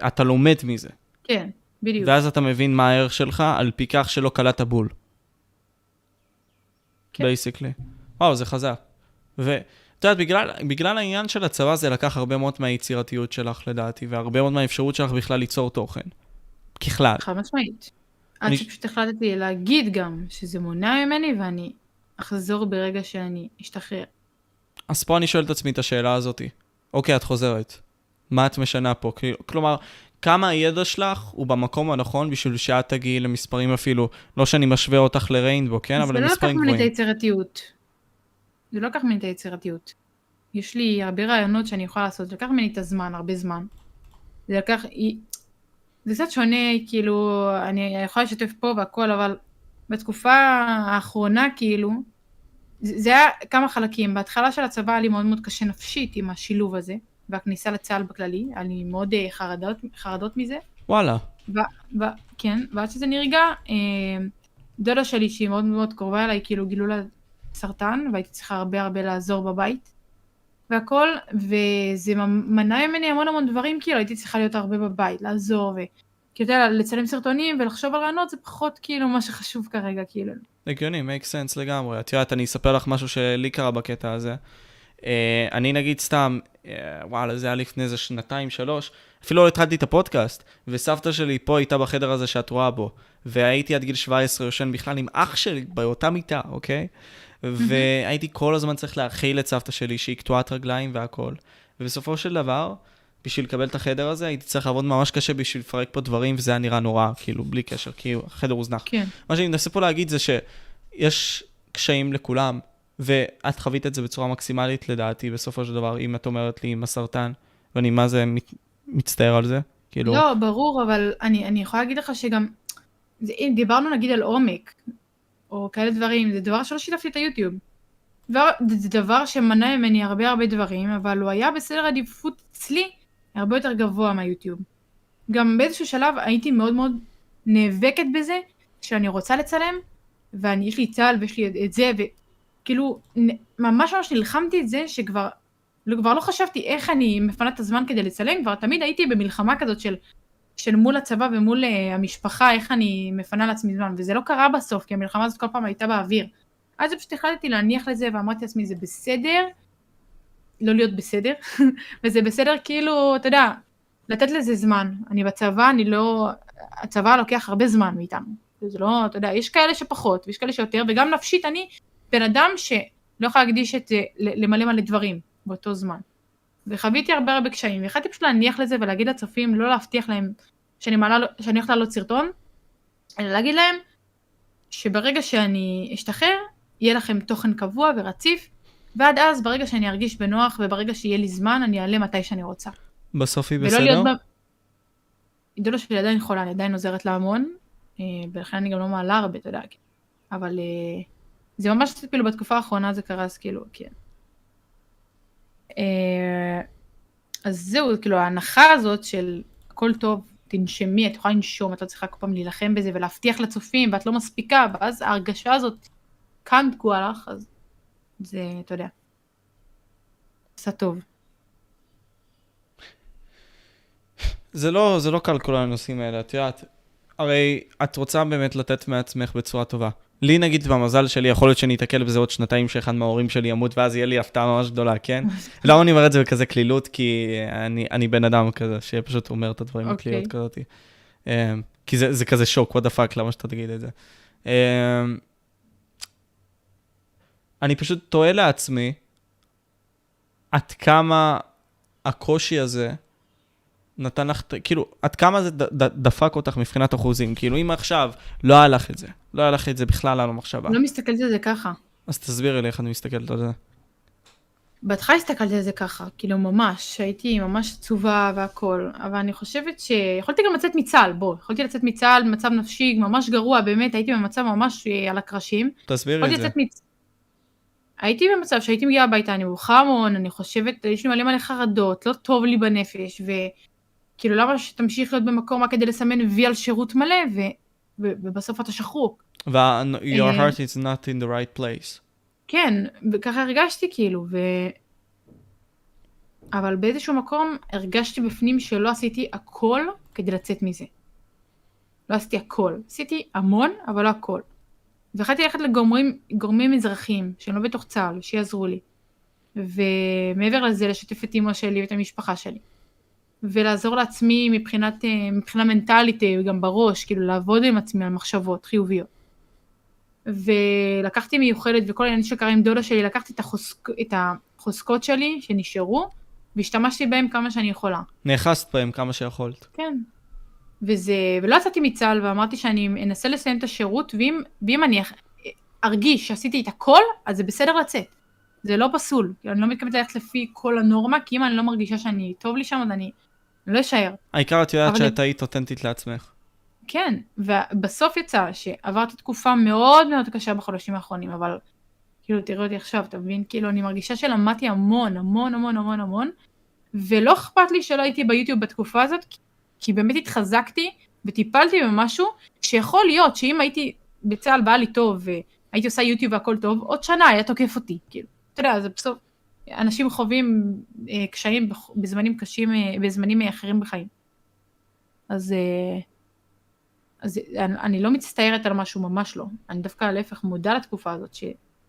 אתה לומד מזה. כן, בדיוק. ואז אתה מבין מה הערך שלך, על פי כך שלא קלעת בול. כן. בייסיקלי. וואו, זה חזק. ו... את יודעת, בגלל, בגלל העניין של הצבא זה לקח הרבה מאוד מהיצירתיות שלך לדעתי, והרבה מאוד מהאפשרות שלך בכלל ליצור תוכן. ככלל. חד משמעית. אני... עד שפשוט החלטתי להגיד גם שזה מונע ממני, ואני אחזור ברגע שאני אשתחרר. אז פה אני שואל את עצמי את השאלה הזאת. אוקיי, את חוזרת. מה את משנה פה? כלומר, כמה הידע שלך הוא במקום הנכון בשביל שאת תגיעי למספרים אפילו, לא שאני משווה אותך לריינבו, כן? אבל למספרים גבוהים. זה לא לקח ממני את היצירתיות. זה לא לקח ממני את היצירתיות. יש לי הרבה רעיונות שאני יכולה לעשות, זה לקח ממני את הזמן, הרבה זמן. זה לקח... זה קצת שונה, כאילו, אני יכולה לשתף פה והכל, אבל בתקופה האחרונה, כאילו, זה היה כמה חלקים. בהתחלה של הצבא היה לי מאוד מאוד קשה נפשית עם השילוב הזה, והכניסה לצהל בכללי, היה לי מאוד חרדות, חרדות מזה. וואלה. ו- ו- כן, ועד שזה נרגע, דודה שלי שהיא מאוד מאוד קרובה אליי, כאילו גילו לה... סרטן, והייתי צריכה הרבה הרבה לעזור בבית, והכל, וזה מנע ממני המון המון דברים, כאילו, הייתי צריכה להיות הרבה בבית, לעזור, וכאילו, לצלם סרטונים ולחשוב על רעיונות, זה פחות, כאילו, מה שחשוב כרגע, כאילו. הגיוני, make sense לגמרי. את יודעת, אני אספר לך משהו שלי קרה בקטע הזה. אני נגיד סתם, וואלה, זה היה לפני איזה שנתיים, שלוש, אפילו לא התחלתי את הפודקאסט, וסבתא שלי פה הייתה בחדר הזה שאת רואה בו, והייתי עד גיל שבע עשרה יושן בכלל עם אח שלי באותה מיטה, אוקיי? והייתי כל הזמן צריך להכיל את סבתא שלי שהיא קטועת רגליים והכל. ובסופו של דבר, בשביל לקבל את החדר הזה, הייתי צריך לעבוד ממש קשה בשביל לפרק פה דברים, וזה היה נראה נורא, כאילו, בלי קשר, כי החדר הוזנח. כן. מה שאני מנסה פה להגיד זה שיש קשיים לכולם, ואת חווית את זה בצורה מקסימלית, לדעתי, בסופו של דבר, אם את אומרת לי עם הסרטן, ואני מה זה מת, מצטער על זה, כאילו... לא, ברור, אבל אני, אני יכולה להגיד לך שגם... אם דיברנו, נגיד, על עומק, או כאלה דברים, זה דבר שלא שיתפתי את היוטיוב. דבר, זה דבר שמנע ממני הרבה הרבה דברים, אבל הוא היה בסדר עדיפות אצלי הרבה יותר גבוה מהיוטיוב. גם באיזשהו שלב הייתי מאוד מאוד נאבקת בזה, שאני רוצה לצלם, ואני, יש לי צהל ויש לי את זה, וכאילו, ממש ממש נלחמתי את זה, שכבר לא, כבר לא חשבתי איך אני מפנה את הזמן כדי לצלם, כבר תמיד הייתי במלחמה כזאת של... של מול הצבא ומול המשפחה, איך אני מפנה לעצמי זמן, וזה לא קרה בסוף, כי המלחמה הזאת כל פעם הייתה באוויר. אז פשוט החלטתי להניח לזה, ואמרתי לעצמי, זה בסדר, לא להיות בסדר, וזה בסדר כאילו, אתה יודע, לתת לזה זמן. אני בצבא, אני לא, הצבא לוקח הרבה זמן מאיתנו. זה לא, אתה יודע, יש כאלה שפחות, ויש כאלה שיותר, וגם נפשית אני בן אדם שלא יכול להקדיש את זה, למלא מלא דברים באותו זמן. וחוויתי הרבה הרבה קשיים, והחלטתי פשוט להניח לזה ולהגיד לצופים, לא להבטיח להם שאני הולכת לעלות סרטון, אלא להגיד להם שברגע שאני אשתחרר, יהיה לכם תוכן קבוע ורציף, ועד אז ברגע שאני ארגיש בנוח וברגע שיהיה לי זמן, אני אעלה מתי שאני רוצה. בסוף היא בסדר? דודו שלי עדיין חולה, אני עדיין עוזרת לה המון, ולכן אני גם לא מעלה הרבה, אתה יודע, אבל זה ממש כאילו בתקופה האחרונה זה קרה, אז כאילו, כן. אז זהו, כאילו ההנחה הזאת של הכל טוב, תנשמי, את יכולה לנשום, את לא צריכה כל פעם להילחם בזה ולהבטיח לצופים, ואת לא מספיקה, ואז ההרגשה הזאת כאן תקועה לך, אז זה, אתה יודע, עשה טוב. זה לא, זה לא קל כל הנושאים האלה, את יודעת, הרי את רוצה באמת לתת מעצמך בצורה טובה, לי נגיד במזל שלי, יכול להיות שאני אתקל בזה עוד שנתיים שאחד מההורים שלי ימות, ואז יהיה לי הפתעה ממש גדולה, כן? למה אני אומר את זה בכזה כלילות? כי אני, אני בן אדם כזה, שפשוט אומר את הדברים הכלילות כזאת. כי זה, זה כזה שוק, what the fuck, למה שאתה תגיד את זה? אני פשוט תוהה לעצמי, עד כמה הקושי הזה נתן לך, כאילו, עד כמה זה דפק אותך מבחינת אחוזים? כאילו, אם עכשיו לא הלך את זה, לא הלך את זה בכלל על המחשבה. לא מסתכלת על זה ככה. אז תסבירי לי איך אני מסתכלת על זה. בהתחלה הסתכלתי על זה ככה, כאילו ממש, הייתי ממש עצובה והכל, אבל אני חושבת שיכולתי גם לצאת מצהל, בוא, יכולתי לצאת מצהל, מצב נפשי, ממש גרוע, באמת, הייתי במצב ממש על הקרשים. תסבירי את זה. מצ... הייתי במצב שהייתי מגיעה הביתה, אני מוחה המון, אני חושבת, יש לי מלא מלא חרדות, לא טוב לי בנפש, וכאילו למה שתמשיך להיות במקום רק כדי לסמן וי על שירות מלא, ו... ובסוף אתה שחרוק. ו- your heart is not in the right place. כן, וככה הרגשתי כאילו, ו... אבל באיזשהו מקום הרגשתי בפנים שלא עשיתי הכל כדי לצאת מזה. לא עשיתי הכל, עשיתי המון, אבל לא הכל. והחלטתי ללכת לגורמים אזרחיים, שלא בתוך צה"ל, שיעזרו לי. ומעבר לזה, לשתף את אמא שלי ואת המשפחה שלי. ולעזור לעצמי מבחינת, מבחינה מנטלית, גם בראש, כאילו לעבוד עם עצמי על מחשבות חיוביות. ולקחתי מיוחדת, וכל העניין שקרה עם דודה שלי, לקחתי את, החוסק, את החוסקות שלי שנשארו, והשתמשתי בהם כמה שאני יכולה. נאחסת בהם כמה שיכולת. כן. וזה, ולא יצאתי מצה"ל, ואמרתי שאני אנסה לסיים את השירות, ואם, ואם אני ארגיש שעשיתי את הכל, אז זה בסדר לצאת. זה לא פסול. אני לא מתכוונת ללכת לפי כל הנורמה, כי אם אני לא מרגישה שאני טוב לי שם, אז אני לא אשאר. העיקר את יודעת שאת היית אותנטית לעצמך. כן, ובסוף יצא שעברתי תקופה מאוד מאוד קשה בחודשים האחרונים, אבל כאילו תראו אותי עכשיו, תבין, כאילו אני מרגישה שלמדתי המון, המון, המון, המון, המון, ולא אכפת לי שלא הייתי ביוטיוב בתקופה הזאת, כי באמת התחזקתי וטיפלתי במשהו שיכול להיות שאם הייתי בצהל בא לי טוב, והייתי עושה יוטיוב והכל טוב, עוד שנה היה תוקף אותי, כאילו, אתה יודע, זה בסוף, אנשים חווים קשיים בזמנים קשים, בזמנים אחרים בחיים. אז... אז אני, אני לא מצטערת על משהו, ממש לא. אני דווקא להפך מודה לתקופה הזאת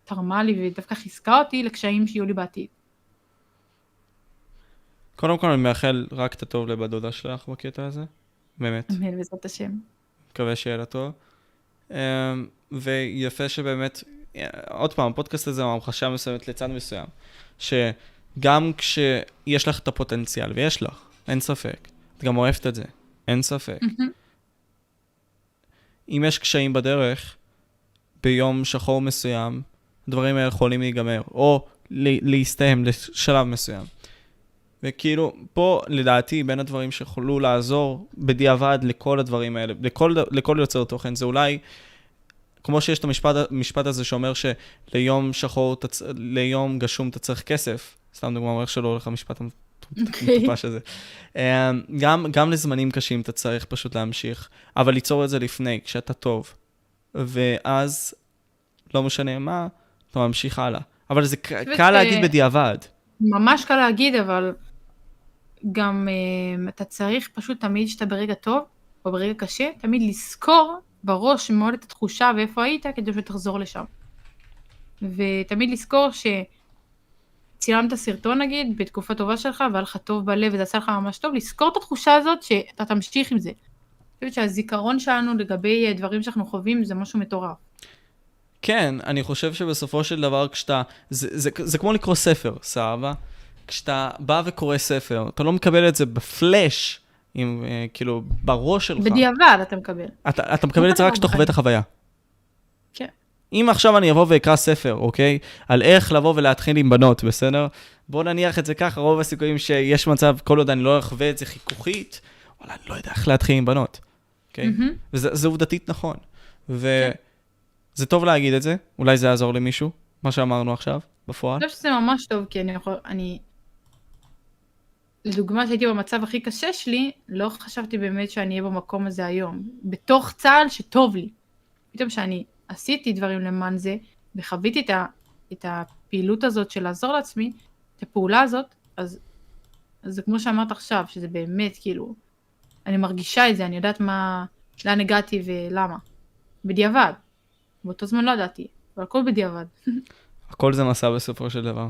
שתרמה לי ודווקא חיזקה אותי לקשיים שיהיו לי בעתיד. קודם כל אני מאחל רק את הטוב לבת דודה שלך בקטע הזה, באמת. אמן, בעזרת השם. מקווה שיהיה לה טוב. ויפה שבאמת, עוד פעם, הפודקאסט הזה הוא המחשה מסוימת לצד מסוים, שגם כשיש לך את הפוטנציאל, ויש לך, אין ספק, את גם אוהבת את זה, אין ספק. אם יש קשיים בדרך, ביום שחור מסוים, הדברים האלה יכולים להיגמר, או להסתיים לשלב מסוים. וכאילו, פה לדעתי, בין הדברים שיכולו לעזור בדיעבד לכל הדברים האלה, לכל, לכל יוצר תוכן, זה אולי, כמו שיש את המשפט, המשפט הזה שאומר שליום שחור, תצ... ליום גשום תצריך כסף, סתם דוגמה, אומר שלא הולך המשפט המטופש הזה. גם, גם לזמנים קשים אתה צריך פשוט להמשיך, אבל ליצור את זה לפני, כשאתה טוב. ואז, לא משנה מה, אתה ממשיך הלאה. אבל זה קל להגיד בדיעבד. ממש קל להגיד, אבל גם אתה צריך פשוט תמיד שאתה ברגע טוב, או ברגע קשה, תמיד לזכור בראש מאוד את התחושה ואיפה היית, כדי שתחזור לשם. ותמיד לזכור ש... צילמת סרטון נגיד, בתקופה טובה שלך, והיה לך טוב בלב, וזה עשה לך ממש טוב, לזכור את התחושה הזאת שאתה תמשיך עם זה. אני חושבת שהזיכרון שלנו לגבי דברים שאנחנו חווים, זה משהו מטורף. כן, אני חושב שבסופו של דבר, כשאתה, זה, זה, זה, זה כמו לקרוא ספר, סבבה? כשאתה בא וקורא ספר, אתה לא מקבל את זה בפלאש, עם, כאילו, בראש שלך. בדיעבד אתה מקבל. אתה, אתה מקבל את זה רק כשאתה חווה את החוויה. אם עכשיו אני אבוא ואקרא ספר, אוקיי? על איך לבוא ולהתחיל עם בנות, בסדר? בוא נניח את זה ככה, רוב הסיכויים שיש מצב, כל עוד אני לא אחווה את זה חיכוכית, אבל אני לא יודע איך להתחיל עם בנות, אוקיי? וזה עובדתית נכון. וזה טוב להגיד את זה, אולי זה יעזור למישהו, מה שאמרנו עכשיו, בפועל. אני חושב שזה ממש טוב, כי אני יכול, אני... לדוגמה שהייתי במצב הכי קשה שלי, לא חשבתי באמת שאני אהיה במקום הזה היום. בתוך צהל שטוב לי. פתאום שאני... עשיתי דברים למען זה, וחוויתי את, ה, את הפעילות הזאת של לעזור לעצמי, את הפעולה הזאת, אז, אז זה כמו שאמרת עכשיו, שזה באמת כאילו, אני מרגישה את זה, אני יודעת מה, לאן הגעתי ולמה. בדיעבד. באותו זמן לא ידעתי, אבל הכל בדיעבד. הכל זה נעשה בסופו של דבר.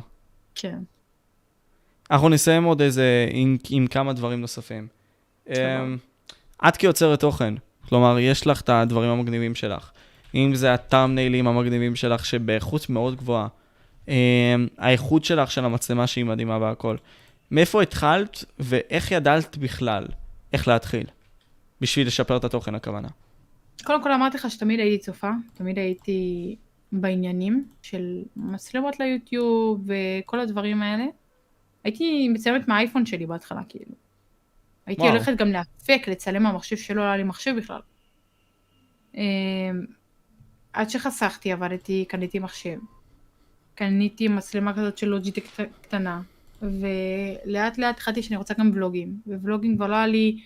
כן. אנחנו נסיים עוד איזה, עם, עם כמה דברים נוספים. את כיוצרת תוכן, כלומר, יש לך את הדברים המגניבים שלך. אם זה הטאמניילים המגניבים שלך, שבאיכות מאוד גבוהה. האיכות שלך של המצלמה שהיא מדהימה והכל. מאיפה התחלת ואיך ידעת בכלל? איך להתחיל? בשביל לשפר את התוכן הכוונה. קודם כל אמרתי לך שתמיד הייתי צופה, תמיד הייתי בעניינים של מצלמות ליוטיוב וכל הדברים האלה. הייתי מצלמת מהאייפון שלי בהתחלה כאילו. הייתי וואו. הולכת גם להפק, לצלם המחשב שלא היה לי מחשב בכלל. עד שחסכתי, עבדתי, קניתי מחשב. קניתי מצלמה כזאת של לוג'יטק קטנה. ולאט לאט התחלתי שאני רוצה גם ולוגים. ובלוגים כבר לא היה לי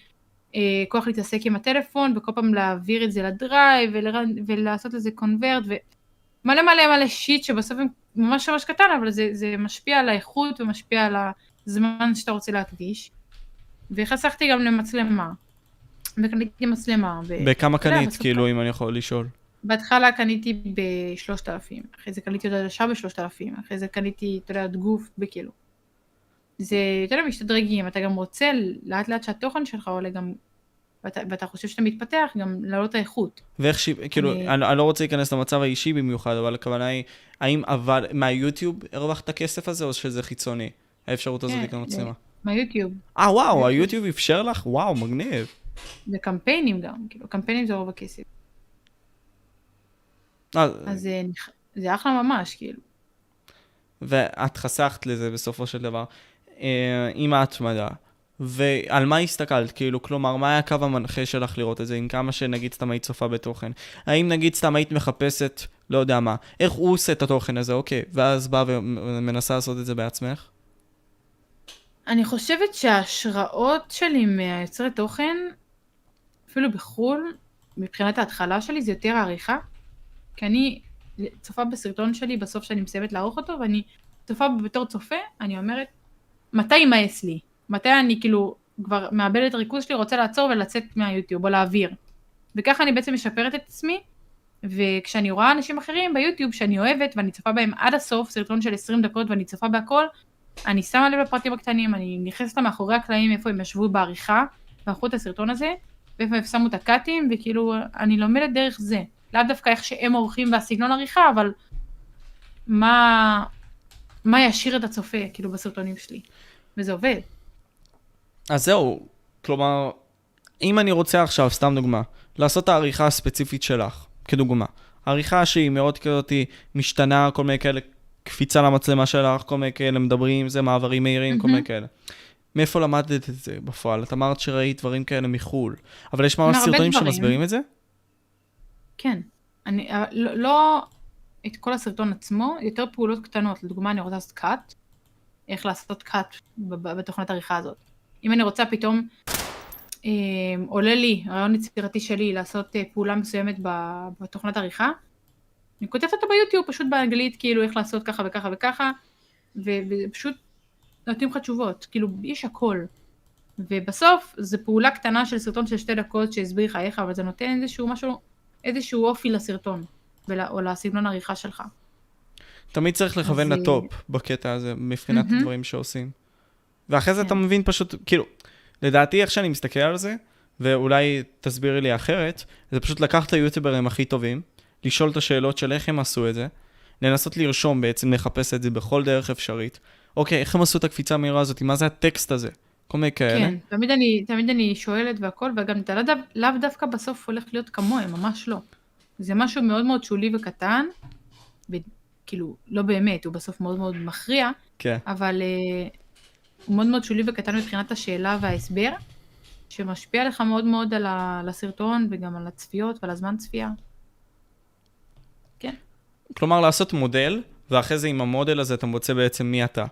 אה, כוח להתעסק עם הטלפון, וכל פעם להעביר את זה לדרייב, ולר... ולעשות לזה קונברט, ומלא מלא מלא שיט שבסוף הם ממש ממש קטן, אבל זה, זה משפיע על האיכות ומשפיע על הזמן שאתה רוצה להקדיש. וחסכתי גם למצלמה. וקניתי מצלמה. ו... בכמה קנית, כאילו, אם אני יכול לשאול? בהתחלה קניתי ב-שלושת אלפים, אחרי זה קניתי עוד עדשה ב-שלושת אלפים, אחרי זה קניתי, אתה יודע, גוף בקילו. זה יותר משתדרגים, אתה גם רוצה לאט לאט שהתוכן שלך עולה גם, ואתה, ואתה חושב שאתה מתפתח, גם לעלות האיכות. ואיך ש... כאילו, אני... אני, אני לא רוצה להיכנס למצב האישי במיוחד, אבל הכוונה היא, האם אבל, מהיוטיוב הרווחת הכסף הזה, או שזה חיצוני? האפשרות הזאת לקנות מצלמה. מהיוטיוב. אה, וואו, היוטיוב אפשר לך? וואו, מגניב. וקמפיינים גם, כאילו, קמפיינים זה רוב הכסף. אז זה אחלה ממש, כאילו. ואת חסכת לזה בסופו של דבר, עם ההתמדה. ועל מה הסתכלת? כאילו, כלומר, מה היה הקו המנחה שלך לראות את זה? עם כמה שנגיד סתם היית צופה בתוכן? האם נגיד סתם היית מחפשת, לא יודע מה, איך הוא עושה את התוכן הזה, אוקיי, ואז באה ומנסה לעשות את זה בעצמך? אני חושבת שההשראות שלי מהיוצרת תוכן, אפילו בחול, מבחינת ההתחלה שלי, זה יותר העריכה. כי אני צופה בסרטון שלי בסוף שאני מסיימת לערוך אותו, ואני צופה בתור צופה, אני אומרת, מתי יימאס לי? מתי אני כאילו כבר מאבדת ריכוז שלי, רוצה לעצור ולצאת מהיוטיוב או לאוויר. וככה אני בעצם משפרת את עצמי, וכשאני רואה אנשים אחרים ביוטיוב שאני אוהבת, ואני צופה בהם עד הסוף, סרטון של עשרים דקות ואני צופה בהכל, אני שמה לב לפרטים הקטנים, אני נכנסת מאחורי הקלעים איפה הם ישבו בעריכה, וערכו את הסרטון הזה, ואיפה הם שמו את הקאטים, וכאילו אני לומדת דרך זה. לאו דווקא איך שהם עורכים והסגנון עריכה, אבל מה, מה ישיר את הצופה, כאילו, בסרטונים שלי. וזה עובד. אז זהו, כלומר, אם אני רוצה עכשיו, סתם דוגמה, לעשות את העריכה הספציפית שלך, כדוגמה. העריכה שהיא מאוד כזאת משתנה, כל מיני כאלה קפיצה למצלמה שלך, כל מיני כאלה מדברים, זה מעברים מהירים, כל מיני כאלה. מאיפה למדת את זה בפועל? את אמרת שראית דברים כאלה מחול, אבל יש ממש סרטונים שמסברים את זה? כן, אני, לא, לא את כל הסרטון עצמו, יותר פעולות קטנות. לדוגמה, אני רוצה לעשות קאט, איך לעשות קאט בתוכנת העריכה הזאת. אם אני רוצה פתאום, אה, עולה לי, רעיון יצירתי שלי, לעשות אה, פעולה מסוימת בתוכנת העריכה, אני כותבת אותה ביוטיוב, פשוט באנגלית, כאילו איך לעשות ככה וככה וככה, ופשוט נותנים לך תשובות, כאילו יש הכל. ובסוף, זו פעולה קטנה של סרטון של שתי דקות שהסביר לך איך, אבל זה נותן איזשהו משהו... איזשהו אופי לסרטון, או לסגנון עריכה שלך. תמיד צריך לכוון לטופ בקטע הזה, מבחינת הדברים שעושים. ואחרי זה אתה מבין פשוט, כאילו, לדעתי איך שאני מסתכל על זה, ואולי תסבירי לי אחרת, זה פשוט לקחת את היוטיוברים הכי טובים, לשאול את השאלות של איך הם עשו את זה, לנסות לרשום בעצם, לחפש את זה בכל דרך אפשרית. אוקיי, איך הם עשו את הקפיצה המהירה הזאת? מה זה הטקסט הזה? כל מיני כאלה. כן, תמיד אני, תמיד אני שואלת והכל, וגם אתה לא, לא דווקא בסוף הולך להיות כמוהם, ממש לא. זה משהו מאוד מאוד שולי וקטן, וכאילו, לא באמת, הוא בסוף מאוד מאוד מכריע, כן. אבל uh, הוא מאוד מאוד שולי וקטן מבחינת השאלה וההסבר, שמשפיע לך מאוד מאוד על, ה, על הסרטון, וגם על הצפיות ועל הזמן צפייה. כן. כלומר, לעשות מודל, ואחרי זה עם המודל הזה אתה מוצא בעצם מי אתה.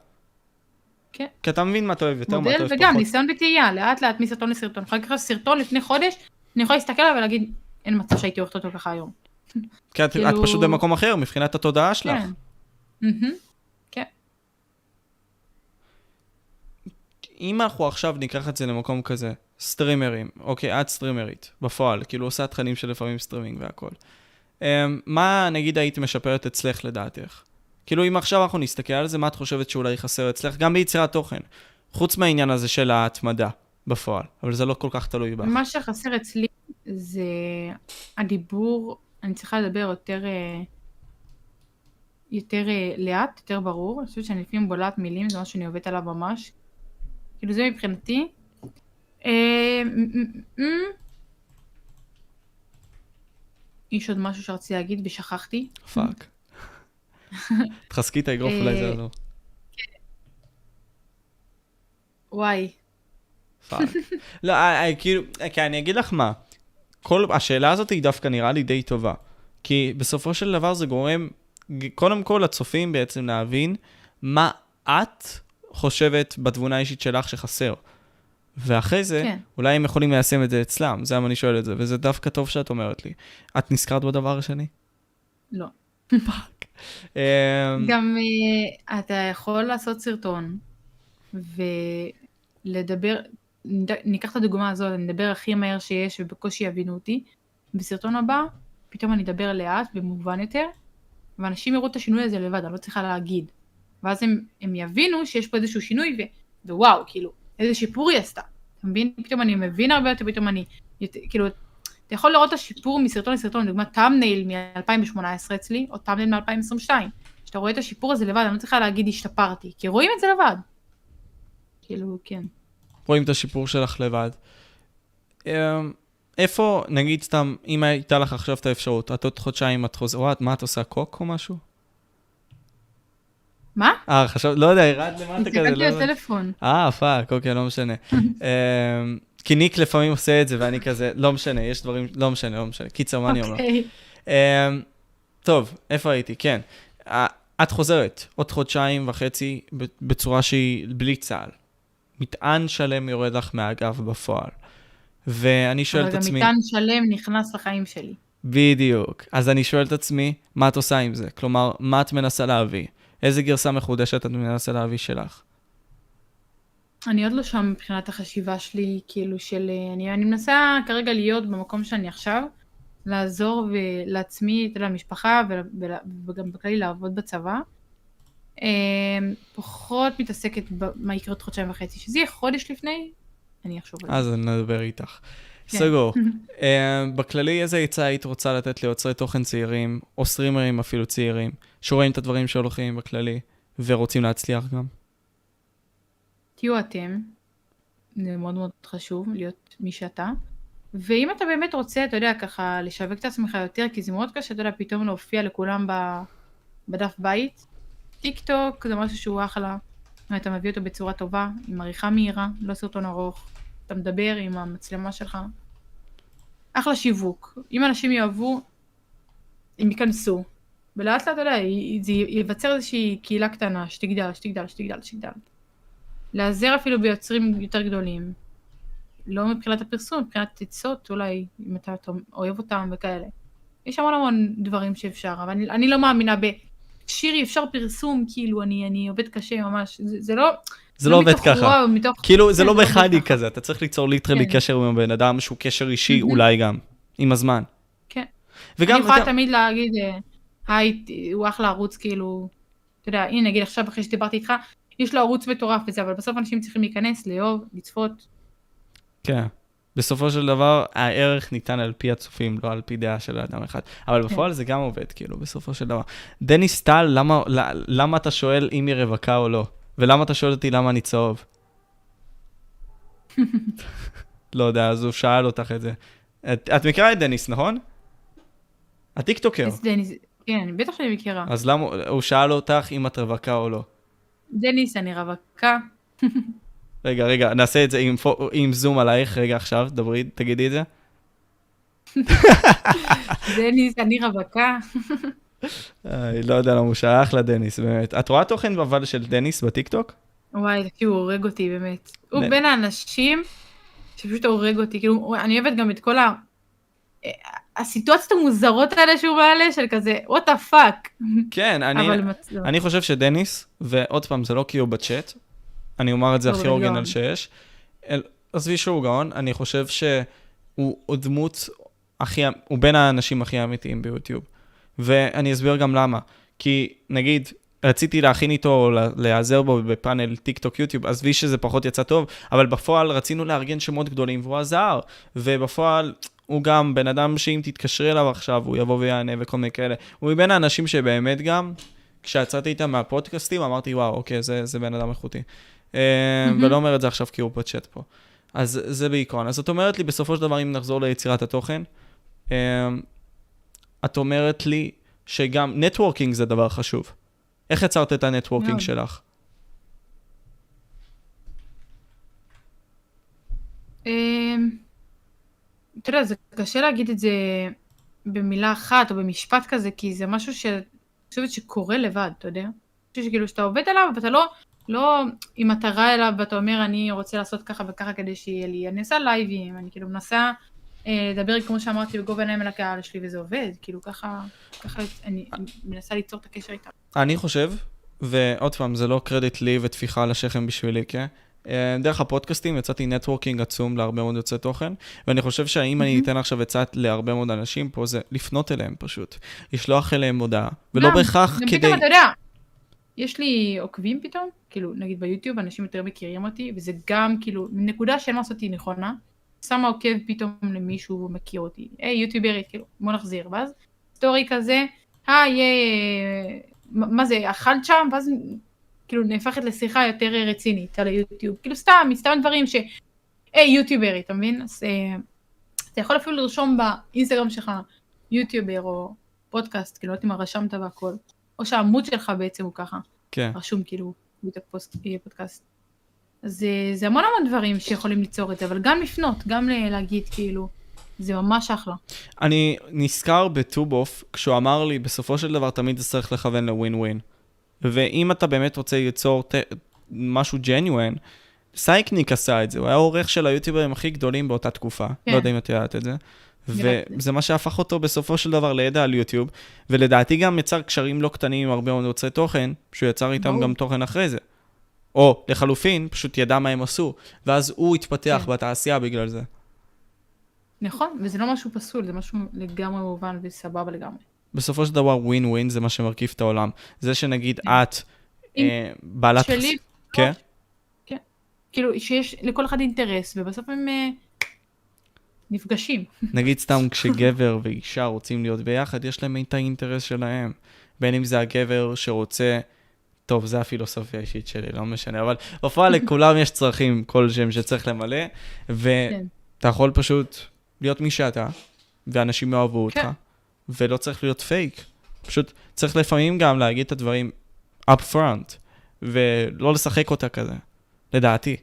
כן. כי אתה מבין מה אתה אוהב יותר, מה אתה אוהב פחות. מודל וגם, ניסיון בתהייה, לאט לאט מסרטון לסרטון. אחר כך סרטון לפני חודש, אני יכולה להסתכל עליו ולהגיד, אין מצב שהייתי אוהבת אותו ככה היום. כי את פשוט במקום אחר, מבחינת התודעה שלך. כן. אם אנחנו עכשיו ניקח את זה למקום כזה, סטרימרים, אוקיי, את סטרימרית, בפועל, כאילו עושה תכנים של לפעמים סטרימינג והכל. מה נגיד היית משפרת אצלך לדעתך? כאילו אם עכשיו אנחנו נסתכל על זה, מה את חושבת שאולי חסר אצלך? גם ביצירת תוכן, חוץ מהעניין הזה של ההתמדה בפועל, אבל זה לא כל כך תלוי בך. מה שחסר אצלי זה הדיבור, אני צריכה לדבר יותר... יותר לאט, יותר ברור. אני חושבת שאני לפעמים בולעת מילים, זה משהו שאני עובדת עליו ממש. כאילו זה מבחינתי. יש עוד משהו שרציתי להגיד ושכחתי. פאק. תחזקי את האגרוף, אולי זה עזור. וואי. פאק. לא, כאילו, כי אני אגיד לך מה. השאלה הזאת היא דווקא נראה לי די טובה. כי בסופו של דבר זה גורם... קודם כל, הצופים בעצם להבין מה את חושבת בתבונה האישית שלך שחסר. ואחרי זה, כן. אולי הם יכולים ליישם את זה אצלם, זה מה אני שואל את זה, וזה דווקא טוב שאת אומרת לי. את נזכרת בדבר השני? לא. פאק. גם אתה יכול לעשות סרטון, ולדבר, ניקח את הדוגמה הזאת, אני אדבר הכי מהר שיש, ובקושי יבינו אותי. בסרטון הבא, פתאום אני אדבר לאט ומובן יותר, ואנשים יראו את השינוי הזה לבד, אני לא צריכה להגיד. ואז הם, הם יבינו שיש פה איזשהו שינוי, ו... ווואו, כאילו, איזה שיפור היא עשתה. אתה מבין? פתאום אני מבין הרבה יותר, פתאום אני... כאילו, אתה יכול לראות את השיפור מסרטון לסרטון, לדוגמה, טאמנייל מ-אלפיים שמונה עשרה אצלי, או טאמנייל מ-אלפיים עשרים ושתיים. שאתה רואה את השיפור הזה לבד, אני לא צריכה להגיד, השתפרתי, כי רואים את זה לבד. כאילו, כן. רואים את השיפור שלך לבד. איפה, נגיד סתם, אם הייתה לך עכשיו את האפשרות, את עוד חודשיים, את חוזרת, מה את עושה, קוק או משהו? מה? אה, חשבת, לא יודע, ירד למטה כזה. נצטרתי לטלפון. אה, פאק, אוקיי, לא משנה. כי ניק לפעמים עושה את זה, ואני כזה, לא משנה, יש דברים, לא משנה, לא משנה. קיצר, מה אני אומר? טוב, איפה הייתי? כן. את חוזרת, עוד חודשיים וחצי, בצורה שהיא בלי צהל. מטען שלם יורד לך מהגב בפועל. ואני שואל את עצמי... אבל גם איתן שלם נכנס לחיים שלי. בדיוק. אז אני שואל את עצמי, מה את עושה עם זה? כלומר, מה את מנסה להביא? איזה גרסה מחודשת את מנסה להביא שלך? אני עוד לא שם מבחינת החשיבה שלי, כאילו של... אני, אני מנסה כרגע להיות במקום שאני עכשיו, לעזור ולעצמי, למשפחה, וגם בכלל לעבוד בצבא. פחות מתעסקת במה יקרה עוד חודשיים וחצי, שזה יהיה חודש לפני... אני אחשוב על זה. אז אני אדבר איתך. סגור. בכללי, איזה עצה היית רוצה לתת ליוצרי תוכן צעירים, או סטרימרים אפילו צעירים, שרואים את הדברים שהולכים בכללי, ורוצים להצליח גם? תהיו אתם. זה מאוד מאוד חשוב, להיות מי שאתה. ואם אתה באמת רוצה, אתה יודע, ככה, לשווק את עצמך יותר, כי זה מאוד קשה, אתה יודע, פתאום להופיע לכולם בדף בית. טיק-טוק, זה משהו שהוא אחלה. אתה מביא אותו בצורה טובה, עם עריכה מהירה, לא סרטון ארוך, אתה מדבר עם המצלמה שלך. אחלה שיווק. אם אנשים יאהבו, הם ייכנסו. ולאט לאט, אתה יודע, זה ייווצר איזושהי קהילה קטנה, שתגדל, שתגדל, שתגדל, שתגדל. לעזר אפילו ביוצרים יותר גדולים. לא מבחינת הפרסום, מבחינת עצות, אולי, אם אתה אוהב אותם וכאלה. יש המון המון דברים שאפשר, אבל אני, אני לא מאמינה ב... שירי, אפשר פרסום, כאילו, אני, אני עובד קשה ממש, זה, זה לא... זה לא עובד ככה. מתוך... כאילו, זה לא בחדי כזה, אתה צריך ליצור ליטרלי קשר עם הבן אדם, שהוא קשר אישי, אולי גם, עם הזמן. כן. אני יכולה תמיד להגיד, היי, הוא אחלה ערוץ, כאילו, אתה יודע, הנה, נגיד, עכשיו אחרי שדיברתי איתך, יש לו ערוץ מטורף וזה, אבל בסוף אנשים צריכים להיכנס, לאהוב, לצפות. כן. בסופו של דבר, הערך ניתן על פי הצופים, לא על פי דעה של אדם אחד. אבל בפועל זה גם עובד, כאילו, בסופו של דבר. דניס טל, למה, למה אתה שואל אם היא רווקה או לא? ולמה אתה שואל אותי למה אני צהוב? לא יודע, אז הוא שאל אותך את זה. את, את מכירה את דניס, נכון? הטיקטוקר. כן, בטח שאני מכירה. אז למה, הוא שאל אותך אם את רווקה או לא? דניס, אני רווקה. רגע, רגע, נעשה את זה עם, עם זום עלייך, רגע עכשיו, דברי, תגידי את זה. דניס, אני רווקה. לא יודע, לא מושעה, אחלה דניס, באמת. את רואה תוכן אבל של דניס בטיקטוק? וואי, כי הוא הורג אותי, באמת. הוא בין האנשים שפשוט הורג אותי, כאילו, אני אוהבת גם את כל ה... הסיטואציות המוזרות האלה שהוא מעלה, של כזה, what the fuck. כן, אני חושב שדניס, ועוד פעם, זה לא כי הוא בצ'אט, אני אומר את זה הכי אורגנל שיש. עזבי שהוא גאון, אני חושב שהוא דמות הכי, הוא בין האנשים הכי אמיתיים ביוטיוב. ואני אסביר גם למה. כי נגיד, רציתי להכין איתו או להיעזר בו בפאנל טיק-טוק יוטיוב, אז בי שזה פחות יצא טוב, אבל בפועל רצינו לארגן שמות גדולים והוא עזר, ובפועל הוא גם בן אדם שאם תתקשרי אליו עכשיו, הוא יבוא ויענה וכל מיני כאלה. הוא מבין האנשים שבאמת גם, כשעצרתי איתם מהפודקאסטים, אמרתי, וואו, אוקיי, זה, זה בן אדם איכותי. ולא אומר את זה עכשיו כי הוא בצ'אט פה. אז זה בעיקרון. אז את אומרת לי, בסופו של דבר, אם נחזור ליצירת התוכן, את אומרת לי שגם נטוורקינג זה דבר חשוב. איך יצרת את הנטוורקינג שלך? תראה, זה קשה להגיד את זה במילה אחת או במשפט כזה, כי זה משהו שאני חושבת שקורה לבד, אתה יודע? משהו שכאילו שאתה עובד עליו, ואתה לא, לא עם מטרה אליו, ואתה אומר, אני רוצה לעשות ככה וככה כדי שיהיה לי. אני עושה לייבים, אני כאילו מנסה לדבר, כמו שאמרתי, בגובה עיניים אל הקהל שלי, וזה עובד, כאילו ככה, ככה אני מנסה ליצור את הקשר איתם. אני חושב, ועוד פעם, זה לא קרדיט לי ותפיחה על השכם בשבילי, כן? דרך הפודקאסטים יצאתי נטוורקינג עצום להרבה מאוד יוצא תוכן, ואני חושב שאם אני אתן עכשיו יצאת להרבה מאוד אנשים פה, זה לפנות אליהם פשוט, לשלוח אליהם הודעה, ולא בהכרח כדי... פתאום, אתה יודע, יש לי עוקבים פתאום, כאילו, נגיד ביוטיוב, אנשים יותר מכירים אותי, וזה גם, כאילו, נקודה שאני עושה אותי נכונה, שמה עוקב פתאום למישהו מכיר אותי, היי, יוטיוברית, כאילו, בוא נחזיר, ואז סטורי כזה, היי, מה זה, אכלת שם, ואז... כאילו נהפכת לשיחה יותר רצינית על היוטיוב, כאילו סתם, מסתם דברים ש... היי, יוטיוברי, אתה מבין? אז אתה יכול אפילו לרשום באינסטגרם שלך יוטיובר או פודקאסט, כאילו לא יודעת אם הרשמת והכל, או שהעמוד שלך בעצם הוא ככה, רשום כאילו, פודקאסט. אז זה המון המון דברים שיכולים ליצור את זה, אבל גם לפנות, גם להגיד כאילו, זה ממש אחלה. אני נזכר בטובוף, כשהוא אמר לי, בסופו של דבר תמיד זה צריך לכוון לווין ווין. ואם אתה באמת רוצה ליצור ת... משהו ג'ניואן, סייקניק עשה את זה, הוא היה עורך של היוטיוברים הכי גדולים באותה תקופה, כן. לא יודע אם את יודעת את זה, וזה מה שהפך אותו בסופו של דבר לידע על יוטיוב, ולדעתי גם יצר קשרים לא קטנים עם הרבה מאוד יוצרי תוכן, שהוא יצר איתם בוא. גם תוכן אחרי זה, או לחלופין, פשוט ידע מה הם עשו, ואז הוא התפתח כן. בתעשייה בגלל זה. נכון, וזה לא משהו פסול, זה משהו לגמרי מובן וסבבה לגמרי. בסופו של דבר, ווין ווין זה מה שמרכיב את העולם. זה שנגיד את בעלת... שלי... כן? כן. כאילו שיש לכל אחד אינטרס, ובסוף הם נפגשים. נגיד סתם כשגבר ואישה רוצים להיות ביחד, יש להם את האינטרס שלהם. בין אם זה הגבר שרוצה... טוב, זה הפילוסופיה האישית שלי, לא משנה. אבל בפועל לכולם יש צרכים כלשהם שצריך למלא, ואתה יכול פשוט להיות מי שאתה, ואנשים יאהבו אותך. ולא צריך להיות פייק. פשוט צריך לפעמים גם להגיד את הדברים up front, ולא לשחק אותה כזה, לדעתי.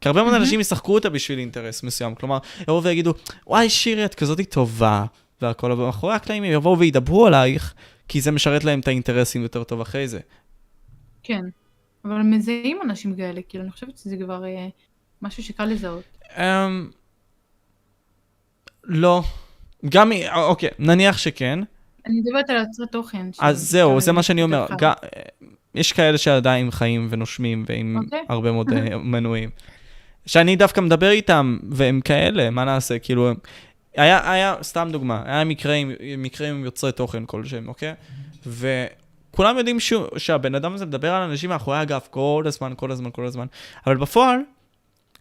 כי הרבה מאוד אנשים ישחקו אותה בשביל אינטרס מסוים, כלומר, יבואו ויגידו, וואי שירי, את כזאת היא טובה, והכל, ואחורי הקלעים יבואו וידברו עלייך, כי זה משרת להם את האינטרסים יותר טוב אחרי זה. כן, אבל מזהים אנשים כאלה, כאילו, אני חושבת שזה כבר משהו שקל לזהות. לא. גם, אוקיי, נניח שכן. אני מדברת על יוצרי תוכן. אז זהו, זה מה שאני אומר. יש כאלה שעדיין חיים ונושמים, ועם הרבה מאוד מנויים. שאני דווקא מדבר איתם, והם כאלה, מה נעשה? כאילו, היה, סתם דוגמה, היה מקרה עם יוצרי תוכן כלשהם, אוקיי? וכולם יודעים שהבן אדם הזה מדבר על אנשים מאחורי הגב, כל הזמן, כל הזמן, כל הזמן. אבל בפועל,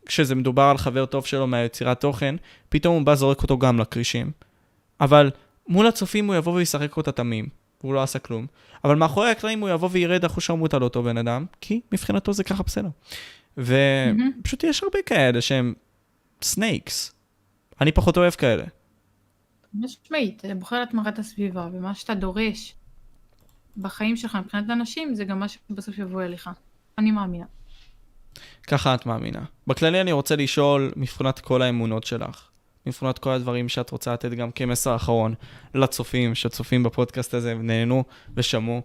כשזה מדובר על חבר טוב שלו מהיצירת תוכן, פתאום הוא בא זורק אותו גם לקרישים. אבל מול הצופים הוא יבוא וישחק אותה תמים, והוא לא עשה כלום. אבל מאחורי הקלעים הוא יבוא וירד אחוש עמות על אותו בן אדם, כי מבחינתו זה ככה בסדר. ופשוט יש הרבה כאלה שהם סנייקס. אני פחות אוהב כאלה. ממש שמעית, אתה בוחר את מראת הסביבה, ומה שאתה דורש בחיים שלך מבחינת אנשים, זה גם מה שבסוף יבוא אליך. אני מאמינה. ככה את מאמינה. בכללי אני רוצה לשאול מבחינת כל האמונות שלך. מבחינת כל הדברים שאת רוצה לתת גם כמסר האחרון לצופים, שצופים בפודקאסט הזה, נהנו ושמו.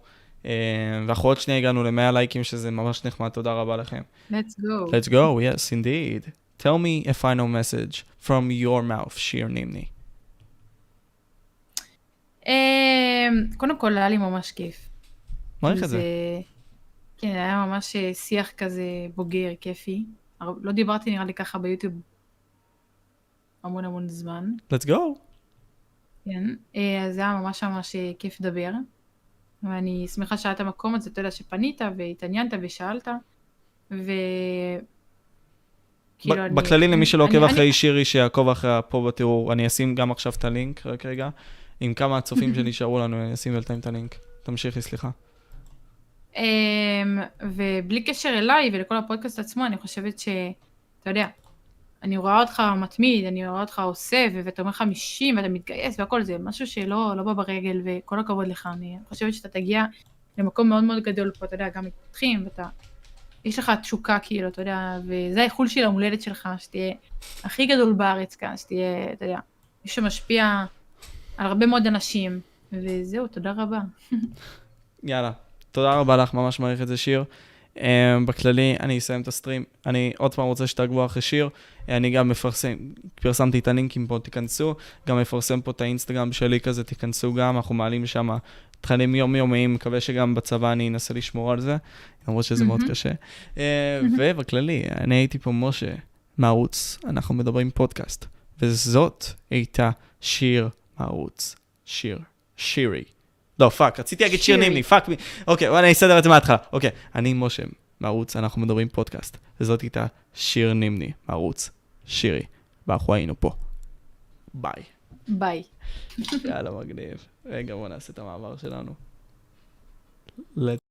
ואחר עוד שני הגענו ל-מאה לייקים, שזה ממש נחמד. תודה רבה לכם. Let's go. Let's go, yes, indeed. Tell me a final message from your mouth, Shir Nimni. קודם כל, היה לי ממש כיף. מעריך את זה. כן, היה ממש שיח כזה בוגר, כיפי. לא דיברתי נראה לי ככה ביוטיוב המון המון זמן. Let's go. כן, אז זה היה ממש ממש כיף לדבר, ואני שמחה שהיה את המקום הזה, אתה יודע, שפנית והתעניינת ושאלת, ו... בכללי למי שלא עוקב אחרי שירי, שיעקוב אחרי פה בתיאור, אני אשים גם עכשיו את הלינק, רק רגע, עם כמה הצופים שנשארו לנו, אני אשים בלתיים את הלינק. תמשיכי, סליחה. ובלי קשר אליי ולכל הפודקאסט עצמו, אני חושבת ש... אתה יודע, אני רואה אותך מתמיד, אני רואה אותך עושה, ואתה אומר חמישים, ואתה מתגייס, והכל זה, משהו שלא בא ברגל, וכל הכבוד לך, אני חושבת שאתה תגיע למקום מאוד מאוד גדול פה, אתה יודע, גם מתפתחים, ואתה... יש לך תשוקה, כאילו, אתה יודע, וזה האיחול של המולדת שלך, שתהיה הכי גדול בארץ כאן, שתהיה, אתה יודע, מי שמשפיע על הרבה מאוד אנשים, וזהו, תודה רבה. יאללה, תודה רבה לך, ממש מעריך את זה, שיר. בכללי, אני אסיים את הסטרים, אני עוד פעם רוצה שתעקבו אחרי שיר, אני גם מפרסם, פרסמתי את הלינקים פה, תיכנסו, גם מפרסם פה את האינסטגרם שלי כזה, תיכנסו גם, אנחנו מעלים שם תכנים יומיומיים, מקווה שגם בצבא אני אנסה לשמור על זה, למרות שזה מאוד קשה, ובכללי, אני הייתי פה משה, מערוץ, אנחנו מדברים פודקאסט, וזאת הייתה שיר מערוץ, שיר, שירי. לא, פאק, רציתי להגיד שיר נימני, פאק מי, אוקיי, אני אסדר את זה מההתחלה, אוקיי, אני משה, מערוץ, אנחנו מדברים פודקאסט, וזאת הייתה שיר נימני, מערוץ, שירי, ואנחנו היינו פה, ביי. ביי. יאללה, מגניב. רגע, בוא נעשה את המעבר שלנו.